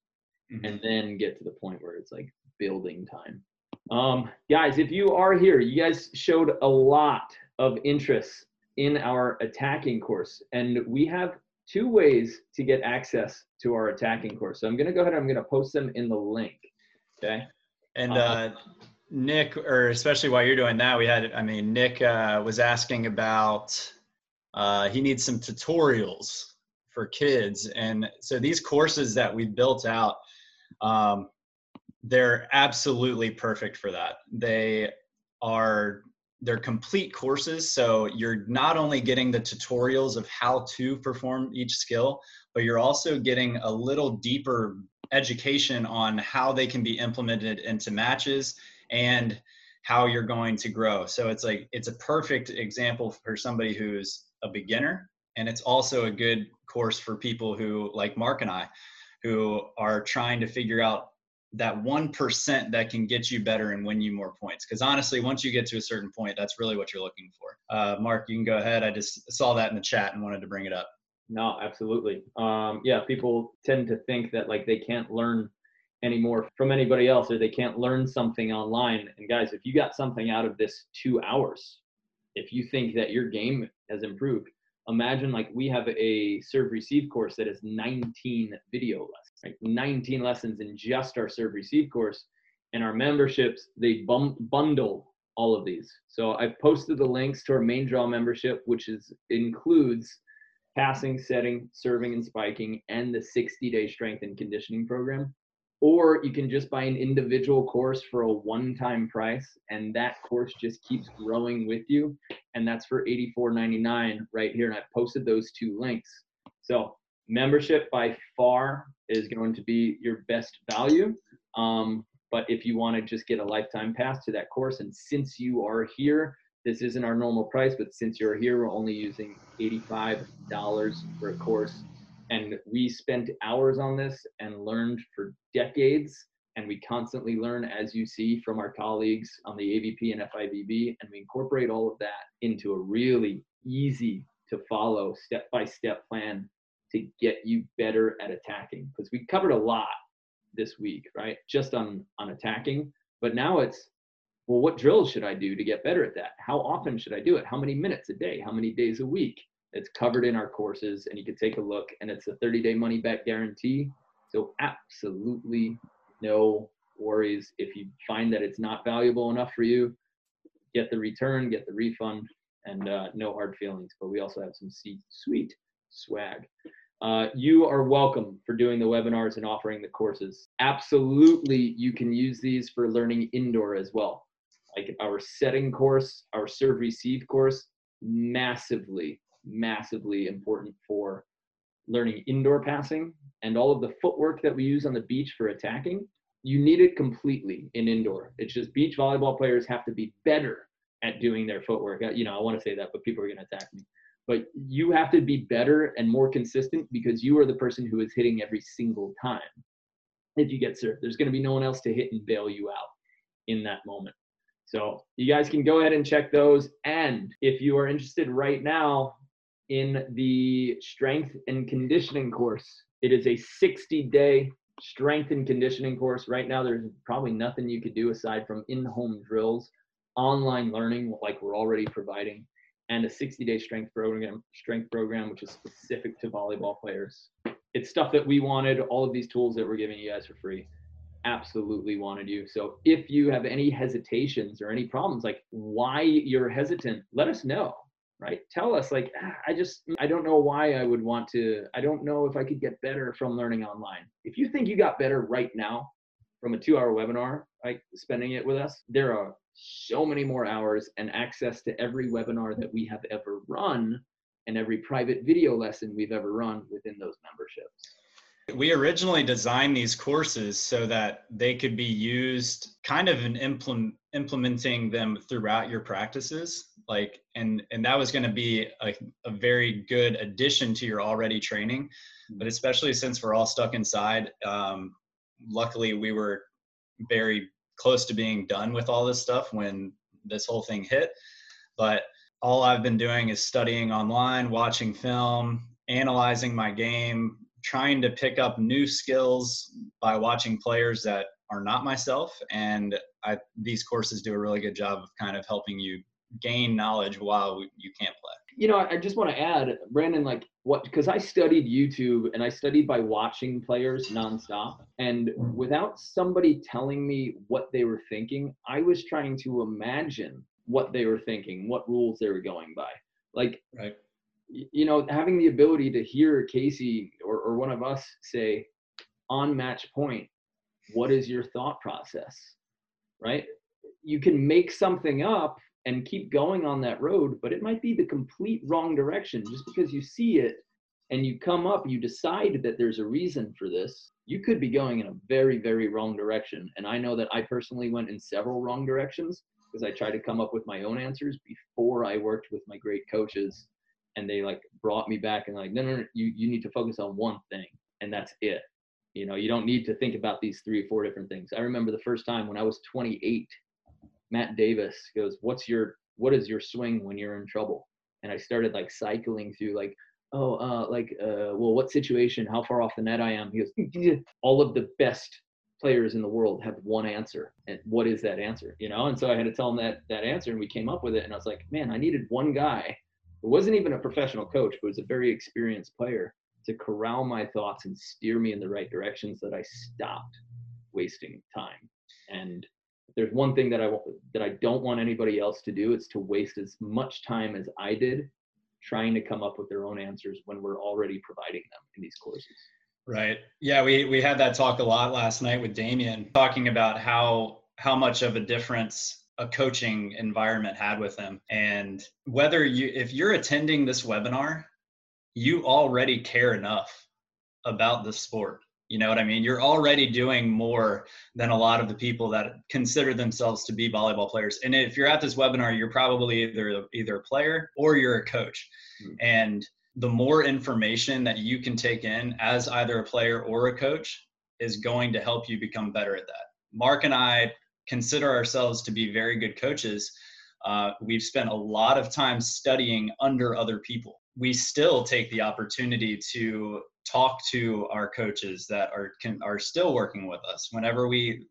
and then get to the point where it's like building time. Guys, if you are here, you guys showed a lot of interest in our attacking course, and we have two ways to get access to our attacking course. So I'm going to go ahead and I'm going to post them in the link. Okay. And Nick, or especially while you're doing that, Nick was asking about, he needs some tutorials for kids. And so these courses that we built out, they're absolutely perfect for that. They're complete courses, so you're not only getting the tutorials of how to perform each skill, but you're also getting a little deeper education on how they can be implemented into matches and how you're going to grow. So it's like, it's a perfect example for somebody who's a beginner, and it's also a good course for people who, like Mark and I, who are trying to figure out that 1% that can get you better and win you more points. Because honestly, once you get to a certain point, that's really what you're looking for. Mark, you can go ahead. I just saw that in the chat and wanted to bring it up. No, absolutely. Yeah, people tend to think that like they can't learn anymore from anybody else, or they can't learn something online. And guys, if you got something out of this 2 hours, if you think that your game has improved, imagine like we have a serve receive course that is 19 video lessons, right? 19 lessons in just our serve receive course, and our memberships, they bundle all of these. So I've posted the links to our main draw membership, which includes passing, setting, serving, and spiking, and the 60-day strength and conditioning program. Or you can just buy an individual course for a one-time price, and that course just keeps growing with you. And that's for $84.99 right here. And I've posted those two links. So membership by far is going to be your best value. But if you want to just get a lifetime pass to that course, and since you are here, this isn't our normal price, but since you're here, we're only using $85 for a course. And we spent hours on this and learned for decades. And we constantly learn, as you see, from our colleagues on the AVP and FIVB. And we incorporate all of that into a really easy to follow step-by-step plan to get you better at attacking. Because we covered a lot this week, right? Just on attacking. But now it's, well, what drills should I do to get better at that? How often should I do it? How many minutes a day? How many days a week? It's covered in our courses, and you can take a look, and it's a 30-day money-back guarantee. So absolutely no worries. If you find that it's not valuable enough for you, get the return, get the refund, and no hard feelings. But we also have some sweet swag. You are welcome for doing the webinars and offering the courses. Absolutely, you can use these for learning indoor as well. like our setting course, our serve receive course, massively, massively important for learning indoor passing and all of the footwork that we use on the beach for attacking. You need it completely in indoor. It's just beach volleyball players have to be better at doing their footwork. You know, I want to say that, but people are going to attack me. But you have to be better and more consistent because you are the person who is hitting every single time. If you get served, there's going to be no one else to hit and bail you out in that moment. So you guys can go ahead and check those. And if you are interested right now in the strength and conditioning course, it is a 60-day strength and conditioning course. Right now, there's probably nothing you could do aside from in-home drills, online learning like we're already providing, and a 60-day strength program, which is specific to volleyball players. It's stuff that we wanted. All of these tools that we're giving you guys for free, absolutely wanted you. So if you have any hesitations or any problems, like why you're hesitant, let us know, right? Tell us, like, I don't know why I would want to, I don't know if I could get better from learning online. If you think you got better right now from a 2-hour webinar, like spending it with us, there are so many more hours and access to every webinar that we have ever run and every private video lesson we've ever run within those memberships. We originally designed these courses so that they could be used kind of in implementing them throughout your practices, like, and that was going to be a very good addition to your already training, but especially since we're all stuck inside, luckily we were very close to being done with all this stuff when this whole thing hit. But all I've been doing is studying online, watching film, analyzing my game, trying to pick up new skills by watching players that are not myself. And these courses do a really good job of kind of helping you gain knowledge while you can't play. You know, I just want to add, Brandon, like because I studied YouTube and I studied by watching players nonstop. And without somebody telling me what they were thinking, I was trying to imagine what they were thinking, what rules they were going by. Like, right. You know, having the ability to hear Casey or one of us say, on match point, what is your thought process, right? You can make something up and keep going on that road, but it might be the complete wrong direction. Just because you see it and you come up, you decide that there's a reason for this, you could be going in a very, very wrong direction. And I know that I personally went in several wrong directions because I tried to come up with my own answers before I worked with my great coaches, and they like brought me back and like, no, you need to focus on one thing, and that's it. You know, you don't need to think about these 3 or 4 different things. I remember the first time when I was 28, Matt Davis goes, what is your swing when you're in trouble? And I started like cycling through like, well, what situation, how far off the net I am. He goes, all of the best players in the world have one answer. And what is that answer? You know? And so I had to tell him that answer, and we came up with it. And I was like, man, I needed one guy who wasn't even a professional coach, but was a very experienced player to corral my thoughts and steer me in the right direction so that I stopped wasting time. And there's one thing that I don't want anybody else to do, is to waste as much time as I did trying to come up with their own answers when we're already providing them in these courses. Right. Yeah, we had that talk a lot last night with Damian, talking about how much of a difference a coaching environment had with them. And whether if you're attending this webinar, you already care enough about the sport. You know what I mean? You're already doing more than a lot of the people that consider themselves to be volleyball players. And if you're at this webinar, you're probably either a player or you're a coach. Mm-hmm. And the more information that you can take in as either a player or a coach is going to help you become better at that. Mark and I consider ourselves to be very good coaches. We've spent a lot of time studying under other people. We still take the opportunity to talk to our coaches that are still working with us. Whenever we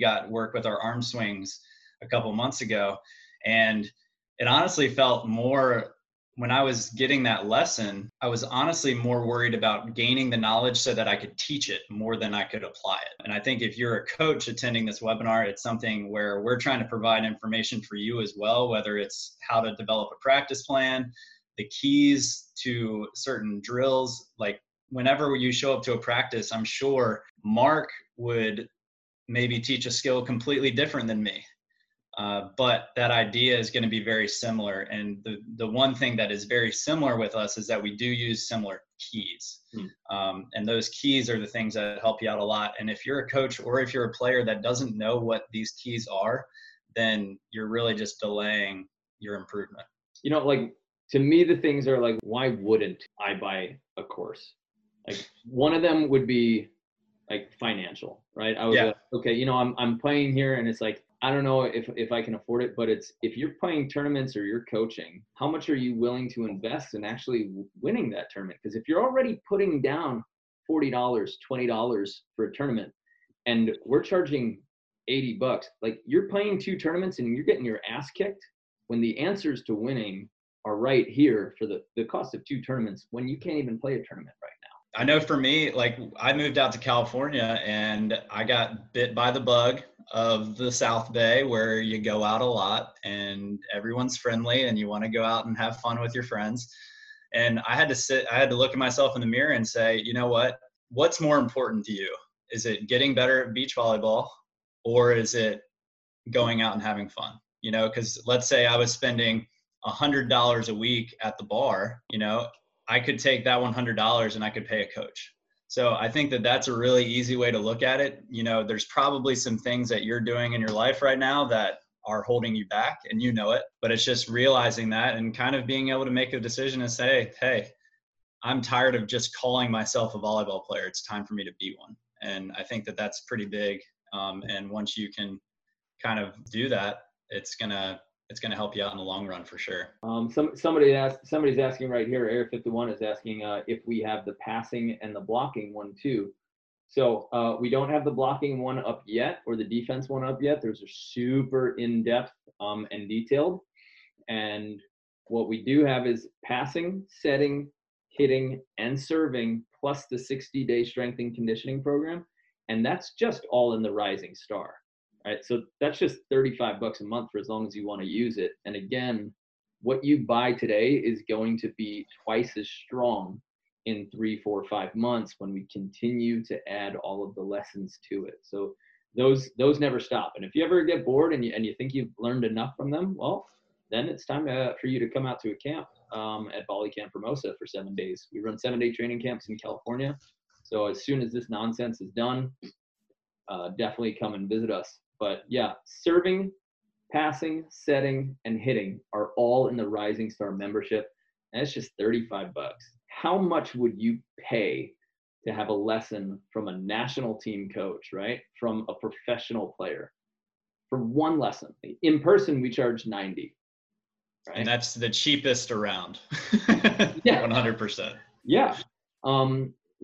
got work with our arm swings a couple months ago, and it honestly felt more, when I was getting that lesson, I was honestly more worried about gaining the knowledge so that I could teach it more than I could apply it. And I think if you're a coach attending this webinar, it's something where we're trying to provide information for you as well, whether it's how to develop a practice plan, the keys to certain drills. Like whenever you show up to a practice, I'm sure Mark would maybe teach a skill completely different than me. But that idea is going to be very similar. And the one thing that is very similar with us is that we do use similar keys. And those keys are the things that help you out a lot. And if you're a coach or if you're a player that doesn't know what these keys are, then you're really just delaying your improvement. You know, like, to me, the things are like, why wouldn't I buy a course? Like, one of them would be like financial, right? I was like, okay, you know, I'm playing here, and it's like, I don't know if I can afford it, but it's, if you're playing tournaments or you're coaching, how much are you willing to invest in actually winning that tournament? Because if you're already putting down $40, $20 for a tournament, and we're charging $80, like, you're playing two tournaments and you're getting your ass kicked when the answers to winning are right here for the cost of two tournaments when you can't even play a tournament right now. I know for me, like, I moved out to California and I got bit by the bug of the South Bay, where you go out a lot and everyone's friendly and you want to go out and have fun with your friends. And I had to look at myself in the mirror and say, you know what, what's more important to you? Is it getting better at beach volleyball, or is it going out and having fun? You know, because let's say I was spending $100 a week at the bar, you know, I could take that $100 and I could pay a coach. So I think that that's a really easy way to look at it. You know, there's probably some things that you're doing in your life right now that are holding you back, and you know it, but it's just realizing that and kind of being able to make a decision and say, hey, I'm tired of just calling myself a volleyball player. It's time for me to be one. And I think that that's pretty big. And once you can kind of do that, it's gonna help you out in the long run for sure. Somebody's asking right here, Air 51 is asking if we have the passing and the blocking one too. So we don't have the blocking one up yet, or the defense one up yet. Those are super in-depth and detailed. And what we do have is passing, setting, hitting, and serving, plus the 60-day strength and conditioning program. And that's just all in the Rising Star. Right, so that's just $35 a month for as long as you want to use it. And again, what you buy today is going to be twice as strong in 3, 4, 5 months when we continue to add all of the lessons to it. So those never stop. And if you ever get bored and you think you've learned enough from them, well, then it's time for you to come out to a camp at Volley Camp Hermosa for 7 days. We run 7-day training camps in California. So as soon as this nonsense is done, definitely come and visit us. But yeah, serving, passing, setting, and hitting are all in the Rising Star membership. And it's just $35. How much would you pay to have a lesson from a national team coach, right? From a professional player for one lesson? In person, we charge $90. Right? And that's the cheapest around. Yeah. 100%. Yeah.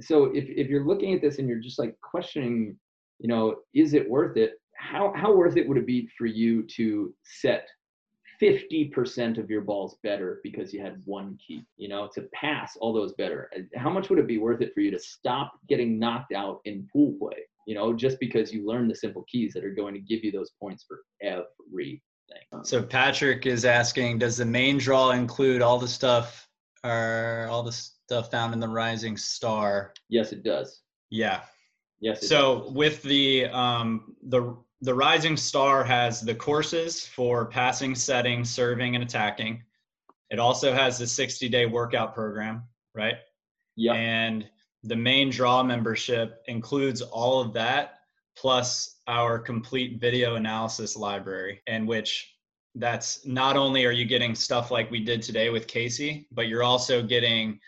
So if you're looking at this and you're just like questioning, you know, is it worth it? How worth it would it be for you to set 50% of your balls better because you had one key, you know, to pass all those better? How much would it be worth it for you to stop getting knocked out in pool play, you know, just because you learned the simple keys that are going to give you those points for everything? So Patrick is asking, does the main draw include all the stuff found in the Rising Star? Yes, it does. Yeah. Yes. So with the Rising Star has the courses for passing, setting, serving, and attacking. It also has the 60-day workout program, right? Yeah. And the main draw membership includes all of that, plus our complete video analysis library, in which that's not only are you getting stuff like we did today with Casey, but you're also getting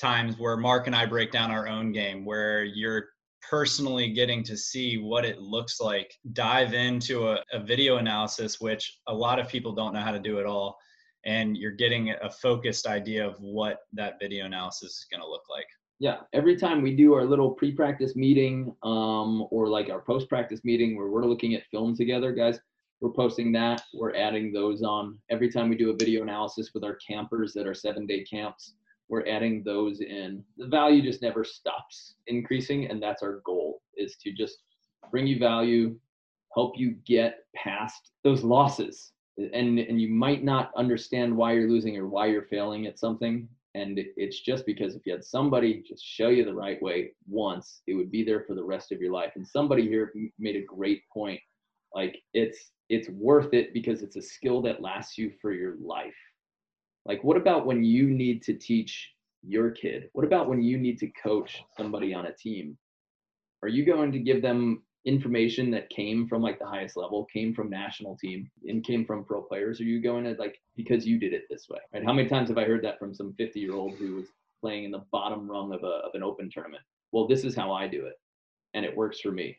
times where Mark and I break down our own game, where you're personally getting to see what it looks like, dive into a video analysis, which a lot of people don't know how to do at all. And you're getting a focused idea of what that video analysis is going to look like. Yeah. Every time we do our little pre-practice meeting or like our post-practice meeting where we're looking at film together, guys, we're posting that. We're adding those on. Every time we do a video analysis with our campers at our 7-day camps, we're adding those in. The value just never stops increasing, and that's our goal, is to just bring you value, help you get past those losses. And you might not understand why you're losing or why you're failing at something, and it's just because if you had somebody just show you the right way once, it would be there for the rest of your life. And somebody here made a great point. Like, it's it's worth it because it's a skill that lasts you for your life. Like, what about when you need to teach your kid? What about when you need to coach somebody on a team? Are you going to give them information that came from like the highest level, came from national team, and came from pro players? Are you going to like, because you did it this way, right? How many times have I heard that from some 50-year-old who was playing in the bottom rung of an open tournament? Well, this is how I do it, and it works for me.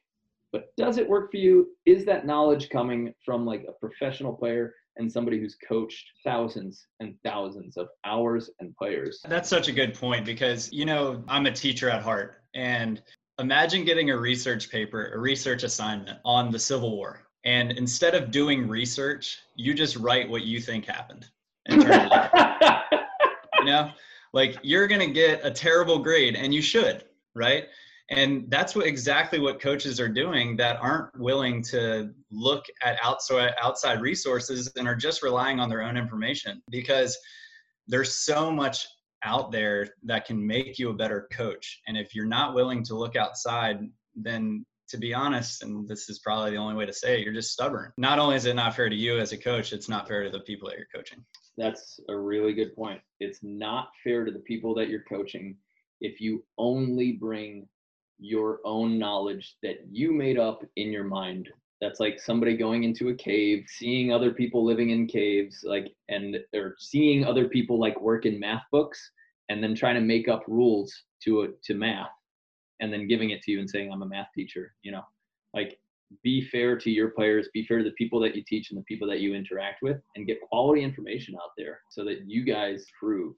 But does it work for you? Is that knowledge coming from like a professional player and somebody who's coached thousands and thousands of hours and players? That's such a good point because, you know, I'm a teacher at heart. And imagine getting a research paper, a research assignment on the Civil War. And instead of doing research, you just write what you think happened. In terms of, you know, like you're going to get a terrible grade and you should, right? And that's what exactly what coaches are doing that aren't willing to look at outside resources and are just relying on their own information, because there's so much out there that can make you a better coach. And if you're not willing to look outside, then to be honest, and this is probably the only way to say it, you're just stubborn. Not only is it not fair to you as a coach, it's not fair to the people that you're coaching. That's a really good point. It's not fair to the people that you're coaching if you only bring your own knowledge that you made up in your mind. That's like somebody going into a cave, seeing other people living in caves, like, and they're seeing other people like work in math books and then trying to make up rules to math and then giving it to you and saying, I'm a math teacher, you know, like be fair to your players, be fair to the people that you teach and the people that you interact with, and get quality information out there so that you guys prove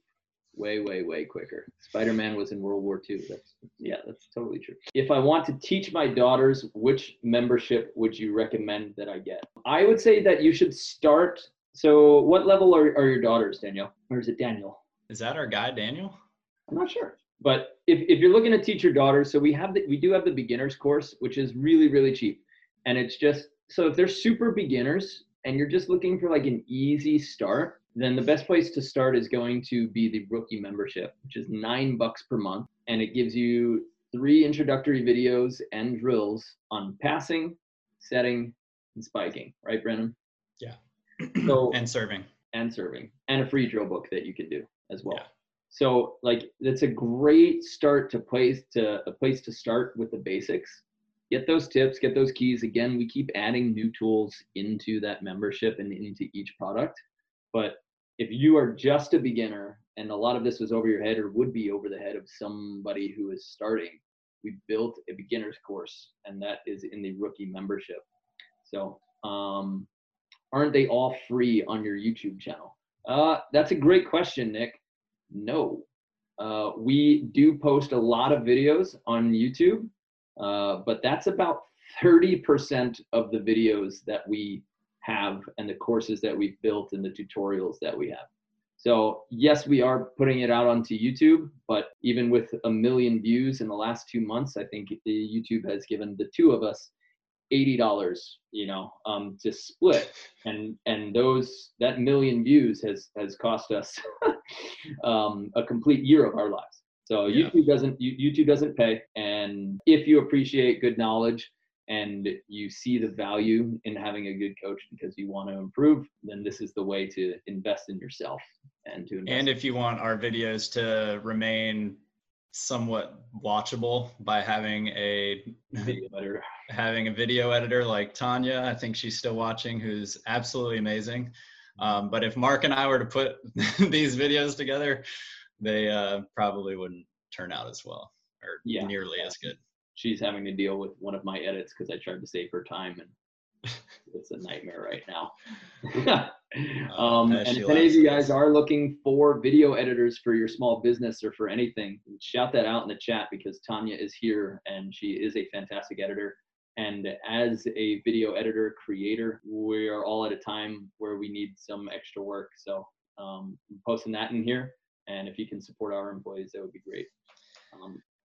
way quicker. Spider-Man was in World War II. That's totally true. If I want to teach my daughters, which membership would you recommend that I get? I would say that you should start. So what level are your daughters, Danielle? Or is it Daniel? Is that our guy, Daniel? I'm not sure. But if you're looking to teach your daughters, so we do have the beginners course, which is really, really cheap. And it's just, so if they're super beginners and you're just looking for like an easy start, then the best place to start is going to be the rookie membership, which is $9 per month. And it gives you 3 introductory videos and drills on passing, setting, and spiking. Right, Brandon? Yeah. So, and serving. And a free drill book that you can do as well. Yeah. So like, that's a great start to start with the basics. Get those tips, get those keys. Again, we keep adding new tools into that membership and into each product. But if you are just a beginner and a lot of this was over your head or would be over the head of somebody who is starting, we built a beginner's course, and that is in the rookie membership. So aren't they all free on your YouTube channel? That's a great question, Nick. No. We do post a lot of videos on YouTube, but that's about 30% of the videos that we have and the courses that we've built and the tutorials that we have. So yes, we are putting it out onto YouTube, but even with 1 million views in the last 2 months, I think YouTube has given the two of us $80, you know, to split. And those, that 1 million views has cost us a complete year of our lives. So yeah. YouTube doesn't pay. And if you appreciate good knowledge, and you see the value in having a good coach because you want to improve, then this is the way to invest in yourself and to invest. And if you want our videos to remain somewhat watchable by having a video editor, like Tanya, I think she's still watching, who's absolutely amazing. But if Mark and I were to put these videos together, they probably wouldn't turn out as well or nearly as good. She's having to deal with one of my edits because I tried to save her time, and it's a nightmare right now. And if any of you guys are looking for video editors for your small business or for anything, shout that out in the chat because Tanya is here and she is a fantastic editor. And as a video editor creator, we are all at a time where we need some extra work. So I'm posting that in here. And if you can support our employees, that would be great.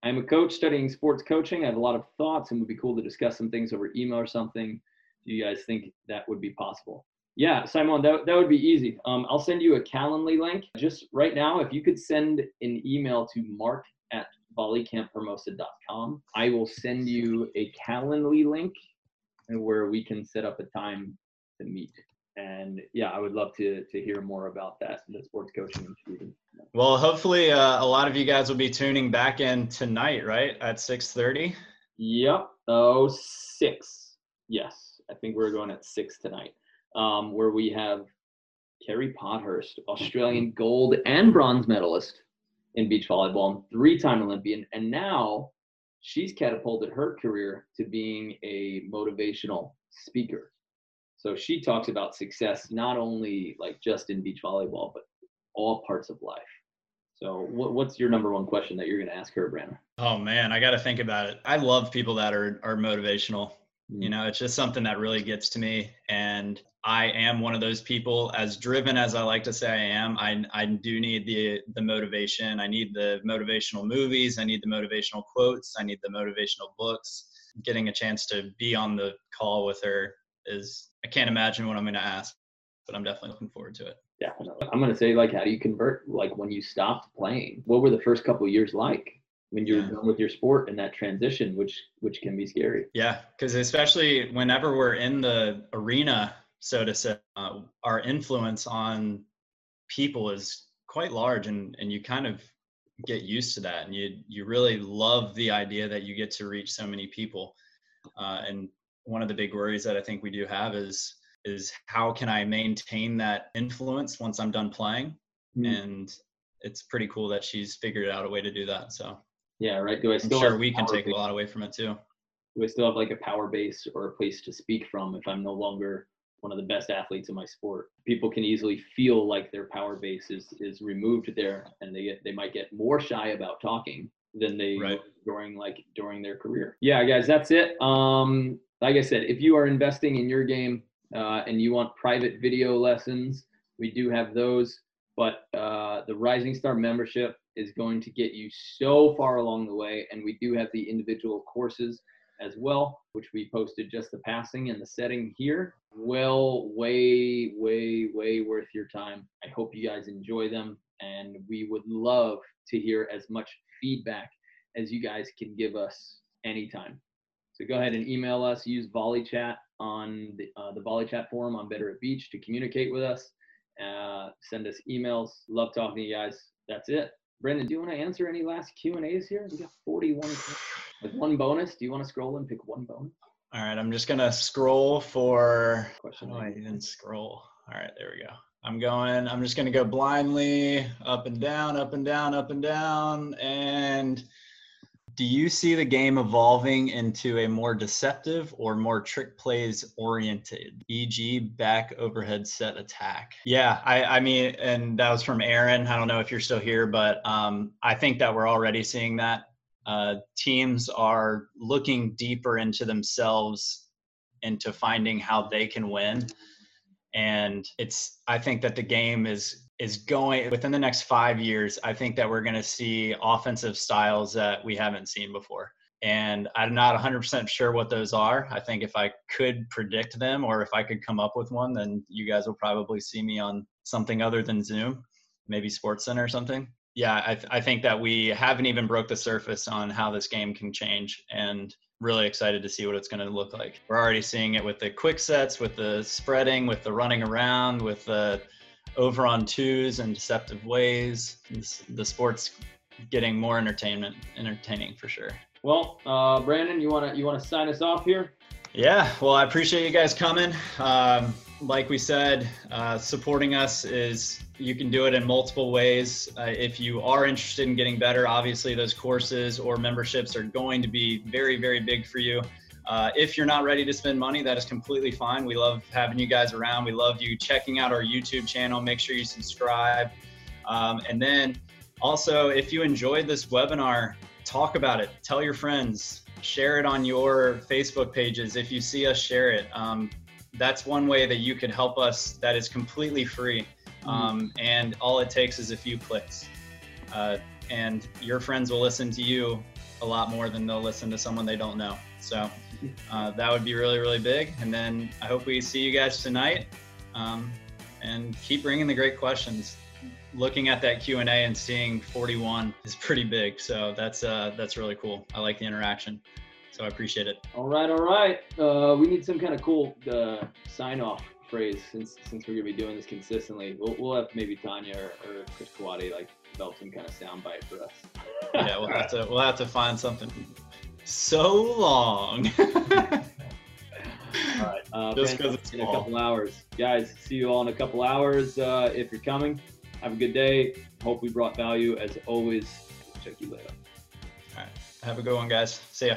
I'm a coach studying sports coaching. I have a lot of thoughts, and it would be cool to discuss some things over email or something. Do you guys think that would be possible? Yeah, Simon, that would be easy. I'll send you a Calendly link. Just right now, if you could send an email to mark@volleycamphermosa.com, I will send you a Calendly link where we can set up a time to meet. And yeah, I would love to hear more about that in the sports coaching and shooting. Well, hopefully a lot of you guys will be tuning back in tonight, right? At 6:30. Yep. Oh, 6. Yes. I think we're going at 6 tonight, where we have Kerry Podhurst, Australian gold and bronze medalist in beach volleyball, and 3-time Olympian. And now she's catapulted her career to being a motivational speaker. So she talks about success, not only like just in beach volleyball, but all parts of life. So what's your number one question that you're going to ask her, Brandon? Oh man, I got to think about it. I love people that are motivational. You know, it's just something that really gets to me. And I am one of those people, as driven as I like to say I am. I do need the motivation. I need the motivational movies. I need the motivational quotes. I need the motivational books. Getting a chance to be on the call with her is, I can't imagine what I'm going to ask, but I'm definitely looking forward to it. Yeah. I'm going to say, like, how do you convert? Like, when you stopped playing, what were the first couple of years like when you're done with your sport and that transition, which can be scary? Yeah. Cause especially whenever we're in the arena, so to say, our influence on people is quite large, and you kind of get used to that. And you really love the idea that you get to reach so many people. And one of the big worries that I think we do have is how can I maintain that influence once I'm done playing? Mm. And it's pretty cool that she's figured out a way to do that. So yeah, right. Do I still? I'm sure we can take a lot away from it too. Do I still have like a power base or a place to speak from if I'm no longer one of the best athletes in my sport? People can easily feel like their power base is removed there, and they might get more shy about talking than they during their career. Yeah, guys, that's it. Like I said, if you are investing in your game and you want private video lessons, we do have those. But the Rising Star membership is going to get you so far along the way. And we do have the individual courses as well, which we posted just the passing and the setting here. Well, way, way, way worth your time. I hope you guys enjoy them. And we would love to hear as much feedback as you guys can give us anytime. So go ahead and email us. Use Volley Chat on the Volley Chat forum on Better at Beach to communicate with us. Send us emails. Love talking to you guys. That's it. Brandon, do you want to answer any last Q&As here? We got 41 with one bonus. Do you want to scroll and pick one bonus? All right, I'm just gonna scroll for question. How do I even scroll? All right, there we go. I'm just gonna go blindly up and down, up and down, up and down. And do you see the game evolving into a more deceptive or more trick plays oriented, e.g. back overhead set attack? Yeah, I mean, and that was from Aaron. I don't know if you're still here, but I think that we're already seeing that. Teams are looking deeper into themselves, into finding how they can win. And I think that the game is going within the next 5 years. I think that we're going to see offensive styles that we haven't seen before. And I'm not 100% sure what those are. I think if I could predict them, or if I could come up with one, then you guys will probably see me on something other than Zoom, maybe SportsCenter or something. Yeah, I think that we haven't even broke the surface on how this game can change, and really excited to see what it's going to look like. We're already seeing it with the quick sets, with the spreading, with the running around, with the over on twos and deceptive ways. The sport's getting more entertaining for sure. Well, Brandon, you want to sign us off here? Yeah, well, I appreciate you guys coming. Like we said, supporting us is, you can do it in multiple ways. If you are interested in getting better, obviously those courses or memberships are going to be very, very big for you. If you're not ready to spend money, that is completely fine. We love having you guys around. We love you checking out our YouTube channel. Make sure you subscribe. And then also, if you enjoyed this webinar, talk about it. Tell your friends. Share it on your Facebook pages. If you see us, share it. That's one way that you can help us. That is completely free. And all it takes is a few clicks. And your friends will listen to you a lot more than they'll listen to someone they don't know. So that would be really, really big. And then I hope we see you guys tonight. And keep bringing the great questions. Looking at that Q&A and seeing 41 is pretty big. So that's really cool. I like the interaction. So I appreciate it. All right. We need some kind of cool sign off phrase since we're going to be doing this consistently. We'll have maybe Tanya or Chris Kawadi like develop some kind of soundbite for us. Yeah, we'll have to find something. So long. All right. Just because it's in a couple hours, guys. See you all in a couple hours. If you're coming, have a good day. Hope we brought value as always. Check you later. All right. Have a good one, guys. See ya.